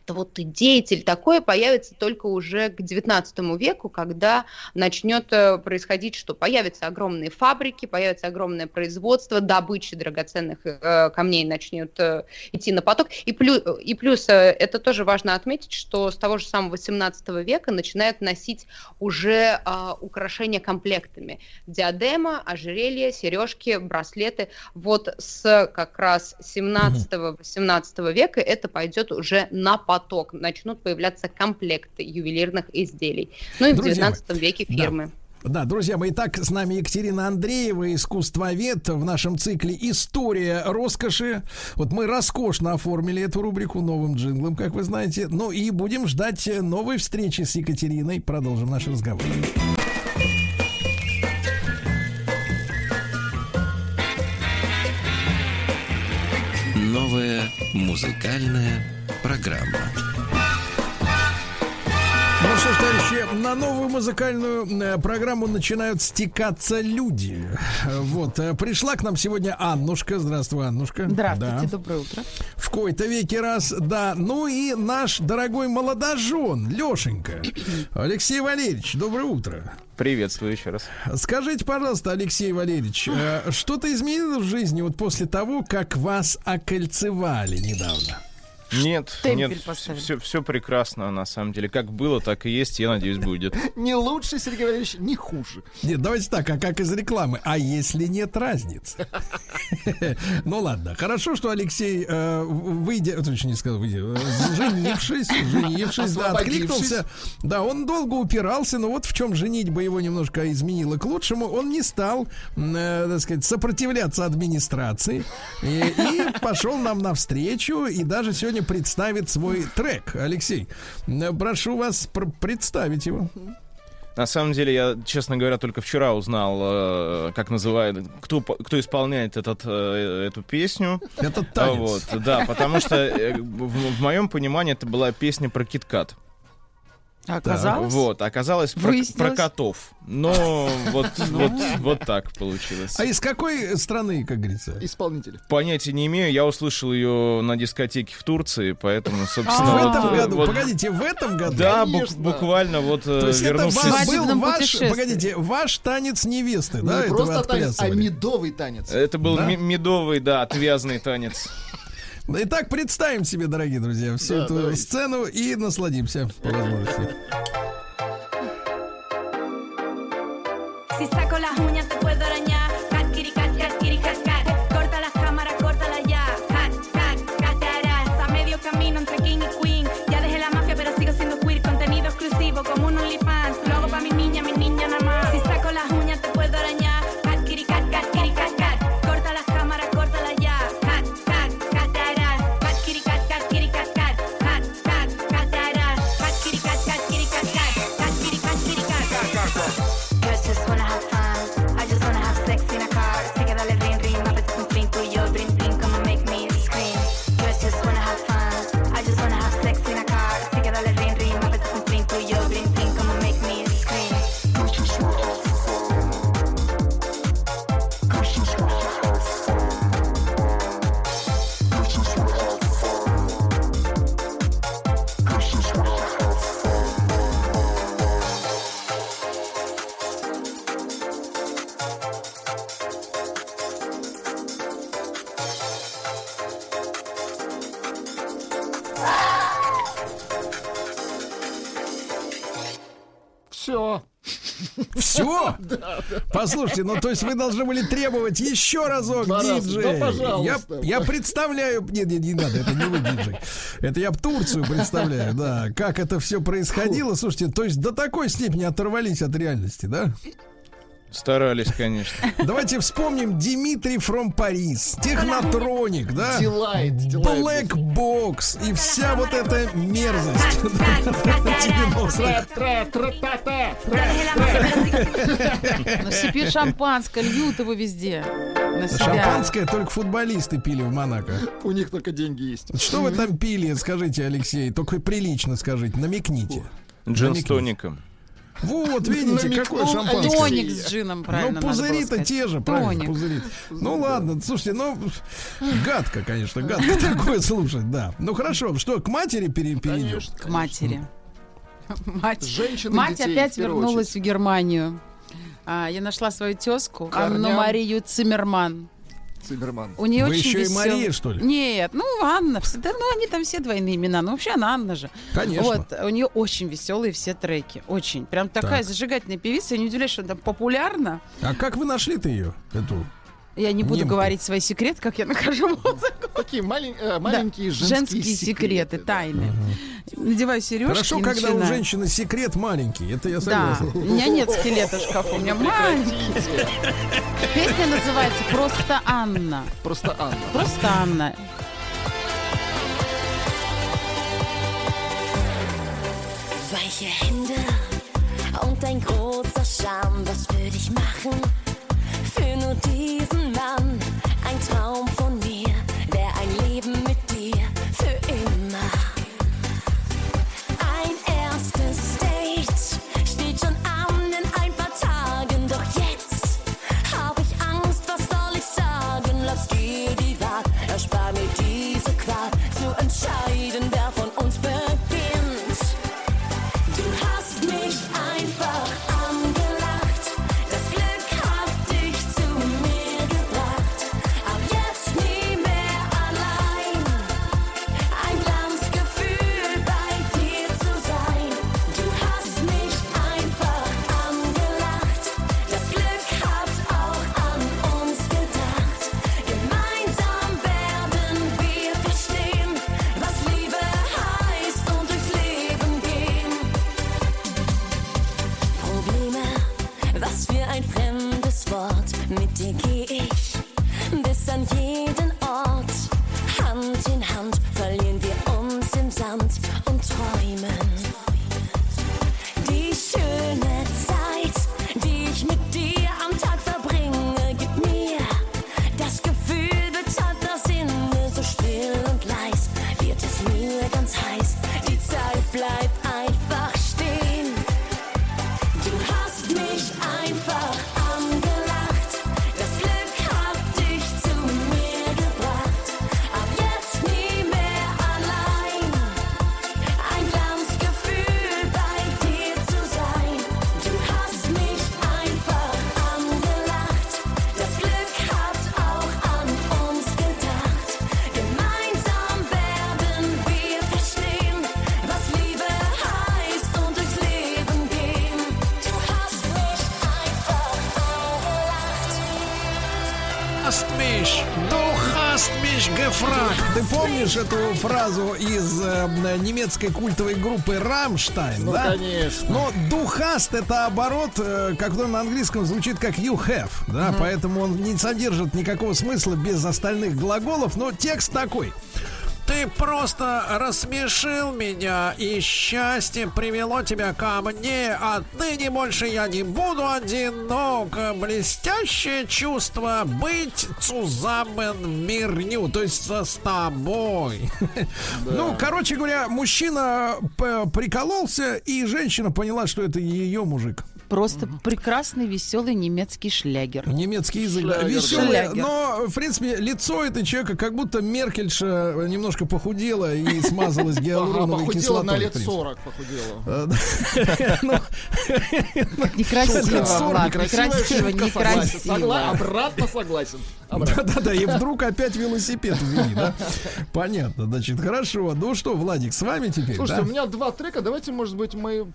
Это вот ты деятель, такое появится только уже к девятнадцатому веку, когда начнет происходить, что появятся огромные фабрики, появится огромное производство, добыча драгоценных э, камней начнет э, идти на поток. И плюс, и плюс э, это тоже важно отметить, что с того же самого восемнадцатого века начинают носить уже э, украшения комплектами. Диадема, ожерелья, сережки, браслеты. Вот с как раз семнадцатого-восемнадцатого века это пойдет уже на на поток, начнут появляться комплекты ювелирных изделий. Ну и в девятнадцатом веке фирмы. Да. Да, друзья мои, итак, с нами Екатерина Андреева, искусствовед, в нашем цикле «История роскоши». Вот мы роскошно оформили эту рубрику новым джинглом, как вы знаете. Ну и будем ждать новой встречи с Екатериной. Продолжим наш разговор. Новая музыкальная программа. Ну что ж, товарищи, на новую музыкальную программу начинают стекаться люди. Вот, пришла к нам сегодня Аннушка. Здравствуй, Аннушка. Здравствуйте, да. Доброе утро. В кои-то веки раз, да. Ну и наш дорогой молодожен, Лешенька. Алексей Валерьевич, доброе утро. Приветствую еще раз. Скажите, пожалуйста, Алексей Валерьевич, что-то изменилось в жизни вот после того, как вас окольцевали недавно? Нет, Темпель нет, все, все прекрасно, на самом деле. Как было, так и есть, я надеюсь, будет. Не лучше, Сергей Валерьевич, не хуже. Нет, давайте так, а как из рекламы? А если нет разницы? Ну ладно, хорошо, что Алексей, выйдя, точнее, не сказал, выйдя, женившись, женившись, да, откликнулся. Да, он долго упирался, но вот в чем женитьба его немножко изменила к лучшему. Он не стал, так сказать, сопротивляться администрации и пошел нам навстречу, и даже сегодня представит свой трек. Алексей, прошу вас пр- представить его. На самом деле, я, честно говоря, только вчера узнал, э, как называют, кто, кто исполняет этот, э, эту песню. Этот танец. Вот, да, потому что э, в, в моем понимании это была песня про кит-кат. Оказалось? Вот, оказалось про, про котов. Но вот, вот, вот так получилось. А из какой страны, как говорится, исполнитель? Понятия не имею, я услышал ее на дискотеке в Турции, поэтому, собственно... А, вот, в этом году, вот, погодите, в этом году? Да, бу- буквально вот вернувшись... То есть вернувшись... это был ваш, погодите, ваш танец невесты, да? Не просто танец, а медовый танец. Это был да? м- медовый, да, отвязный танец. Итак, представим себе, дорогие друзья, всю да, эту давайте. сцену и насладимся. Все? Да, да. Послушайте, ну то есть вы должны были требовать еще разок, Два диджей. Раз, да, я, я представляю... Нет, не, не надо, это не вы, диджей. Это я в Турцию представляю, да. Как это все происходило. Слушайте, то есть до такой степени оторвались от реальности, да? Старались, конечно. Давайте вспомним Димитрий from Paris, Технотроник, да? Delight, Black Delight. Box и вся вот эта мерзость. Но все пьют шампанское, льют его везде. Шампанское только футболисты пили в Монако. У них только деньги есть. Что вы там пили, скажите, Алексей? Только прилично скажите, намекните. Джин с тоником. Вот, видите, намекнул, какой шампанское. Тоник с джином, правильно. Ну, пузыри-то те же, правильно, пузыри. Ну, ладно, слушайте, ну, гадко, конечно, гадко такое слушать, да. Ну, хорошо, что, к матери перейдешь? К матери. Мать опять вернулась в Германию. Я нашла свою тезку, Анну Марию Циммерман. Циммерман. У нее Вы очень еще весел... и Мария, что ли? Нет, ну Анна, да, ну они там все двойные имена, но вообще она Анна же. Конечно. Вот, у нее очень веселые все треки, очень. Прям такая так. зажигательная певица, я не удивляюсь, что она там популярна. А как вы нашли-то ее, эту... Я не буду Немку. говорить свой секрет, как я нахожу музыку. Такие малень, э, маленькие да. женские, женские секреты, секреты, тайны. Угу. Надеваю сережки. Хорошо, когда начинаю. У женщины секрет маленький. Это я согласен. Да. У меня нет скелета в шкафу, у меня маленький. Песня называется «Просто Анна». Просто Анна. Просто Анна. Weiche Hände und ein großer Charme, was würde ich machen? Für nur diesen Mann, ein Traum von mir, der ein Leben Эту фразу из э, немецкой культовой группы «Рамштайн», ну, да? Конечно. Но «духаст» — это оборот, э, как он на английском звучит как «you have», да? Mm-hmm. Поэтому он не содержит никакого смысла без остальных глаголов, но текст такой. Ты просто рассмешил меня, и счастье привело тебя ко мне. Отныне больше я не буду одинок. Блестящее чувство быть цузамен в мирню, то есть с тобой. Да. Ну, короче говоря, мужчина прикололся, и женщина поняла, что это ее мужик. Просто прекрасный, веселый немецкий шлягер. Немецкий язык, да. Веселый, но, в принципе, лицо этого человека, как будто Меркельша немножко похудела и смазалась гиалуроновой кислотой. Похудела на лет сорок, похудела. Некрасиво, некрасиво, некрасиво. Обратно согласен. Да-да-да, и вдруг опять велосипед ввели, да? Понятно, значит, хорошо. Ну что, Владик, с вами теперь, да? Слушайте, у меня два трека, давайте, может быть, мы...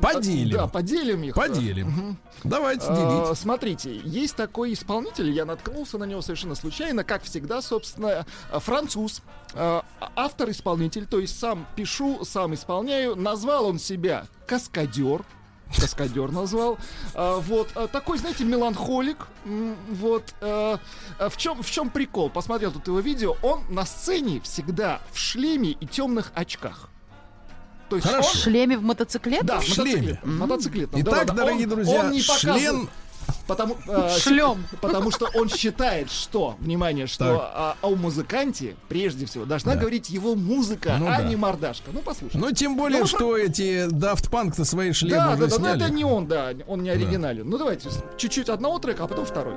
Поделим. Да, поделим их. Поделим. Угу. Давайте а, делить. Смотрите, есть такой исполнитель, я наткнулся на него совершенно случайно, как всегда, собственно, француз, а, автор-исполнитель, то есть сам пишу, сам исполняю. Назвал он себя «Каскадер». Каскадер назвал. А, вот а, такой, знаете, меланхолик. Вот а, в чем в чем прикол? Посмотрел тут его видео. Он на сцене всегда в шлеме и темных очках. То есть он... В шлеме в мотоциклете? Да, в шлеме. Mm-hmm. Мотоциклетом. Итак, да, дорогие он, друзья, он не шлем... Потому, э, Шлем. Потому что он считает, что, внимание, что э, о музыканте, прежде всего, должна да. говорить его музыка, ну, а да. не мордашка. Ну, послушай. Ну, тем более, ну, что мы... эти Daft Punk-то свои шлемы да, уже да, да, сняли. Да, да, это не он, да, он не оригинален. Да. Ну, давайте чуть-чуть одного трека, а потом второй.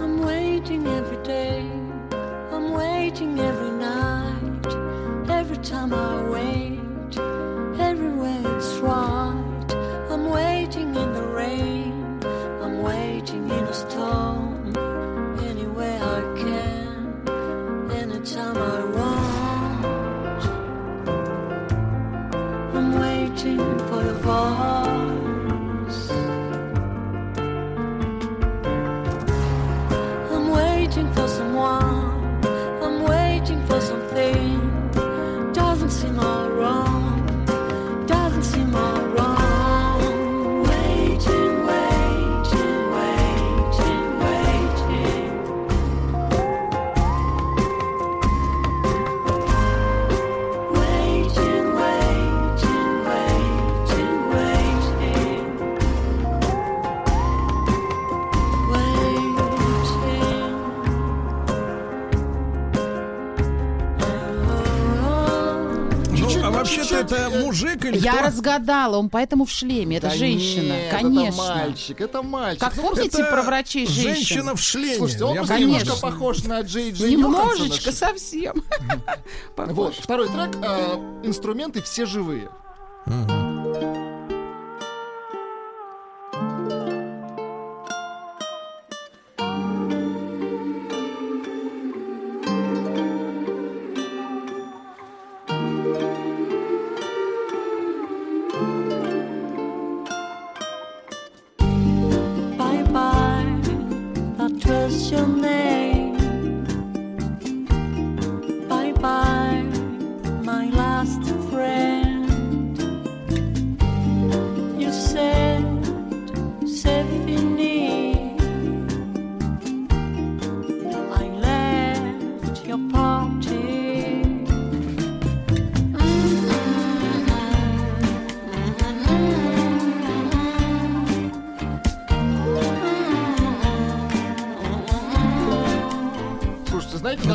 I'm waiting every day, I'm waiting every night, every time I wait, everywhere it's right. I'm waiting in the rain, I'm waiting in a storm, anywhere I can, anytime I want. I'm waiting for your voice. I'm waiting for someone, I'm waiting for something, doesn't seem all wrong, doesn't seem all wrong. Это мужик или я кто? Разгадала, он поэтому в шлеме. Это да женщина, нет, конечно. Это мальчик, это мальчик. Как помните это про врачей женщин? Женщина в шлеме. Слушайте, он просто немножко похож на Джей Джей. Немножечко, совсем. Вот, второй трек. Инструменты все живые. Bye bye, my last friend.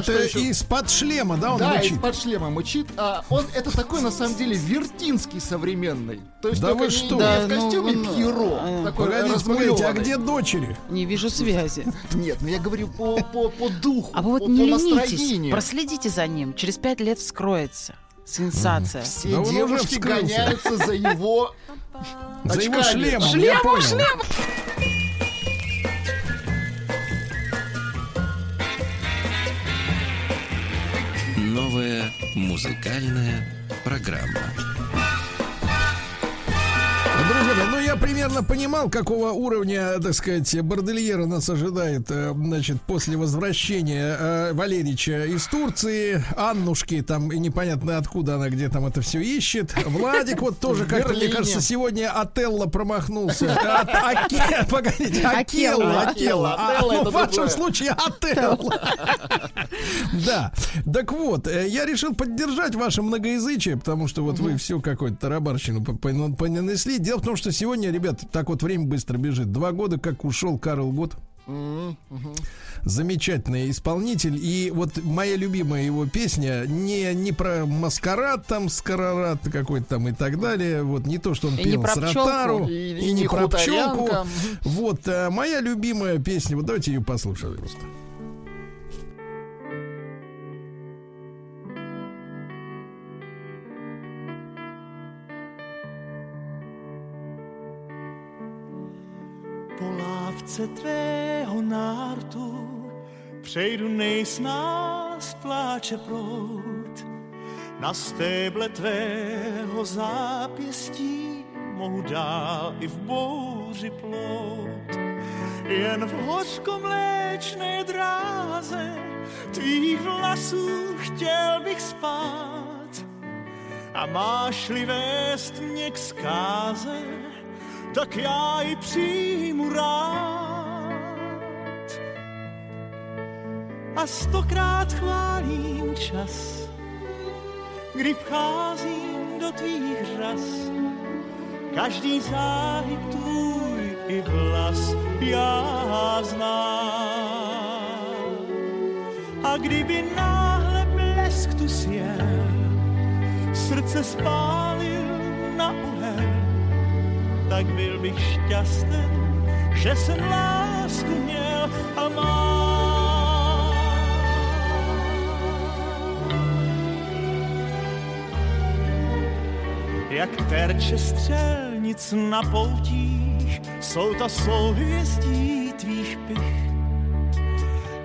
Это из-под шлема, да, он да, мучит? Да, из-под шлема мучит. А он, это такой, на самом деле, вертинский современный. То есть да вы что? Не, да, в костюме ну, Пьеро. Ну, такой погодите, погодите, а где дочери? Не вижу связи. Нет, ну я говорю по, по, по духу, а по, вот по настроению. Проследите за ним, через пять лет вскроется. Сенсация. Все да девушки гоняются за его... За его шлемом, я понял. Шлемом, шлемом! Новая музыкальная программа. Друзья, ну я примерно понимал, какого уровня, так сказать, бордельера нас ожидает, значит, после возвращения Валерича из Турции, Аннушки там, и непонятно откуда она, где там это все ищет. Владик вот тоже, как-то, мне кажется, сегодня Отелло промахнулся. Погодите, Акелла, Акелла. В вашем случае Отелло. Да, так вот, я решил поддержать ваше многоязычие, потому что вот вы всю какую-то тарабарщину понанесли. Дело в том, что сегодня, ребят, так вот время быстро бежит. Два года, как ушел Карл Готт. Mm-hmm. Замечательный исполнитель. И вот моя любимая его песня не, не про маскарад, там, скарарат какой-то там и так далее. Вот не то, что он пел с Ротару. И, и, и не про пчелку. Вот а, моя любимая песня. Вот давайте ее послушаем просто. Se tvého nártu přejdu nejsnáz pláče proud. Na stéble tvého zápěstí mohu dál i v bouři plout. Jen v hořkomléčné dráze tvých vlasů chtěl bych spát. A máš-li vést mě k zkáze, tak já ji přijmu rád. A stokrát chválím čas, kdy vcházím do tvých řas. Každý záhyb tvůj i vlas já znám. A kdyby náhle blesk tu sjel, srdce spálil na uhel, tak byl bych šťasten, že jsem lásku měl a mám. Jak terče střelnic na poutích, jsou ta souhvězdí tvých pych.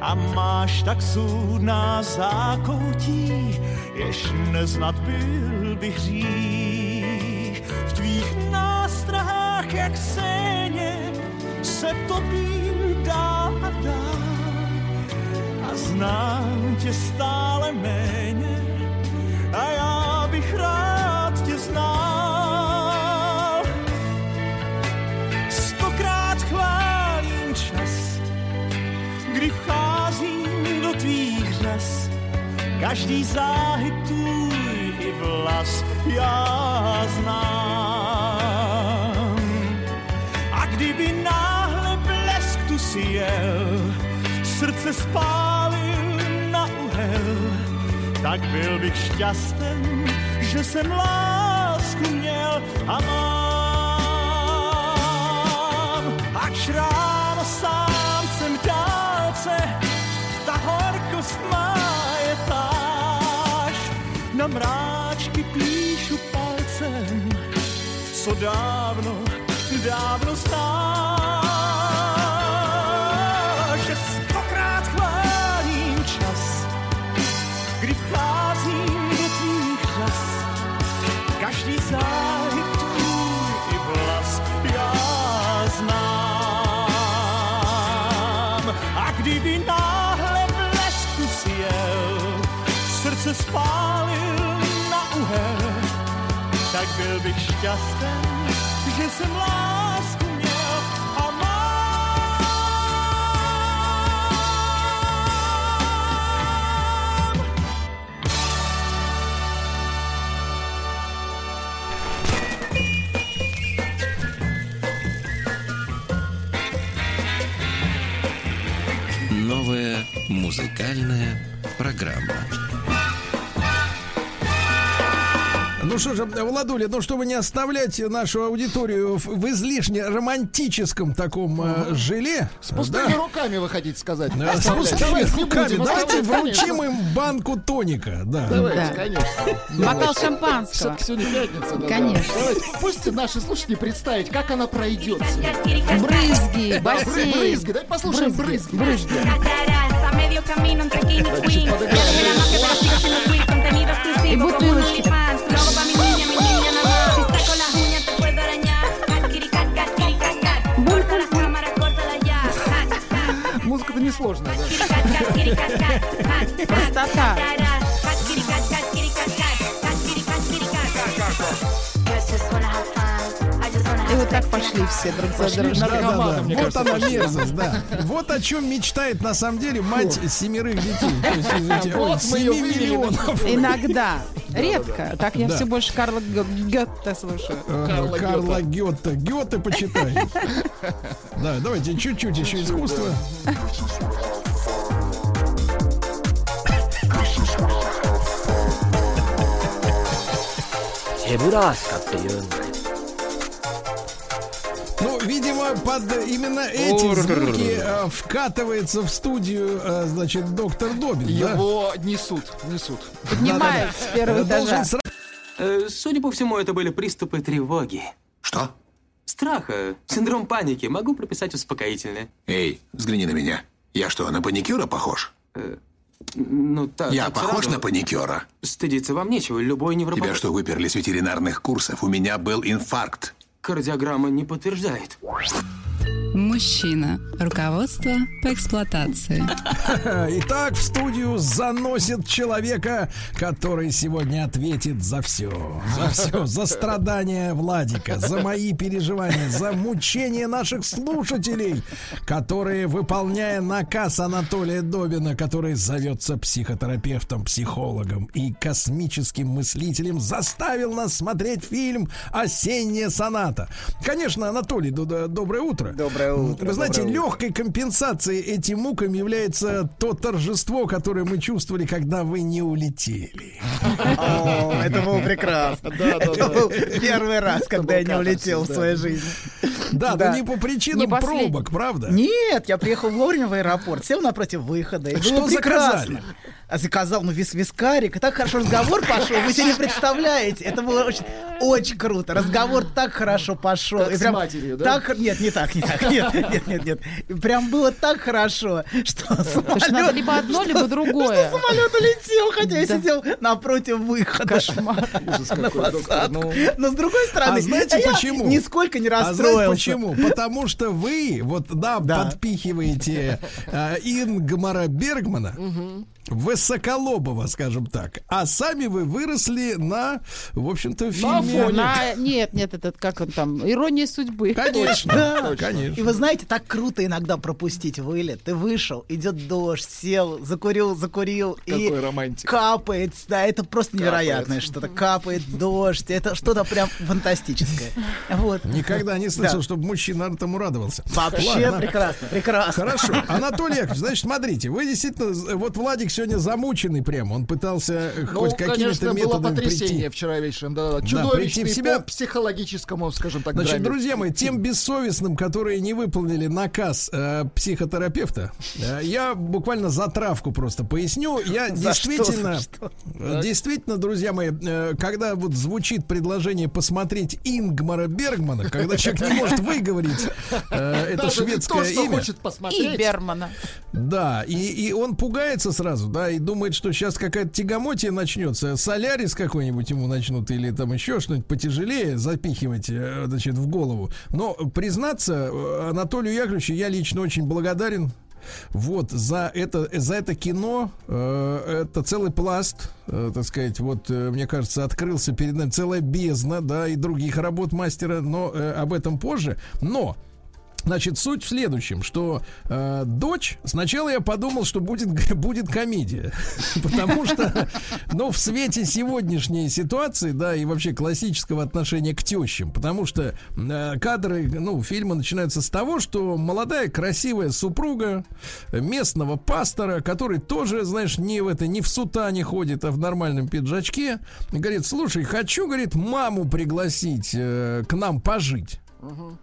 A máš tak soudná zákoutí, jež neznat byl bych hřích. V tvých nástrahách jak séně se topím dál a dál. A znám tě stále méně a já bych rád tě znal. Stokrát chválím čas, kdy vcházím do tvých řas. Každý záhyb tvůj i vlas já znám. A kdyby náhle blesk tu sjel, srdce spálil na uhel, tak byl bych šťasten, že jsem lásku měl a mám. Ač ráno sám jsem v dálce, ta horkost má je táž. Na mráčky plíšu palcem, co dávno, dávno stál. Že stokrát chválím čas, kdy vcházím do tvých řas. Každý záhyb tvůj i vlas já znám. A kdyby náhle blesk tu sjel, srdce spálil na uhel, tak byl bych šťasten, že jsem lásku měl a mám. Музыкальная программа. Ну что же, Владуля, ну чтобы не оставлять нашу аудиторию в излишне романтическом таком э, желе. С пустыми да? руками, вы хотите сказать. Да, с пустыми руками. Давайте вручим им банку тоника. Да. Давайте, да. конечно. Бокал шампанского. Сегодня пятница. Да, конечно. Да. Давайте, пусть наши слушатели представить, как она пройдет. Брызги, бассейн. Брызги, давайте послушаем брызги. Брызги. И бутылочки. Музыка-то несложная, да? Простота. И вот так пошли все друг за другом. Да, да, да. Вот кажется, она мерзость, да. Вот о чем мечтает на самом деле мать Фу. семерых детей. То есть, извините, вот семь миллионов. Иногда. Редко. Да, так да. я да. все больше Карла Гёте слушаю. Карла, Карла Гёте. Гёте почитай. Да, давайте чуть-чуть еще искусство. Ну, видимо, под именно эти Ур-р-р-р. звуки э, вкатывается в студию, э, значит, доктор Добин. Его да? несут, несут. Поднимают с первого этажа. Судя по всему, это были приступы тревоги. Что? Страха, синдром паники. Могу прописать успокоительное. Эй, взгляни на меня. Я что, на паникера похож? Э, ну, так. Я похож на паникера? Стыдиться вам нечего, любой невропатолог. Тебя что, выперли с ветеринарных курсов? У меня был инфаркт. Кардиограмма не подтверждает. Мужчина. Руководство по эксплуатации. Итак, в студию заносит человека, который сегодня ответит за все. За все. За страдания Владика, за мои переживания, за мучения наших слушателей, которые, выполняя наказ Анатолия Добина, который зовется психотерапевтом, психологом и космическим мыслителем, заставил нас смотреть фильм «Осенняя соната». Конечно, Анатолий, доброе утро. Доброе утро. Утро, Вы знаете, легкой компенсацией этим мукам является то торжество, которое мы чувствовали, когда вы не улетели. Это было прекрасно. Это был первый раз, когда я не улетел в своей жизни. Да, но не по причинам пробок, правда? Нет, я приехал вовремя в аэропорт, сел напротив выхода. Что заказали? Заказал, ну, вис вискарик. И так хорошо разговор пошел, вы себе не представляете. Это было очень, очень круто. Разговор так хорошо пошел. Как и прям, с матерью, да? Так, нет, не так, не так. Нет, нет, нет, нет. И прям было так хорошо, что самолет... Что надо либо одно, что, либо другое. Что самолет улетел, хотя я да. сидел напротив выхода. Кошмар. На посадку. Но с другой стороны, а знаете, я почему? Нисколько не расстроился. А знаете почему? Потому что вы вот, да, да. подпихиваете э, Ингмара Бергмана, угу. высоколобого, скажем так. А сами вы выросли на, в общем-то, фильме... На... Нет, нет, этот, как он там, «Ирония судьбы». Конечно, да, конечно. И вы знаете, так круто иногда пропустить вылет. Ты вышел, идет дождь, сел, закурил, закурил. Какой и романтик. Капает, да, это просто невероятное капает. Что-то. Капает дождь, это что-то прям фантастическое. Вот. Никогда не слышал, да. чтобы мужчина этому радовался. Вообще Ладно. прекрасно, прекрасно. Хорошо. Анатолий Яковлевич, значит, смотрите, вы действительно, вот Владик сегодня замученный прям, он пытался ну, хоть какими-то методами прийти. Ну, конечно, было потрясение прийти. Вчера вечером, да, да. чудовищный да, в себя. По психологическому, скажем так, Значит, драме. Друзья мои, тем бессовестным, которые не выполнили наказ э, психотерапевта, э, я буквально затравку просто поясню. Я за действительно, что, что? действительно, друзья мои, э, когда вот звучит предложение посмотреть Ингмара Бергмана, когда человек не может выговорить э, это шведское имя. И Бергмана. Да, и, и он пугается сразу. Да, и думает, что сейчас какая-то тягомотия начнется, солярис какой-нибудь ему начнут или там еще что-нибудь потяжелее запихивать, значит, в голову. Но признаться, Анатолию Яковлевичу я лично очень благодарен. Вот, за это, за это кино, э, это целый пласт, э, так сказать, вот, э, мне кажется, открылся перед нами целая бездна, да, и других работ мастера, но э, об этом позже. Но Значит, суть в следующем, что э, дочь, сначала я подумал, что будет, будет комедия, потому что Ну, в свете сегодняшней ситуации, да, и вообще классического отношения к тещам, потому что э, кадры, ну, фильма начинаются с того, что молодая красивая супруга местного пастора, который тоже, знаешь, не в это, не в сутане ходит, а в нормальном пиджачке, говорит: слушай, хочу, говорит, маму пригласить э, к нам пожить. Угу.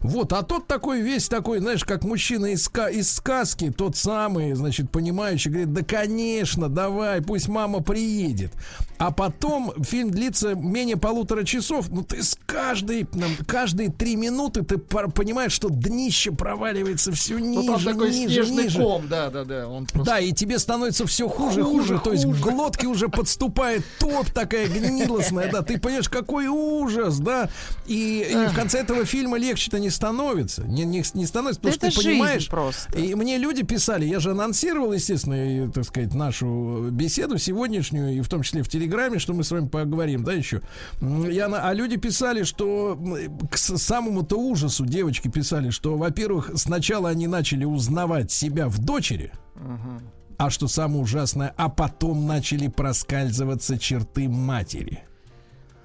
Вот, а тот такой весь такой, знаешь, как мужчина из, из сказки, тот самый, значит, понимающий, говорит: да, конечно, давай, пусть мама приедет. А потом фильм длится менее полутора часов, но ты с каждой, каждые три минуты ты понимаешь, что днище проваливается все ниже, ну, там такой ниже, снежный ниже. Ком, да, да, да. Он просто... Да, и тебе становится все хуже, хуже, хуже, хуже. То есть к глотке уже подступает топ, такая гнилостная, да, ты понимаешь, какой ужас, да, и, и в конце этого фильма легче не становится, не, не, не становится, потому это что ты понимаешь, просто. И мне люди писали, я же анонсировал, естественно, и, так сказать, нашу беседу сегодняшнюю, и в том числе в Телеграме, что мы с вами поговорим, да, еще. Я, а люди писали, что к самому-то ужасу девочки писали, что, во-первых, сначала они начали узнавать себя в дочери, угу. А что самое ужасное, а потом начали проскальзываться черты матери.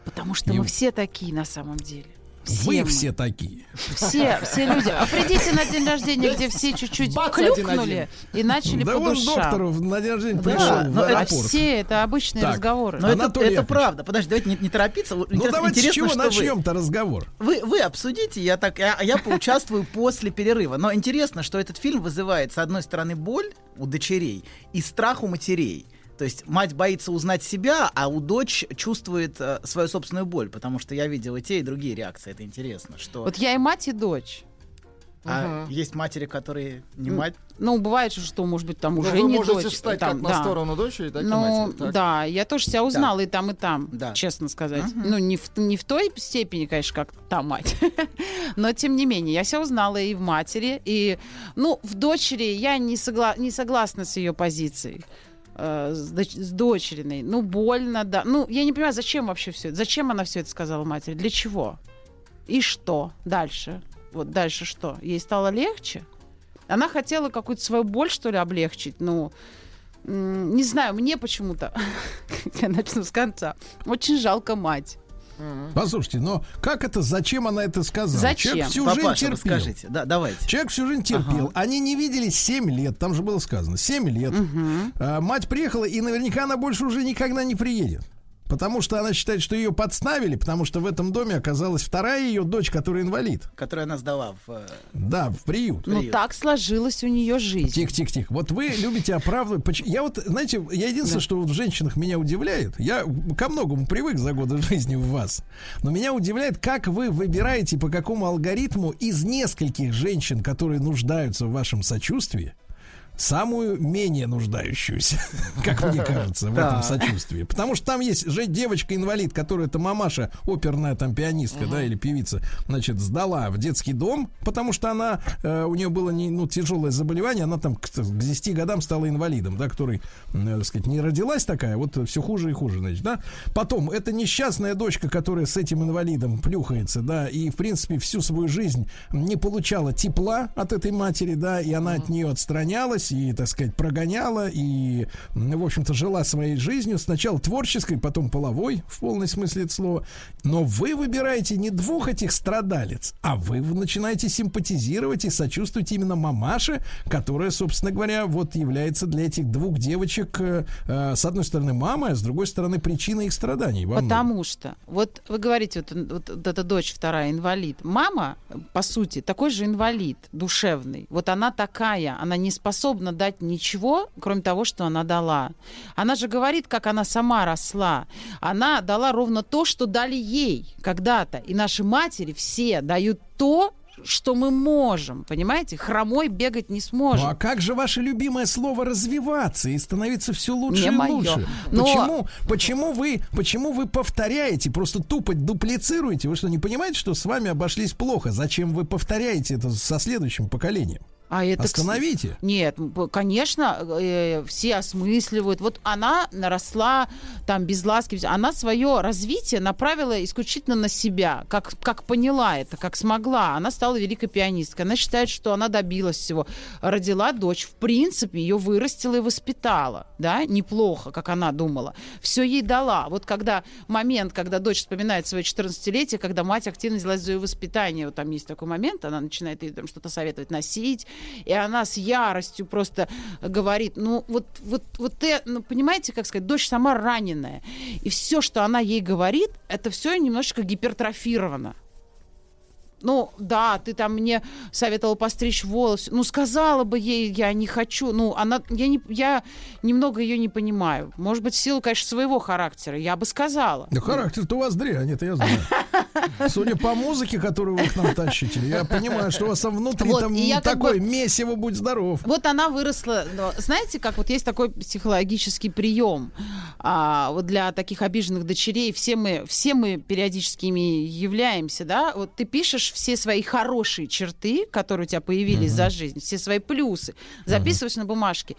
Потому что и... мы все такие на самом деле. Все Вы мы. все такие. Все, все люди. А придите на день рождения, где все чуть-чуть клюкнули и начали да по душам. Да он доктору на день рождения да, пришел в аэропорт. Это все, это обычные так, разговоры. Но это, это правда. Подожди, давайте не, не торопиться. Ну интересно, давайте интересно, с чего начнем-то разговор? Вы, вы обсудите, я, так, я, я поучаствую после перерыва. Но интересно, что этот фильм вызывает, с одной стороны, боль у дочерей и страх у матерей. То есть мать боится узнать себя, а у дочь чувствует э, свою собственную боль, потому что я видел и те, и другие реакции. Это интересно, что... Вот я и мать, и дочь. А угу. Есть матери, которые не мать. Ну, бывает, что, может быть, там Но уже не дочь. Вы можете встать там, как да. на сторону дочери, так ну, и матери. Так. Да, я тоже себя узнала да. и там, и там, да. честно сказать. Угу. Ну, не в, не в той степени, конечно, как та мать. Но, тем не менее, я себя узнала и в матери, и... Ну, в дочери я не, согла- не согласна с ее позицией. С, доч- с дочериной. Ну, больно, да. Ну, я не понимаю, зачем вообще все это? Зачем она все это сказала матери? Для чего? И что дальше? Вот дальше что? Ей стало легче? Она хотела какую-то свою боль, что ли, облегчить? Ну, м- не знаю, мне почему-то, я начну с конца, очень жалко мать. Послушайте, но как это, зачем она это сказала? Зачем? Человек всю Папаша, жизнь терпел. Расскажите. Да, давайте. Человек всю жизнь терпел. Ага. Они не виделись семь лет, там же было сказано. семь лет. Угу. А, мать приехала, и наверняка она больше уже никогда не приедет. Потому что она считает, что ее подставили, потому что в этом доме оказалась вторая ее дочь, которая инвалид. Которую она сдала в... Да, в приют. Ну, так сложилась у нее жизнь. Тихо-тихо-тихо. Вот вы любите оправдывать... Я вот, знаете, я единственное, да. что вот в женщинах меня удивляет. Я ко многому привык за годы жизни в вас. Но меня удивляет, как вы выбираете, по какому алгоритму из нескольких женщин, которые нуждаются в вашем сочувствии, самую менее нуждающуюся, как мне кажется, в этом сочувствии. Потому что там есть же девочка-инвалид, которая, это мамаша, оперная там пианистка, да, или певица, значит, сдала в детский дом, потому что она, э, у нее было не, ну, тяжелое заболевание, она там к, к десяти годам стала инвалидом, да, который, э, так сказать, не родилась такая, вот все хуже и хуже, значит, да. Потом, это несчастная дочка, которая с этим инвалидом плюхается, да, и, в принципе, всю свою жизнь не получала тепла от этой матери, да, и она от нее отстранялась, и, так сказать, прогоняла, и, в общем-то, жила своей жизнью, сначала творческой, потом половой, в полном смысле этого слова. Но вы выбираете не двух этих страдалец, а вы начинаете симпатизировать и сочувствовать именно мамаше, которая, собственно говоря, вот является для этих двух девочек, э, с одной стороны, мамой, а с другой стороны, причиной их страданий. Вам Потому нужно. Что, вот вы говорите, вот, вот, вот эта дочь вторая инвалид. Мама, по сути, такой же инвалид душевный. Вот она такая, она не способна дать ничего, кроме того, что она дала. Она же говорит, как она сама росла. Она дала ровно то, что дали ей когда-то. И наши матери все дают то, что мы можем, понимаете? Хромой бегать не сможем. Ну, а как же ваше любимое слово «развиваться» и становиться все лучше не и моё. Лучше? Но... Почему, почему, вы, почему вы повторяете, просто тупо дуплицируете? Вы что, не понимаете, что с вами обошлись плохо? Зачем вы повторяете это со следующим поколением? А это, Остановите. Нет, конечно, э, все осмысливают. Вот она росла там без ласки. Она свое развитие направила исключительно на себя, как, как поняла это, как смогла. Она стала великой пианисткой. Она считает, что она добилась всего. Родила дочь. В принципе, ее вырастила и воспитала. Да? Неплохо, как она думала. Все ей дала. Вот когда момент, когда дочь вспоминает свое четырнадцатилетие, когда мать активно взялась за ее воспитание. Вот там есть такой момент, она начинает ей там что-то советовать носить, и она с яростью просто говорит, ну вот, вот, вот ты, ну, понимаете, как сказать, дочь сама раненая. И все, что она ей говорит, это все немножечко гипертрофировано. Ну, да, ты там мне советовала постричь волосы. Ну, сказала бы ей, я не хочу. Ну, она, я, не, я немного ее не понимаю. Может быть, в силу, конечно, своего характера. Я бы сказала. Да характер-то у вас дрянь, это я знаю. Судя по музыке, которую вы к нам тащите, я понимаю, что у вас там внутри вот, там такое как бы... месиво, будь здоров. Вот она выросла. Знаете, как вот есть такой психологический прием а, вот для таких обиженных дочерей. Все мы, все мы периодически ими являемся, да? Вот ты пишешь все свои хорошие черты, которые у тебя появились uh-huh. за жизнь, все свои плюсы, записываешь uh-huh. на бумажке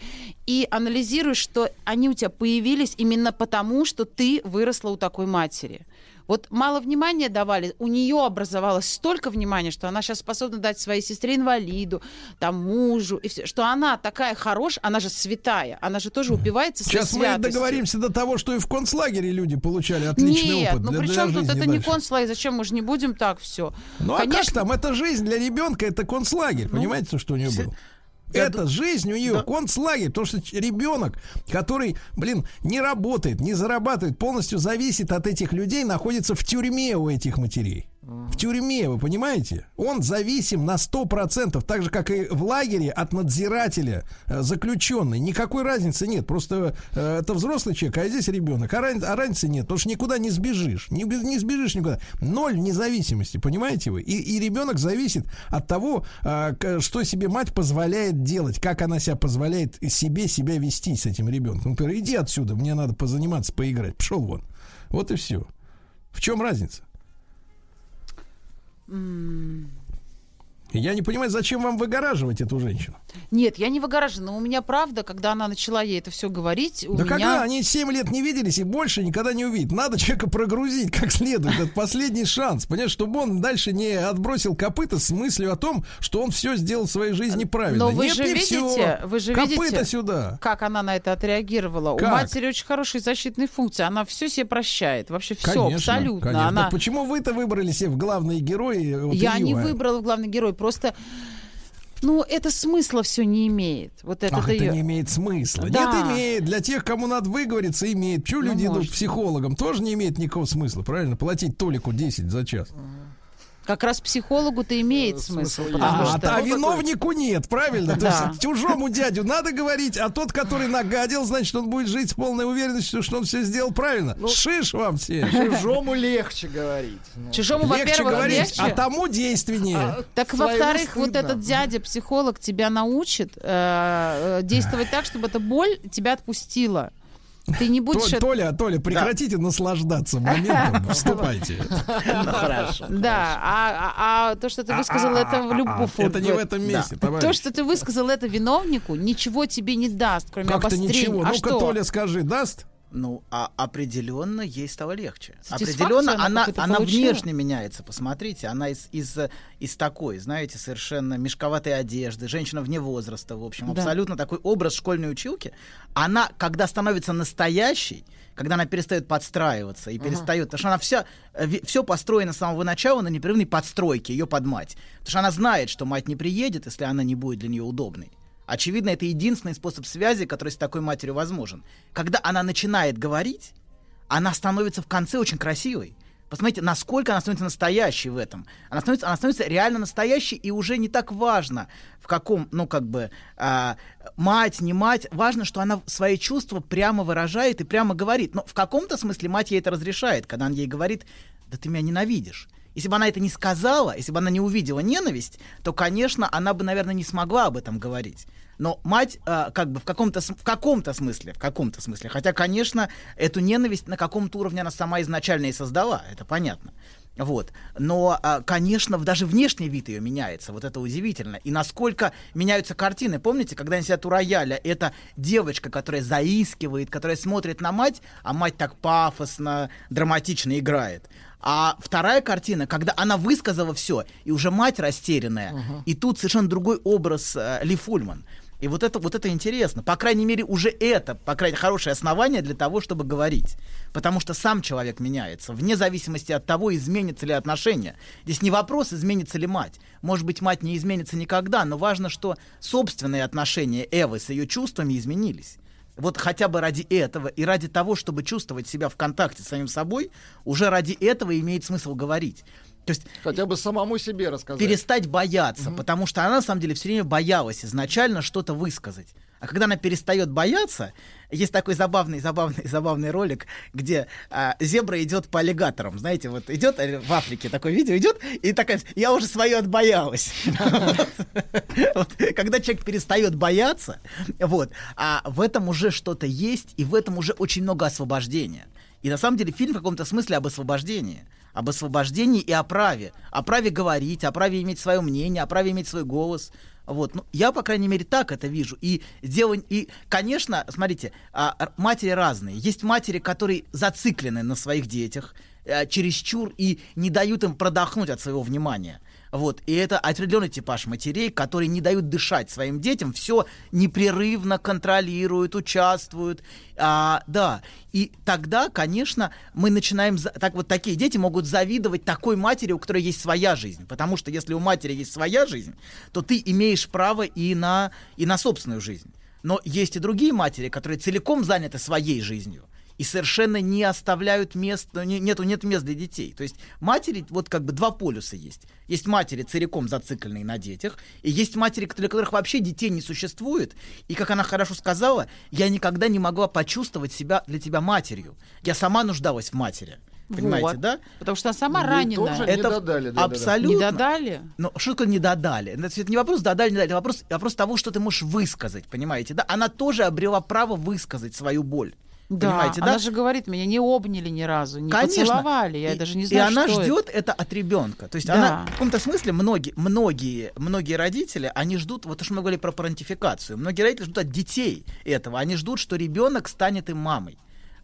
и анализируешь, что они у тебя появились именно потому, что ты выросла у такой матери. Вот мало внимания давали, у нее образовалось столько внимания, что она сейчас способна дать своей сестре инвалиду, там, мужу, и все, что она такая хорошая, она же святая, она же тоже упивается своей сейчас святостью. Мы договоримся до того, что и в концлагере люди получали отличный Нет, опыт. Нет, ну при чем тут это дальше. Не концлагерь, зачем мы же не будем так все? Ну конечно... а как там, это жизнь для ребенка, это концлагерь, ну, понимаете, что у нее все... было? Это Я жизнь у нее, да. концлагерь, потому что ребенок, который, блин, не работает, не зарабатывает, полностью зависит от этих людей, находится в тюрьме у этих матерей. В тюрьме, вы понимаете? Он зависим на сто процентов, так же, как и в лагере, от надзирателя заключенный. Никакой разницы нет. Просто э, это взрослый человек, а здесь ребенок. А, ран... а разницы нет, потому что никуда не сбежишь. Не, не сбежишь никуда. Ноль независимости, понимаете вы? И, и ребенок зависит от того, э, что себе мать позволяет делать, как она себя позволяет себе себя вести с этим ребенком. Например, иди отсюда, мне надо позаниматься, поиграть. Пошел вон. Вот и все. В чем разница? Я не понимаю, зачем вам выгораживать эту женщину? Нет, я не выгоражена, но у меня правда, когда она начала ей это все говорить, у да меня... когда они семь лет не виделись и больше никогда не увидят. Надо человека прогрузить как следует. Это последний шанс, понимаешь, чтобы он дальше не отбросил копыта с мыслью о том, что он все сделал в своей жизни правильно. Но вы Нет, же видите, вы же видите, сюда. Как она на это отреагировала. Как? У матери очень хорошие защитные функции. Она все себе прощает. Вообще все, конечно, абсолютно. Конечно. Она... Почему вы-то выбрали себе в главные герои? Вот я ее, не а... выбрала в главный герой. Просто, ну, это смысла все не имеет. Вот это, Ах, это ее... не имеет смысла. Да. Нет, имеет. Для тех, кому надо выговориться, имеет. Почему ну, люди идут к психологам? Тоже не имеет никакого смысла, правильно? Платить Толику десять за час. Как раз психологу-то имеет смысл. А, что... а виновнику нет, правильно? Да. То есть чужому дядю надо говорить, а тот, который нагадил, значит, он будет жить с полной уверенностью, что он все сделал правильно. Ну, шиш вам все. Чужому легче говорить. Чужому, легче говорить, легче. А тому действеннее. А, так, во-вторых, стыдно. Вот этот дядя-психолог тебя научит э, действовать так, чтобы эта боль тебя отпустила. Ты не будешь... Т- Толя, Толя, прекратите да. наслаждаться моментом, вступайте. Да, а то, что ты высказал, это в любовь. Это не в этом месте, товарищ. То, что ты высказал это виновнику, ничего тебе не даст, кроме обострения. Как-то ничего. Ну-ка, Толя, скажи, даст? Ну, а определенно ей стало легче. Определенно она, она внешне меняется. Посмотрите, она из, из, из такой, знаете, совершенно мешковатой одежды, женщина вне возраста, в общем, да. абсолютно такой образ школьной училки. Она, когда становится настоящей, когда она перестает подстраиваться и перестает, ага. потому что она вся, все построена с самого начала на непрерывной подстройке ее под мать. Потому что она знает, что мать не приедет, если она не будет для нее удобной. Очевидно, это единственный способ связи, который с такой матерью возможен. Когда она начинает говорить, она становится в конце очень красивой. Посмотрите, насколько она становится настоящей в этом. Она становится, она становится реально настоящей, и уже не так важно, в каком, ну, как бы, а, мать, не мать. Важно, что она свои чувства прямо выражает и прямо говорит. Но в каком-то смысле мать ей это разрешает, когда она ей говорит: «Да ты меня ненавидишь». Если бы она это не сказала, если бы она не увидела ненависть, то, конечно, она бы, наверное, не смогла об этом говорить. Но мать, э, как бы в каком-то, в каком-то смысле, в каком-то смысле, хотя, конечно, эту ненависть на каком-то уровне она сама изначально и создала, это понятно. Вот. Но, конечно, даже внешний вид ее меняется. Вот это удивительно. И насколько меняются картины. Помните, когда они сидят у рояля, это девочка, которая заискивает, которая смотрит на мать, а мать так пафосно, драматично играет. А вторая картина, когда она высказала все, и уже мать растерянная. Uh-huh. И тут совершенно другой образ Ли Фульман. И вот это, вот это интересно. По крайней мере, уже это, по крайней мере, хорошее основание для того, чтобы говорить. Потому что сам человек меняется, вне зависимости от того, изменятся ли отношения. Здесь не вопрос, изменится ли мать. Может быть, мать не изменится никогда, но важно, что собственные отношения Эвы с ее чувствами изменились. Вот хотя бы ради этого и ради того, чтобы чувствовать себя в контакте с самим собой, уже ради этого имеет смысл говорить. То есть хотя бы самому себе рассказать. Перестать бояться, угу. Потому что она на самом деле все время боялась изначально что-то высказать. А когда она перестает бояться, есть такой забавный, забавный, забавный ролик, где а, зебра идет по аллигаторам. Знаете, вот идет в Африке такое видео, идет, и такая: я уже свое отбоялась. Когда человек перестает бояться, а в этом уже что-то есть, и в этом уже очень много освобождения. И на самом деле фильм в каком-то смысле об освобождении. Об освобождении и о праве. О праве говорить, о праве иметь свое мнение, о праве иметь свой голос. Вот. Ну, я, по крайней мере, так это вижу. И, дело, и конечно, смотрите, матери разные. Есть матери, которые зациклены на своих детях, чересчур, и не дают им продохнуть от своего внимания. Вот. И это определенный типаж матерей, которые не дают дышать своим детям, все непрерывно контролируют, участвуют. А, да. И тогда, конечно, мы начинаем... Так вот такие дети могут завидовать такой матери, у которой есть своя жизнь. Потому что если у матери есть своя жизнь, то ты имеешь право и на, и на собственную жизнь. Но есть и другие матери, которые целиком заняты своей жизнью. И совершенно не оставляют мест, нету, нет мест для детей. То есть матери, вот как бы два полюса есть. Есть матери, целиком зацикленные на детях, и есть матери, для которых вообще детей не существует. И, как она хорошо сказала, я никогда не могла почувствовать себя для тебя матерью. Я сама нуждалась в матери. Понимаете, вот. Да? Потому что она сама мы ранена. Тоже это не додали, да, абсолютно. Да, да. Не додали? Ну, что такое не додали? Это не вопрос додали, не додали. Это вопрос, вопрос того, что ты можешь высказать. Понимаете, да? Она тоже обрела право высказать свою боль. Да, да, она же говорит, меня не обняли ни разу, не конечно. Поцеловали, я и, даже не знаю, что это. И она ждет это от ребенка. То есть да. Она в каком-то смысле, многие, многие, многие родители, они ждут, вот то, что мы говорили про парентификацию, многие родители ждут от детей этого, они ждут, что ребенок станет им мамой.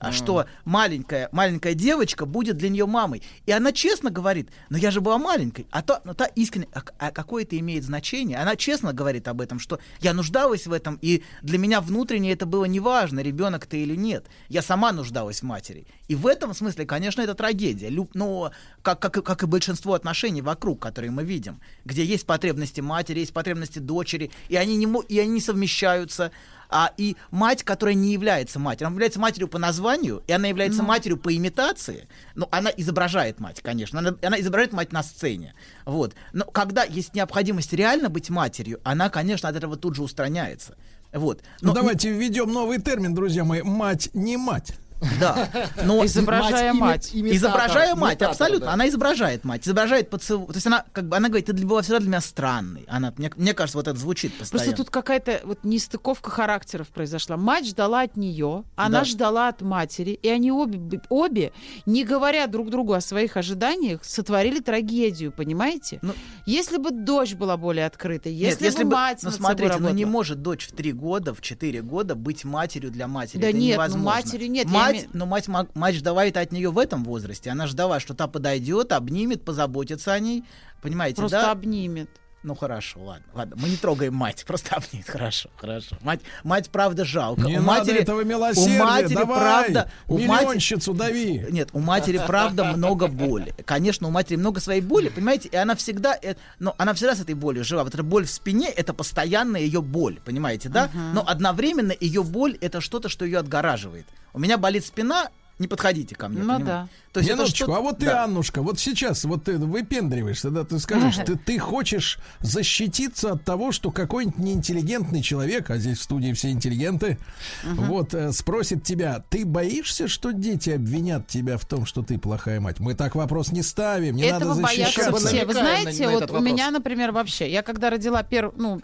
А mm. что маленькая, маленькая девочка будет для нее мамой. И она честно говорит, но я же была маленькой. А то, но та искренне, а, а какое это имеет значение? Она честно говорит об этом, что я нуждалась в этом, и для меня внутренне это было неважно, ребенок ты или нет. Я сама нуждалась в матери. И в этом смысле, конечно, это трагедия. Люб, ну, как, как, как и большинство отношений вокруг, которые мы видим, где есть потребности матери, есть потребности дочери, и они не, и они не совмещаются. А, и мать, которая не является матерью. Она является матерью по названию, и она является mm. матерью по имитации. Но она изображает мать, конечно. Она, она изображает мать на сцене. Вот. Но когда есть необходимость реально быть матерью, она, конечно, от этого тут же устраняется. Вот. Но, ну, давайте но... введем новый термин, друзья мои. Мать не мать. Да. Но изображая мать. Мать. Имитатор, изображая мать, имитатор, абсолютно. Да. Она изображает мать. Изображает поцелуй. То есть она, как бы, она говорит, ты была всегда для меня странной. Она, мне, мне кажется, вот это звучит постоянно. Просто тут какая-то вот нестыковка характеров произошла. Мать ждала от нее, она да. ждала от матери, и они обе, обе, не говоря друг другу о своих ожиданиях, сотворили трагедию, понимаете? Ну, если бы дочь была более открытой, если, нет, бы, если бы мать ну, над смотрите, собой работала. Ну, не может дочь в три года, в четыре года быть матерью для матери. Да это нет, невозможно. Ну, матери нет. Мать Но мать, мать ждала это от нее в этом возрасте. Она ждала, что та подойдет, обнимет, позаботится о ней. Понимаете, просто да? Просто обнимет. Ну хорошо, ладно, ладно. Мы не трогаем мать, просто обнимет. Хорошо, хорошо. Мать, мать правда, жалко. Не у надо матери, этого милосердия. У матери, давай, правда, миллионщицу дави. Нет, у матери, правда, много боли. Конечно, у матери много своей боли, понимаете? И она всегда, но она всегда с этой болью жила. Вот эта боль в спине, это постоянная ее боль, понимаете, да? Uh-huh. Но одновременно ее боль, это что-то, что ее отгораживает. У меня болит спина, не подходите ко мне. Ну понимаете? Да. То есть Янушечку, что... а вот да. ты, Аннушка, вот сейчас вот ты выпендриваешься, да, ты скажешь, ты, ты хочешь защититься от того, что какой-нибудь неинтеллигентный человек, а здесь в студии все интеллигенты, uh-huh. вот э, спросит тебя, ты боишься, что дети обвинят тебя в том, что ты плохая мать? Мы так вопрос не ставим, не этого надо защищаться. Этого боятся все. Вы знаете, на, на вот у вопрос. меня, например, вообще, я когда родила пер... ну,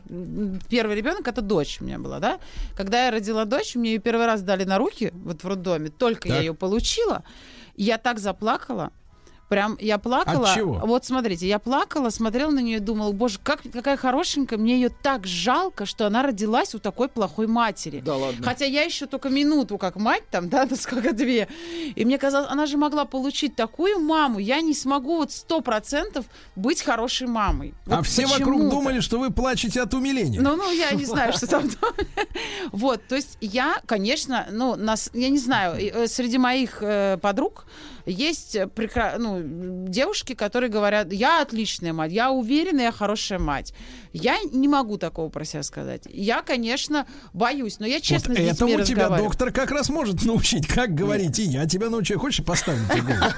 первый ребенок, это дочь у меня была, да? Когда я родила дочь, мне ее первый раз дали на руки, вот в роддоме, только так. я ее получила, я так заплакала. Прям я плакала. От чего? Вот смотрите, я плакала, смотрела на нее и думала, боже, как, какая хорошенькая, мне ее так жалко, что она родилась у такой плохой матери. Да ладно. Хотя я еще только минуту как мать, там, да, сколько, две. И мне казалось, она же могла получить такую маму, я не смогу вот сто процентов быть хорошей мамой. Вот а все вокруг думали, что вы плачете от умиления. Ну, ну, я не знаю, что там. Вот, то есть я, конечно, ну, нас, я не знаю, среди моих подруг есть прекрасные, ну, девушки, которые говорят, я отличная мать, я уверена, я хорошая мать. Я не могу такого про себя сказать. Я, конечно, боюсь, но я честно вот с детьми разговариваю. Этому тебя доктор как раз может научить, как говорить, и я тебя научу. Хочешь, поставим тебе голос?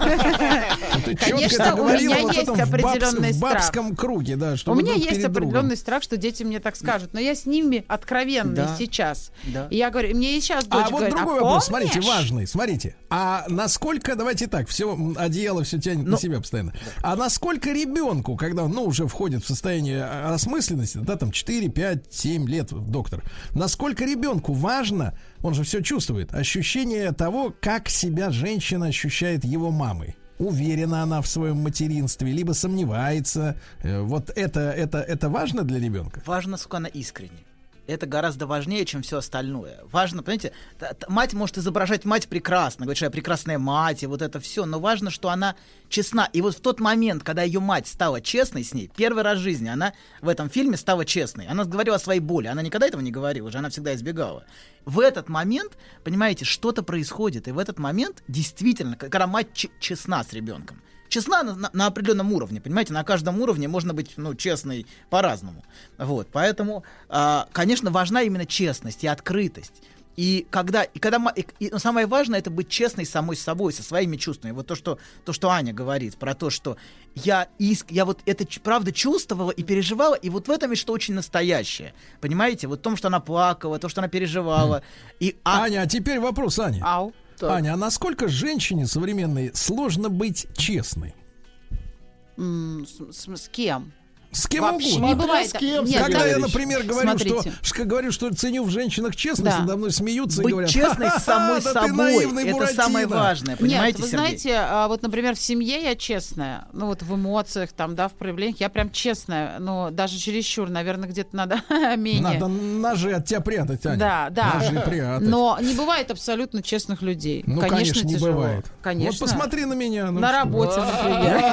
Конечно, у меня есть определенный страх. В бабском круге, да. У меня есть определенный страх, что дети мне так скажут, но я с ними откровенна сейчас. Я говорю, мне и сейчас дочь говорит, а помнишь? А вот другой вопрос, смотрите, важный, смотрите. А насколько, давайте так, все одеяло, все тянет ну, на себя постоянно. Да. А насколько ребенку, когда он ну, уже входит в состояние осмысленности, да, там четыре, пять, семь лет, доктор, насколько ребенку важно, он же все чувствует, ощущение того, как себя женщина ощущает его мамой. Уверена она в своем материнстве, либо сомневается. Вот это, это, это важно для ребенка? Важно, сколько она искренне. Это гораздо важнее, чем все остальное. Важно, понимаете, мать может изображать мать прекрасно, говорит, что я прекрасная мать, и вот это все, но важно, что она честна. И вот в тот момент, когда ее мать стала честной с ней, первый раз в жизни она в этом фильме стала честной. Она говорила о своей боли, она никогда этого не говорила, уже она всегда избегала. В этот момент, понимаете, что-то происходит, и в этот момент действительно, когда мать ч- честна с ребенком, честна на, на, на определенном уровне, понимаете, на каждом уровне можно быть, ну, честной по-разному, вот, поэтому, э, конечно, важна именно честность и открытость, и когда, и когда, и, и, ну, самое важное, это быть честной самой с собой, со своими чувствами, вот то, что, то, что Аня говорит, про то, что я иск, я вот это, правда, чувствовала и переживала, и вот в этом и что очень настоящее, понимаете, вот в том, что она плакала, то, что она переживала, и... А... Аня, а теперь вопрос, Аня. Ау. Так. Аня, а насколько женщине современной сложно быть честной? Mm, с, с, с кем? С кем вообще угодно. Не бывает. С кем? Нет, когда я, например, говорю что, что, говорю, что ценю в женщинах честность, да. надо мной смеются быть и говорят... Быть честной с самой да собой, это Буратино. Самое важное, понимаете, Нет, вы Сергей? Знаете, вот, например, в семье я честная, ну вот в эмоциях, там, да, в проявлениях, я прям честная, но даже чересчур, наверное, где-то надо менее... Надо ножи от тебя прятать, Аня. Да, да. Ножи прятать. Но не бывает абсолютно честных людей. Ну, конечно, конечно не тяжело. бывает. Конечно. Вот посмотри на меня. Ну, на работе, например.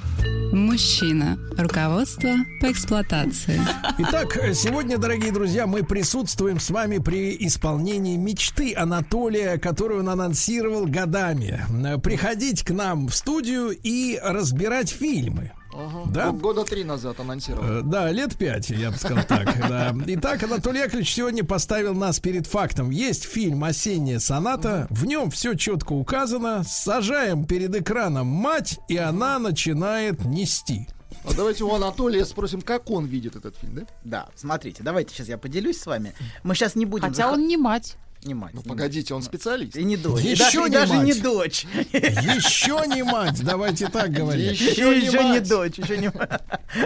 Мужчина. Руководство по эксплуатации. Итак, сегодня, дорогие друзья, мы присутствуем с вами при исполнении мечты Анатолия, которую он анонсировал годами. Приходить к нам в студию и разбирать фильмы. Ага. Да? Года три назад анонсировал. Да, лет пять, я бы сказал так. Да. Итак, Анатолий Яковлевич сегодня поставил нас перед фактом. Есть фильм «Осенняя соната», в нем все четко указано. Сажаем перед экраном мать, и она начинает нести. А давайте у Анатолия спросим, как он видит этот фильм, да? Да, смотрите, давайте сейчас я поделюсь с вами. Мы сейчас не будем... Хотя зах... он не мать. Не мать. Ну, не погодите, мать. Он специалист. И не дочь. Еще и даже, не, и даже не дочь. Еще не мать, давайте так говорить. Еще, еще, еще не дочь, еще не мать.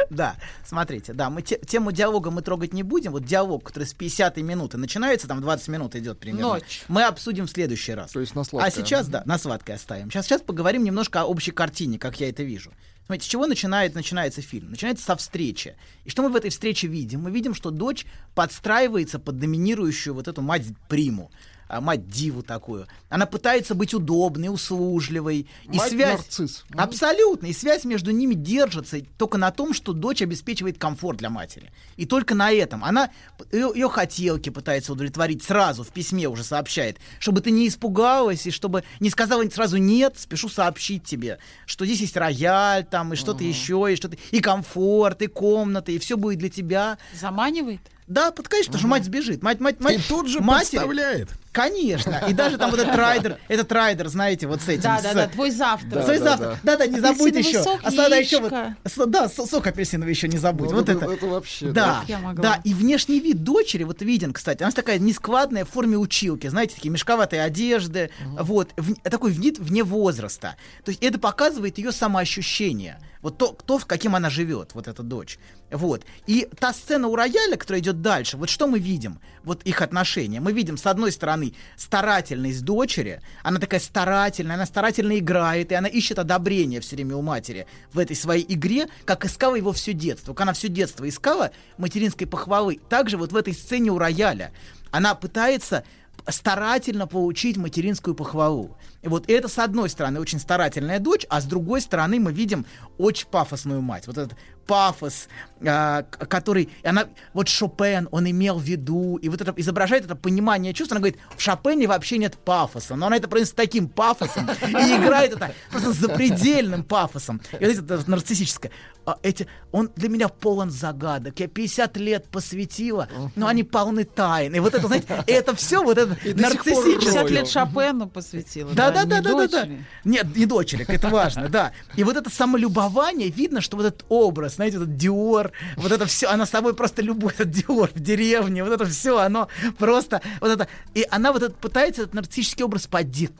Да, смотрите, да, мы те, тему диалога мы трогать не будем. Вот диалог, который с пятидесятой минуты начинается, там двадцать минут идет примерно. Ночь. Мы обсудим в следующий раз. То есть на сладкое. А сейчас, да, на сладкое оставим. Сейчас, сейчас поговорим немножко о общей картине, как я это вижу. Смотрите, с чего начинает, начинается фильм? Начинается со встречи. И что мы в этой встрече видим? Мы видим, что дочь подстраивается под доминирующую вот эту мать-приму. мать диву такую. Она пытается быть удобной, услужливой. И мать связь... нарцисс. Абсолютно. И связь между ними держится только на том, что дочь обеспечивает комфорт для матери. И только на этом. Она ее, ее хотелки пытается удовлетворить сразу, в письме уже сообщает, чтобы ты не испугалась и чтобы не сказала сразу нет, спешу сообщить тебе, что здесь есть рояль там и что-то угу. еще, и что-то, и комфорт, и комната, и все будет для тебя. Заманивает? Да, под, конечно, угу. что мать сбежит. Мать, мать, мать. И тут же матери... подставляет. Конечно. И даже там вот этот райдер, этот райдер, знаете, вот с этим. Да, с... да, да, твой завтрак. Твой да, завтрак. Да, да, да, не забудь еще. А сада еще вот. Да, сок апельсиновый еще не забудь. Ну, вот это, это. Это вообще. Да, да. да. И внешний вид дочери вот виден, кстати. Она такая нескладная в форме училки, знаете, такие мешковатые одежды, угу. вот в, такой вид вне возраста. То есть это показывает ее самоощущение. Вот то, то, в каким она живет, вот эта дочь. Вот. И та сцена у рояля, которая идет дальше, вот что мы видим? Вот их отношения. Мы видим, с одной стороны, старательность дочери. Она такая старательная, она старательно играет, и она ищет одобрение все время у матери в этой своей игре, как искала его все детство. Как она все детство искала материнской похвалы. Также вот в этой сцене у рояля она пытается... старательно получить материнскую похвалу. И вот это, с одной стороны, очень старательная дочь, а с другой стороны мы видим очень пафосную мать. Вот этот пафос, э, который... Она, вот Шопен, он имел в виду, и вот это изображает это понимание чувств. Она говорит, в Шопене вообще нет пафоса. Но она это произносит с таким пафосом и играет это просто с запредельным пафосом. И вот это нарциссическое. Эти, он для меня полон загадок. Я пятьдесят лет посвятила, но они полны тайн. И вот это, знаете, это все вот это нарциссическое. пятьдесят лет Шопену посвятила. Да-да-да-да-да. Нет, не дочерик, это важно, да. И вот это самолюбование, видно, что вот этот образ, знаете, этот Диор, вот это все, она с собой просто любовь, этот Диор в деревне, вот это все, оно просто, вот это, и она вот это пытается этот нарциссический образ поддеть.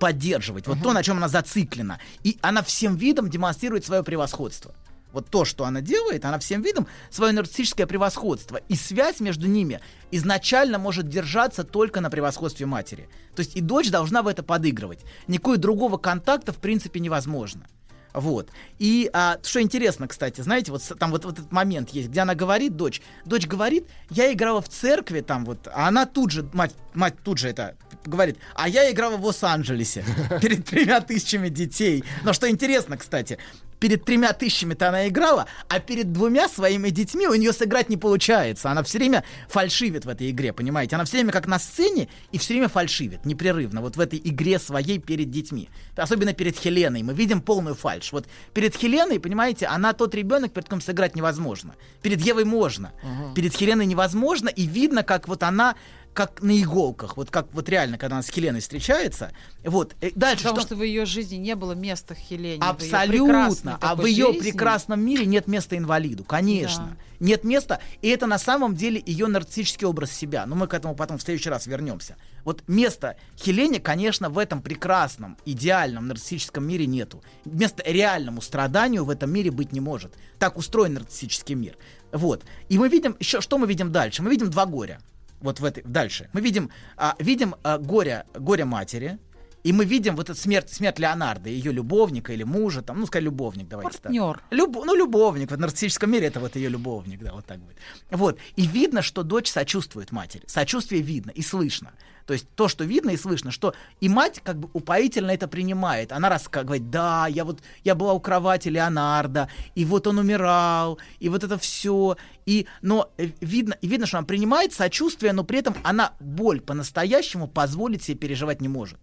поддерживать, вот uh-huh. то, на чем она зациклена. И она всем видом демонстрирует свое превосходство. Вот то, что она делает, она всем видом свое нарциссическое превосходство. И связь между ними изначально может держаться только на превосходстве матери. То есть и дочь должна в это подыгрывать. Никакого другого контакта в принципе невозможно. Вот. И а, что интересно, кстати, знаете, вот там вот, вот этот момент есть, где она говорит, дочь, дочь говорит, я играла в церкви, там вот, а она тут же, мать, мать тут же это говорит, а я играла в Лос-Анджелесе перед тремя тысячами детей. Но что интересно, кстати, перед тремя тысячами-то она играла, а перед двумя своими детьми у нее сыграть не получается. Она все время фальшивит в этой игре, понимаете? Она все время как на сцене и все время фальшивит непрерывно вот в этой игре своей перед детьми. Особенно перед Хеленой. Мы видим полную фальшь. Вот перед Хеленой, понимаете, она тот ребенок, перед которым сыграть невозможно. Перед Евой можно. Угу. Перед Хеленой невозможно. И видно, как вот она... как на иголках, вот как вот реально, когда она с Хеленой встречается, вот. И дальше, потому что... что в ее жизни не было места Хелене. Абсолютно. А в ее прекрасном мире нет места инвалиду, конечно. Да. Нет места, и это на самом деле ее нарциссический образ себя. Но мы к этому потом в следующий раз вернемся. Вот места Хелене, конечно, в этом прекрасном, идеальном нарциссическом мире нету. Места реальному страданию в этом мире быть не может. Так устроен нарциссический мир. Вот. И мы видим, еще, что мы видим дальше? Мы видим два горя. Вот в этой, дальше. Мы видим, а, видим а, горе, горе матери, и мы видим вот эту смерть, смерть Леонардо, ее любовника или мужа, там, ну, скажем, любовник, давайте партнер. Так. Люб, ну, любовник, в нарциссическом мире это вот ее любовник, да, вот так будет. Вот. И видно, что дочь сочувствует матери. Сочувствие видно и слышно. То есть то, что видно и слышно, что и мать как бы упоительно это принимает. Она раз как говорит, да, я вот я была у кровати Леонардо, и вот он умирал, и вот это все. И, но видно, видно, что она принимает сочувствие, но при этом она боль по-настоящему позволить себе переживать не может.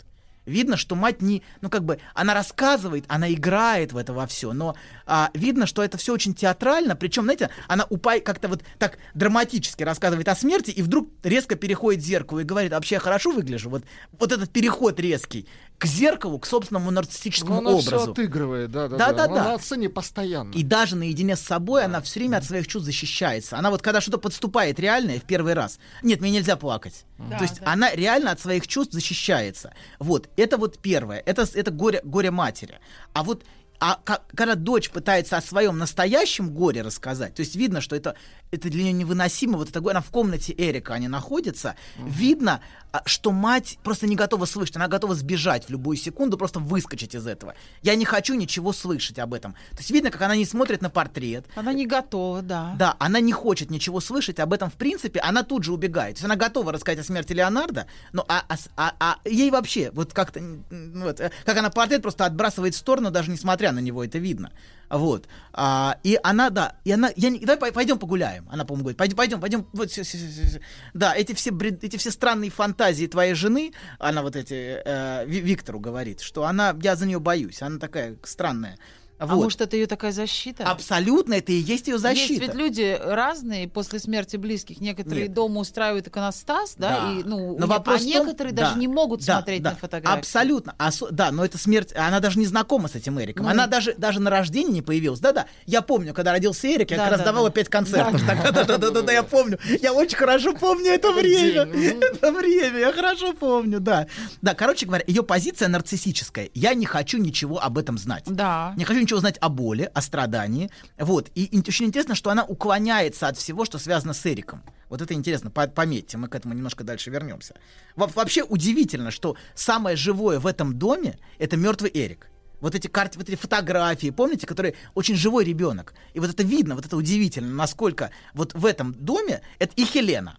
Видно, что мать не, ну как бы, она рассказывает, она играет в это во все, но а, видно, что это все очень театрально, причем, знаете, она упа- как-то вот так драматически рассказывает о смерти, и вдруг резко переходит к зеркалу и говорит, вообще я хорошо выгляжу, вот, вот этот переход резкий к зеркалу, к собственному нарциссическому она образу. Она все отыгрывает, да-да-да. Да, она на сцене постоянно. И даже наедине с собой да. она все время да. от своих чувств защищается. Она вот когда что-то подступает реальное в первый раз, нет, мне нельзя плакать. Да, То есть да. она реально от своих чувств защищается. Вот. Это вот первое. Это, это горе, горе матери. А вот А когда дочь пытается о своем настоящем горе рассказать, то есть видно, что это, это для нее невыносимо, вот это горе, она в комнате Эрика, они находятся, mm-hmm. видно, что мать просто не готова слышать, она готова сбежать в любую секунду, просто выскочить из этого. Я не хочу ничего слышать об этом. То есть видно, как она не смотрит на портрет. Она не готова, да. Да, она не хочет ничего слышать об этом в принципе, она тут же убегает. То есть она готова рассказать о смерти Леонардо, но а, а, а, а ей вообще, вот как-то, вот, как она портрет просто отбрасывает в сторону, даже несмотря на него, это видно. Вот. А, и она, да, и она, я, давай пойдем погуляем. Она, по-моему, говорит, пойдем, пойдем, пойдем. Вот, с, с, с, с. Да, эти все, бред, эти все странные фантазии твоей жены, она вот эти, э, Виктору говорит, что она, я за нее боюсь, она такая странная. Вот. А может, это ее такая защита? Абсолютно, это и есть ее защита. Есть ведь люди разные после смерти близких. Некоторые Нет. дома устраивают иконостас, да, да. И, ну, но вопрос а в том, некоторые да. даже не могут да, смотреть да. на фотографии. Абсолютно. А, да, но это смерть, она даже не знакома с этим Эриком. Ну, она даже, даже на рождении не появилась. Да-да, я помню, когда родился Эрик, я да, как да, раз давала да. пять концертов. Да-да-да, я помню. Я очень хорошо помню это время. Это время, я хорошо помню, да. Да, короче говоря, ее позиция нарциссическая. Я не хочу ничего об этом знать. Да. Не хочу ничего узнать о боли, о страдании. Вот. И, и очень интересно, что она уклоняется от всего, что связано с Эриком. Вот это интересно, по- пометьте, мы к этому немножко дальше вернемся. Во- вообще удивительно, что самое живое в этом доме — это мертвый Эрик. Вот эти карты, вот эти фотографии, помните, которые очень живой ребенок. И вот это видно, вот это удивительно, насколько вот в этом доме это и Хелена.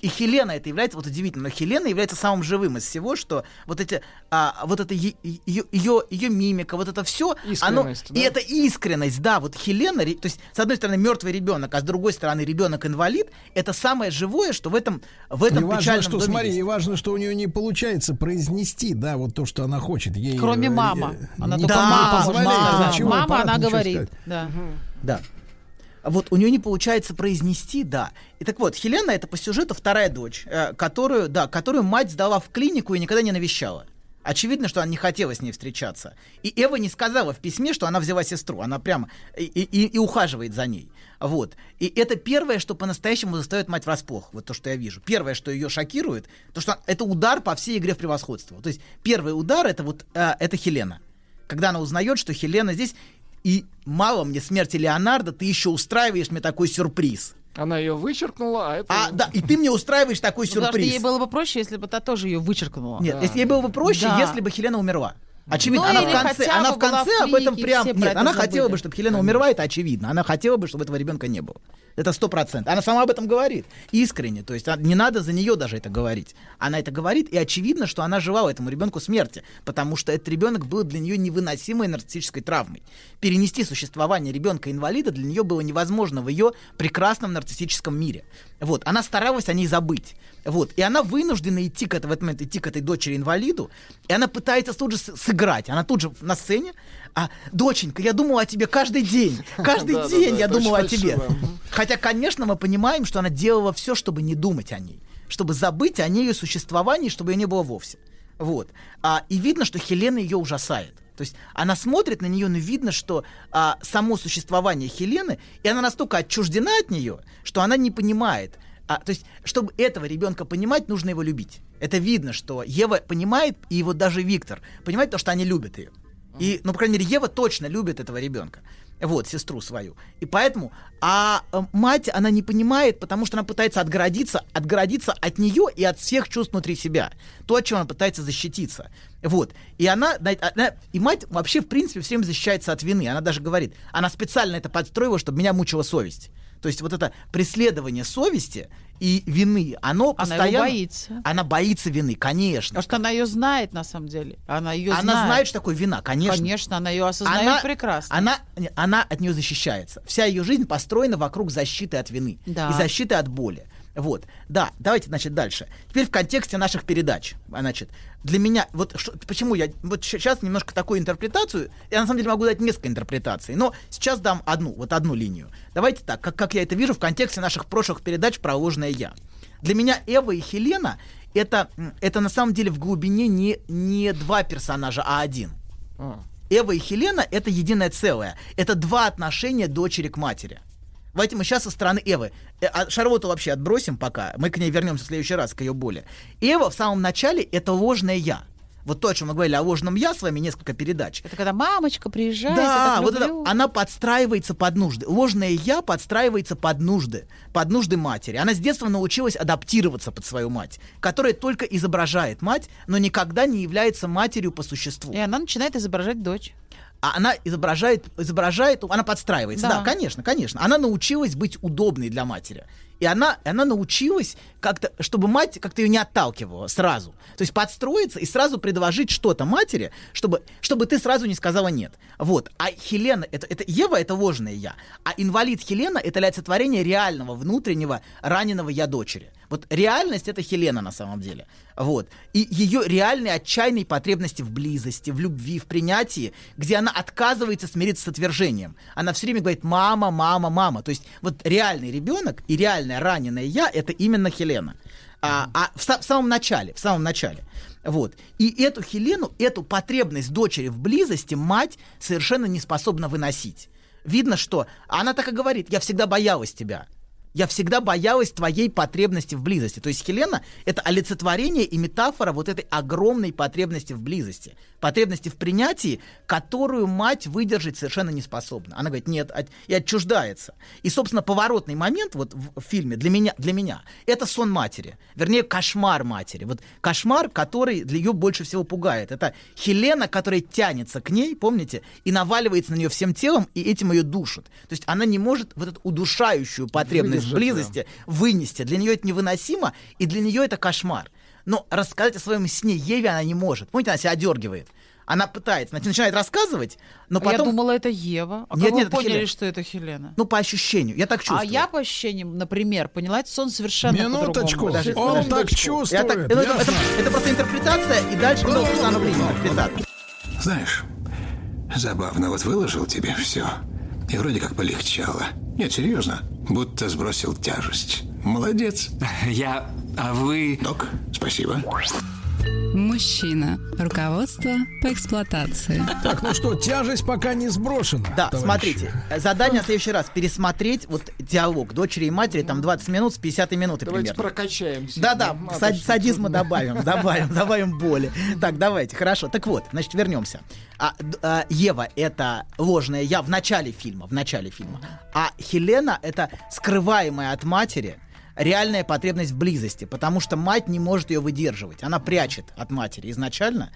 И Хелена это является, вот удивительно, но Хелена является самым живым из всего, что вот эти, а, вот это е- е- ее, ее мимика, вот это все, оно, да? И это искренность, да, вот Хелена, то есть с одной стороны мертвый ребенок, а с другой стороны ребенок-инвалид, это самое живое, что в этом, в этом не печальном важно, что, доме смотри, есть. И важно, что у нее не получается произнести, да, вот то, что она хочет. Ей, кроме мама. Она не только да, мама позволяет. Мама, ничего, мама она говорит. Да. да. Вот у нее не получается произнести, да. И так вот, Хелена — это по сюжету вторая дочь, которую, да, которую мать сдала в клинику и никогда не навещала. Очевидно, что она не хотела с ней встречаться. И Эва не сказала в письме, что она взяла сестру. Она прямо и, и, и ухаживает за ней. Вот. И это первое, что по-настоящему заставит мать врасплох. Вот то, что я вижу. Первое, что ее шокирует, то, что это удар по всей игре в превосходство. То есть первый удар — это вот э, это Хелена. Когда она узнает, что Хелена здесь... И мало мне смерти Леонардо, ты еще устраиваешь мне такой сюрприз. Она ее вычеркнула, а это... А, да, и ты мне устраиваешь такой ну, сюрприз. Потому что ей было бы проще, если бы та тоже ее вычеркнула. Нет, да. если, ей было бы проще, да. если бы Хелена умерла. Очевидно, ну, она, в конце, она в конце в об этом прям... Нет, это она забыли. Хотела бы, чтобы Хелена Конечно. умерла, это очевидно. Она хотела бы, чтобы этого ребенка не было. Это сто процентов. Она сама об этом говорит. Искренне. То есть не надо за нее даже это говорить. Она это говорит, и очевидно, что она желала этому ребенку смерти. Потому что этот ребенок был для нее невыносимой нарциссической травмой. Перенести существование ребенка-инвалида для нее было невозможно в ее прекрасном нарциссическом мире. Вот. Она старалась о ней забыть. Вот. И она вынуждена идти к, это, в этот момент, идти к этой дочери-инвалиду. И она пытается тут же сыграть. Она тут же на сцене. А, доченька, я думала о тебе каждый день. Каждый день я думала о тебе. Хотя, конечно, мы понимаем, что она делала все, чтобы не думать о ней. Чтобы забыть о ней, ее существовании, чтобы ее не было вовсе. Вот. А, и видно, что Хелена ее ужасает. То есть она смотрит на нее, но видно, что а, само существование Хелены, и она настолько отчуждена от нее, что она не понимает. А, то есть, чтобы этого ребенка понимать, нужно его любить. Это видно, что Ева понимает, и вот даже Виктор понимает, то, что они любят ее. И, ну, по крайней мере, Ева точно любит этого ребенка. Вот, сестру свою. И поэтому... А мать, она не понимает, потому что она пытается отгородиться, отгородиться от нее и от всех чувств внутри себя. То, от чего она пытается защититься. Вот. И она... она и мать вообще, в принципе, все время защищается от вины. Она даже говорит, она специально это подстроила, чтобы меня мучила совесть. То есть вот это преследование совести и вины, оно она постоянно... Она боится. Она боится вины, конечно. Потому что она ее знает, на самом деле. Она ее она знает. Она знает, что такое вина, конечно. Конечно, она ее осознает она, прекрасно. Она, она от нее защищается. Вся ее жизнь построена вокруг защиты от вины. Да. И защиты от боли. Вот. Да, давайте, значит, дальше. Теперь в контексте наших передач. Значит, для меня... Вот что, почему я... Вот сейчас немножко такую интерпретацию... Я, на самом деле, могу дать несколько интерпретаций, но сейчас дам одну, вот одну линию. Давайте так, как, как я это вижу в контексте наших прошлых передач про ложное «я». Для меня Эва и Хелена — это, это на самом деле в глубине не, не два персонажа, а один. Эва и Хелена — это единое целое. Это два отношения дочери к матери. Давайте мы сейчас со стороны Эвы. Шарлотту вообще отбросим пока. Мы к ней вернемся в следующий раз, к ее боли. Эва в самом начале — это ложное «я». Вот то, о чем мы говорили, о ложном «я» с вами несколько передач. Это когда мамочка приезжает, да, вот это, она подстраивается под нужды. Ложное «я» подстраивается под нужды, под нужды матери. Она с детства научилась адаптироваться под свою мать, которая только изображает мать, но никогда не является матерью по существу. И она начинает изображать дочь. А она изображает, изображает, она подстраивается. Да. да, конечно, конечно. Она научилась быть удобной для матери. И она, она научилась как-то, чтобы мать как-то ее не отталкивала сразу. То есть подстроиться и сразу предложить что-то матери, чтобы, чтобы ты сразу не сказала «нет». Вот. А Хелена, это, это Ева — это ложное «я». А инвалид Хелена — это олицетворение реального, внутреннего, раненого «я» дочери. Вот реальность — это Хелена на самом деле. Вот. И ее реальные отчаянные потребности в близости, в любви, в принятии, где она отказывается смириться с отвержением. Она все время говорит «мама, мама, мама». То есть вот реальный ребенок и реальное раненое «я» — это именно Хелена. А, а в, в самом начале, в самом начале. Вот. И эту Хелену, эту потребность дочери в близости мать совершенно не способна выносить. Видно, что она так и говорит «я всегда боялась тебя». Я всегда боялась твоей потребности в близости. То есть Хелена — это олицетворение и метафора вот этой огромной потребности в близости. Потребности в принятии, которую мать выдержать совершенно не способна. Она говорит, нет, от... и отчуждается. И, собственно, поворотный момент вот в фильме для меня, для меня — это сон матери. Вернее, кошмар матери. Вот кошмар, который для ее больше всего пугает. Это Хелена, которая тянется к ней, помните, и наваливается на нее всем телом, и этим ее душит. То есть она не может вот эту удушающую потребность близости, вынести. Для нее это невыносимо, и для нее это кошмар. Но рассказать о своем сне Еве она не может. Помните, она себя одергивает. Она пытается, начинает рассказывать, но потом... Я думала, это Ева. А нет, как нет, вы это поняли, Хелена. Что это Хелена? Ну, по ощущению. Я так чувствую. А я по ощущениям, например, поняла, это сон совершенно Минуточку. по-другому. Минуточку, он так чувствует. Так... Это, это, это просто интерпретация, и дальше было установление интерпретации. Знаешь, забавно, вот выложил тебе все, и вроде как полегчало. Нет, серьезно. Будто сбросил тяжесть. Молодец. Я... А вы... Док, спасибо. Мужчина. Руководство по эксплуатации. Так, ну что, тяжесть пока не сброшена. Да, товарищи. Смотрите. Задание в следующий раз пересмотреть вот диалог дочери и матери, там двадцать минут с пятидесятой минуты давайте примерно. Давайте прокачаемся. Да-да, сад, садизма трудно. добавим, добавим, добавим боли. Так, давайте, хорошо. Так вот, значит, вернемся. А, а, Ева — это ложное «я» в начале фильма, в начале фильма. А Хелена — это скрываемая от матери реальная потребность в близости, потому что мать не может ее выдерживать. Она прячет от матери изначально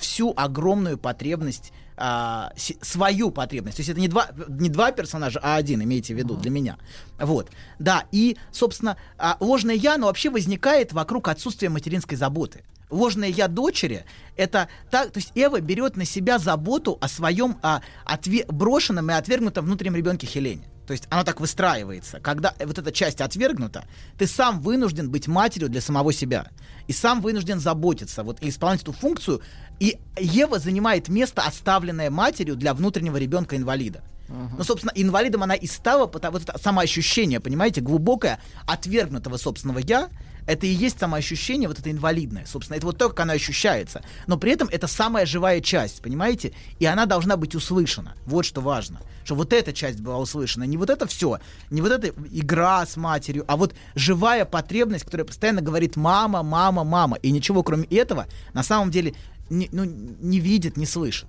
всю огромную потребность, а, с- свою потребность. То есть это не два, не два персонажа, а один, имейте в виду, для меня. Вот. Да, и, собственно, ложное «я», оно вообще возникает вокруг отсутствия материнской заботы. Ложное «я» дочери — это так, то есть Ева берет на себя заботу о своем о отве- брошенном и отвергнутом внутреннем ребенке Хелене. То есть оно так выстраивается. Когда вот эта часть отвергнута, ты сам вынужден быть матерью для самого себя. И сам вынужден заботиться, вот, и исполнять эту функцию. И Ева занимает место, оставленное матерью для внутреннего ребенка-инвалида. Uh-huh. Ну, собственно, инвалидом она и стала, потому что вот самоощущение, понимаете, глубокое, отвергнутого собственного «я», это и есть самоощущение, вот это инвалидное, собственно. Это вот то, как оно ощущается. Но при этом это самая живая часть, понимаете? И она должна быть услышана. Вот что важно. Что вот эта часть была услышана. Не вот это все, не вот эта игра с матерью, а вот живая потребность, которая постоянно говорит «мама, мама, мама». И ничего кроме этого на самом деле не, ну, не видит, не слышит.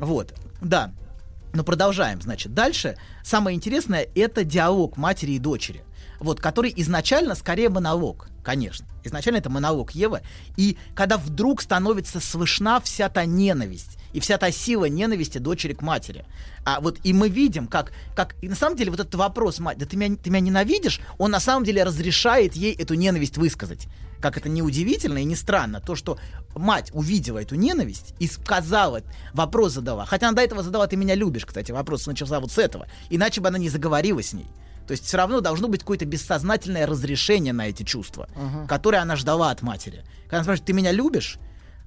Вот, да. Но продолжаем, значит. Дальше самое интересное — это диалог матери и дочери. Вот, который изначально скорее монолог, конечно. Изначально это монолог Евы. И когда вдруг становится слышна вся та ненависть и вся та сила ненависти дочери к матери. А вот и мы видим, как, как и на самом деле вот этот вопрос, мать, да ты меня, ты меня ненавидишь, он на самом деле разрешает ей эту ненависть высказать. Как это неудивительно и не странно, то, что мать увидела эту ненависть и сказала, вопрос задала. Хотя она до этого задала «ты меня любишь», кстати, вопрос начался вот с этого. Иначе бы она не заговорила с ней. То есть все равно должно быть какое-то бессознательное разрешение на эти чувства, uh-huh. которое она ждала от матери. Когда она спрашивает, ты меня любишь?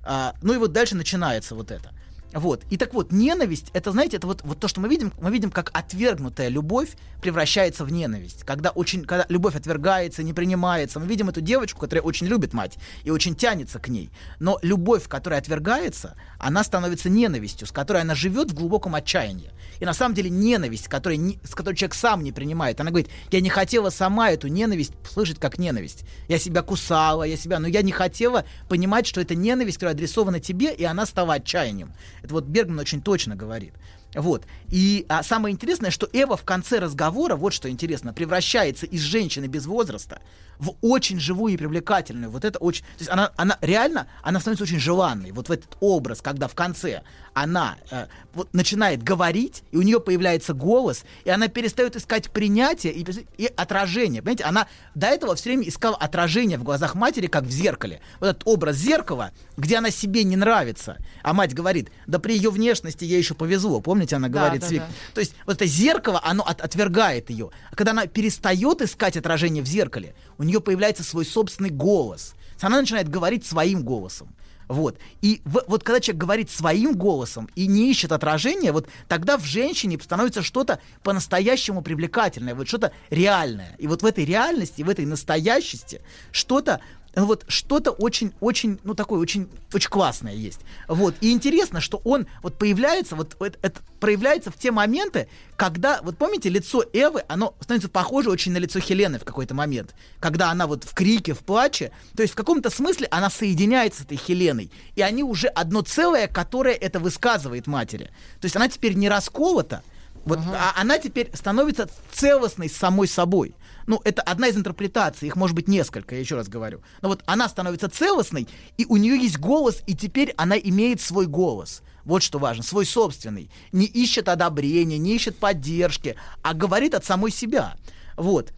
А, ну и вот дальше начинается вот это. Вот. И так вот, ненависть, это, знаете, это вот, вот то, что мы видим, мы видим, как отвергнутая любовь превращается в ненависть. Когда, очень, когда любовь отвергается, не принимается, мы видим эту девочку, которая очень любит мать и очень тянется к ней. Но любовь, которая отвергается, она становится ненавистью, с которой она живет в глубоком отчаянии. И на самом деле ненависть, которой не, с которой человек сам не принимает. Она говорит, я не хотела сама эту ненависть слышать как ненависть. Я себя кусала, я себя... Но я не хотела понимать, что это ненависть, которая адресована тебе, и она стала отчаянием. Это вот Бергман очень точно говорит. Вот. И а самое интересное, что Эва в конце разговора, вот что интересно, превращается из женщины без возраста в очень живую и привлекательную. Вот это очень... То есть она, она реально, она становится очень желанной. Вот в этот образ, когда в конце она э, вот начинает говорить, и у нее появляется голос, и она перестает искать принятие и, и отражение. Понимаете, она до этого все время искала отражение в глазах матери, как в зеркале. Вот этот образ зеркала, где она себе не нравится. А мать говорит, да при ее внешности ей еще повезло. Помните, она говорит, да, да, да. То есть вот это зеркало, оно от, отвергает ее. А когда она перестает искать отражение в зеркале, у нее появляется свой собственный голос. Она начинает говорить своим голосом. Вот. И в, вот когда человек говорит своим голосом и не ищет отражения, вот тогда в женщине становится что-то по-настоящему привлекательное, вот что-то реальное. И вот в этой реальности, в этой настоящести что-то, вот что-то очень-очень, ну такое очень, очень классное есть. Вот. И интересно, что он вот появляется, вот это, это проявляется в те моменты, когда, вот помните, лицо Эвы, оно становится похоже очень на лицо Хелены в какой-то момент, когда она вот в крике, в плаче, то есть в каком-то смысле она соединяется с этой Хеленой, и они уже одно целое, которое это высказывает матери. То есть она теперь не расколота, вот, uh-huh. а она теперь становится целостной самой собой. Ну, это одна из интерпретаций, их может быть несколько, я еще раз говорю. Но вот она становится целостной, и у нее есть голос, и теперь она имеет свой голос. Вот что важно, свой собственный. Не ищет одобрения, не ищет поддержки, а говорит от самой себя. Вот.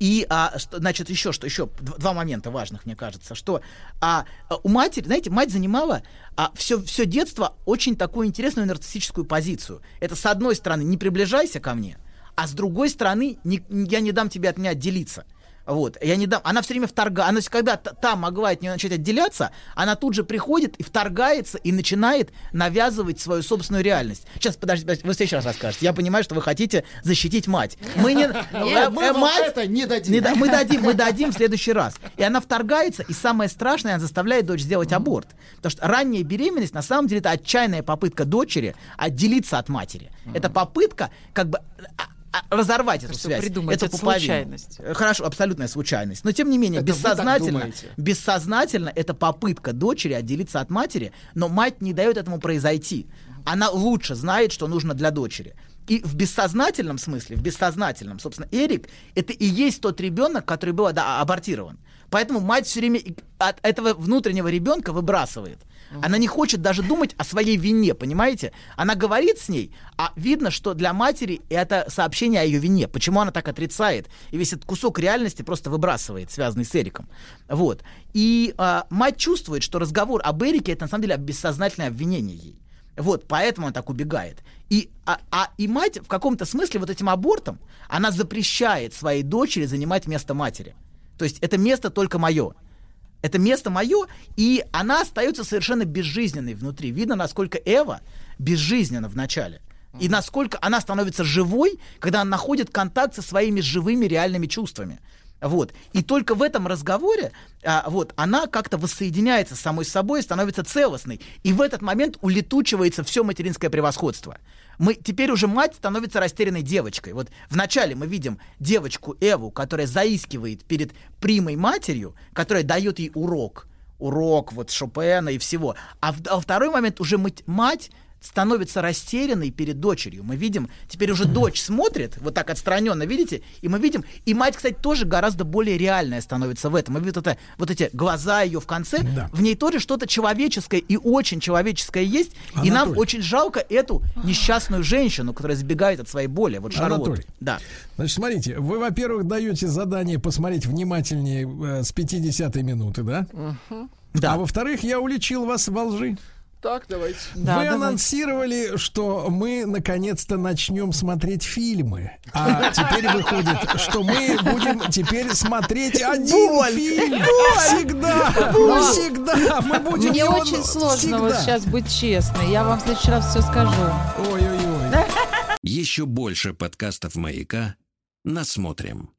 И, а, что, значит, еще что, еще два момента важных, мне кажется, что а, у матери, знаете, мать занимала а, все, все детство очень такую интересную нарциссическую позицию. Это, с одной стороны, не приближайся ко мне, а с другой стороны, не, я не дам тебе от меня отделиться. Вот, я не дам. Она все время вторгается. Она когда та могла от нее начать отделяться, она тут же приходит и вторгается, и начинает навязывать свою собственную реальность. Сейчас, подождите, вы в следующий раз расскажете. Я понимаю, что вы хотите защитить мать. Мы не... Мы мать... это не дадим. Мы дадим, мы дадим в следующий раз. И она вторгается, и самое страшное, она заставляет дочь сделать аборт. Потому что ранняя беременность, на самом деле, это отчаянная попытка дочери отделиться от матери. Это попытка, как бы... разорвать эту связь, эту пуповину. Хорошо, абсолютная случайность. Но, тем не менее, бессознательно, бессознательно это попытка дочери отделиться от матери, но мать не дает этому произойти. Она лучше знает, что нужно для дочери. И в бессознательном смысле, в бессознательном, собственно, Эрик, это и есть тот ребенок, который был да, абортирован. Поэтому мать все время от этого внутреннего ребенка выбрасывает. Она не хочет даже думать о своей вине, понимаете? Она говорит с ней, а видно, что для матери это сообщение о ее вине. Почему она так отрицает? И весь этот кусок реальности просто выбрасывает, связанный с Эриком. Вот. И а, мать чувствует, что разговор об Эрике — это на самом деле бессознательное обвинение ей. Вот, поэтому она так убегает. И, а, а, и мать в каком-то смысле вот этим абортом, она запрещает своей дочери занимать место матери. То есть это место только мое. Это место мое, и она остается совершенно безжизненной внутри. Видно, насколько Эва безжизненна в начале. Mm-hmm. И насколько она становится живой, когда она находит контакт со своими живыми реальными чувствами. Вот. И только в этом разговоре а, вот, она как-то воссоединяется с самой собой, становится целостной. И в этот момент улетучивается все материнское превосходство. Мы, теперь уже мать становится растерянной девочкой. Вот вначале мы видим девочку Эву, которая заискивает перед примой матерью, которая дает ей урок. Урок вот Шопена и всего. А, в, а во второй момент уже мать... мать становится растерянной перед дочерью. Мы видим, теперь уже дочь смотрит, вот так отстраненно, видите, и мы видим, и мать, кстати, тоже гораздо более реальная становится в этом. Мы видим вот, это, вот эти глаза ее в конце, да. В ней тоже что-то человеческое и очень человеческое есть, Анатолий. И нам очень жалко эту несчастную женщину, которая сбегает от своей боли. Вот Шарлотта. Да. Значит, смотрите, вы, во-первых, даете задание посмотреть внимательнее э, с пятидесятой минуты, да? Угу. Да. А во-вторых, я уличил вас во лжи. Так, давайте. Да, вы давайте. анонсировали, что мы наконец-то начнем смотреть фильмы. А теперь выходит, что мы будем теперь смотреть один Боль. фильм. Боль. Всегда. Боль. Всегда. Мы будем Мне очень он... сложно всегда. вот сейчас быть честной. Я вам в следующий раз все скажу. Ой-ой-ой. Еще больше подкастов «Маяка» насмотрим.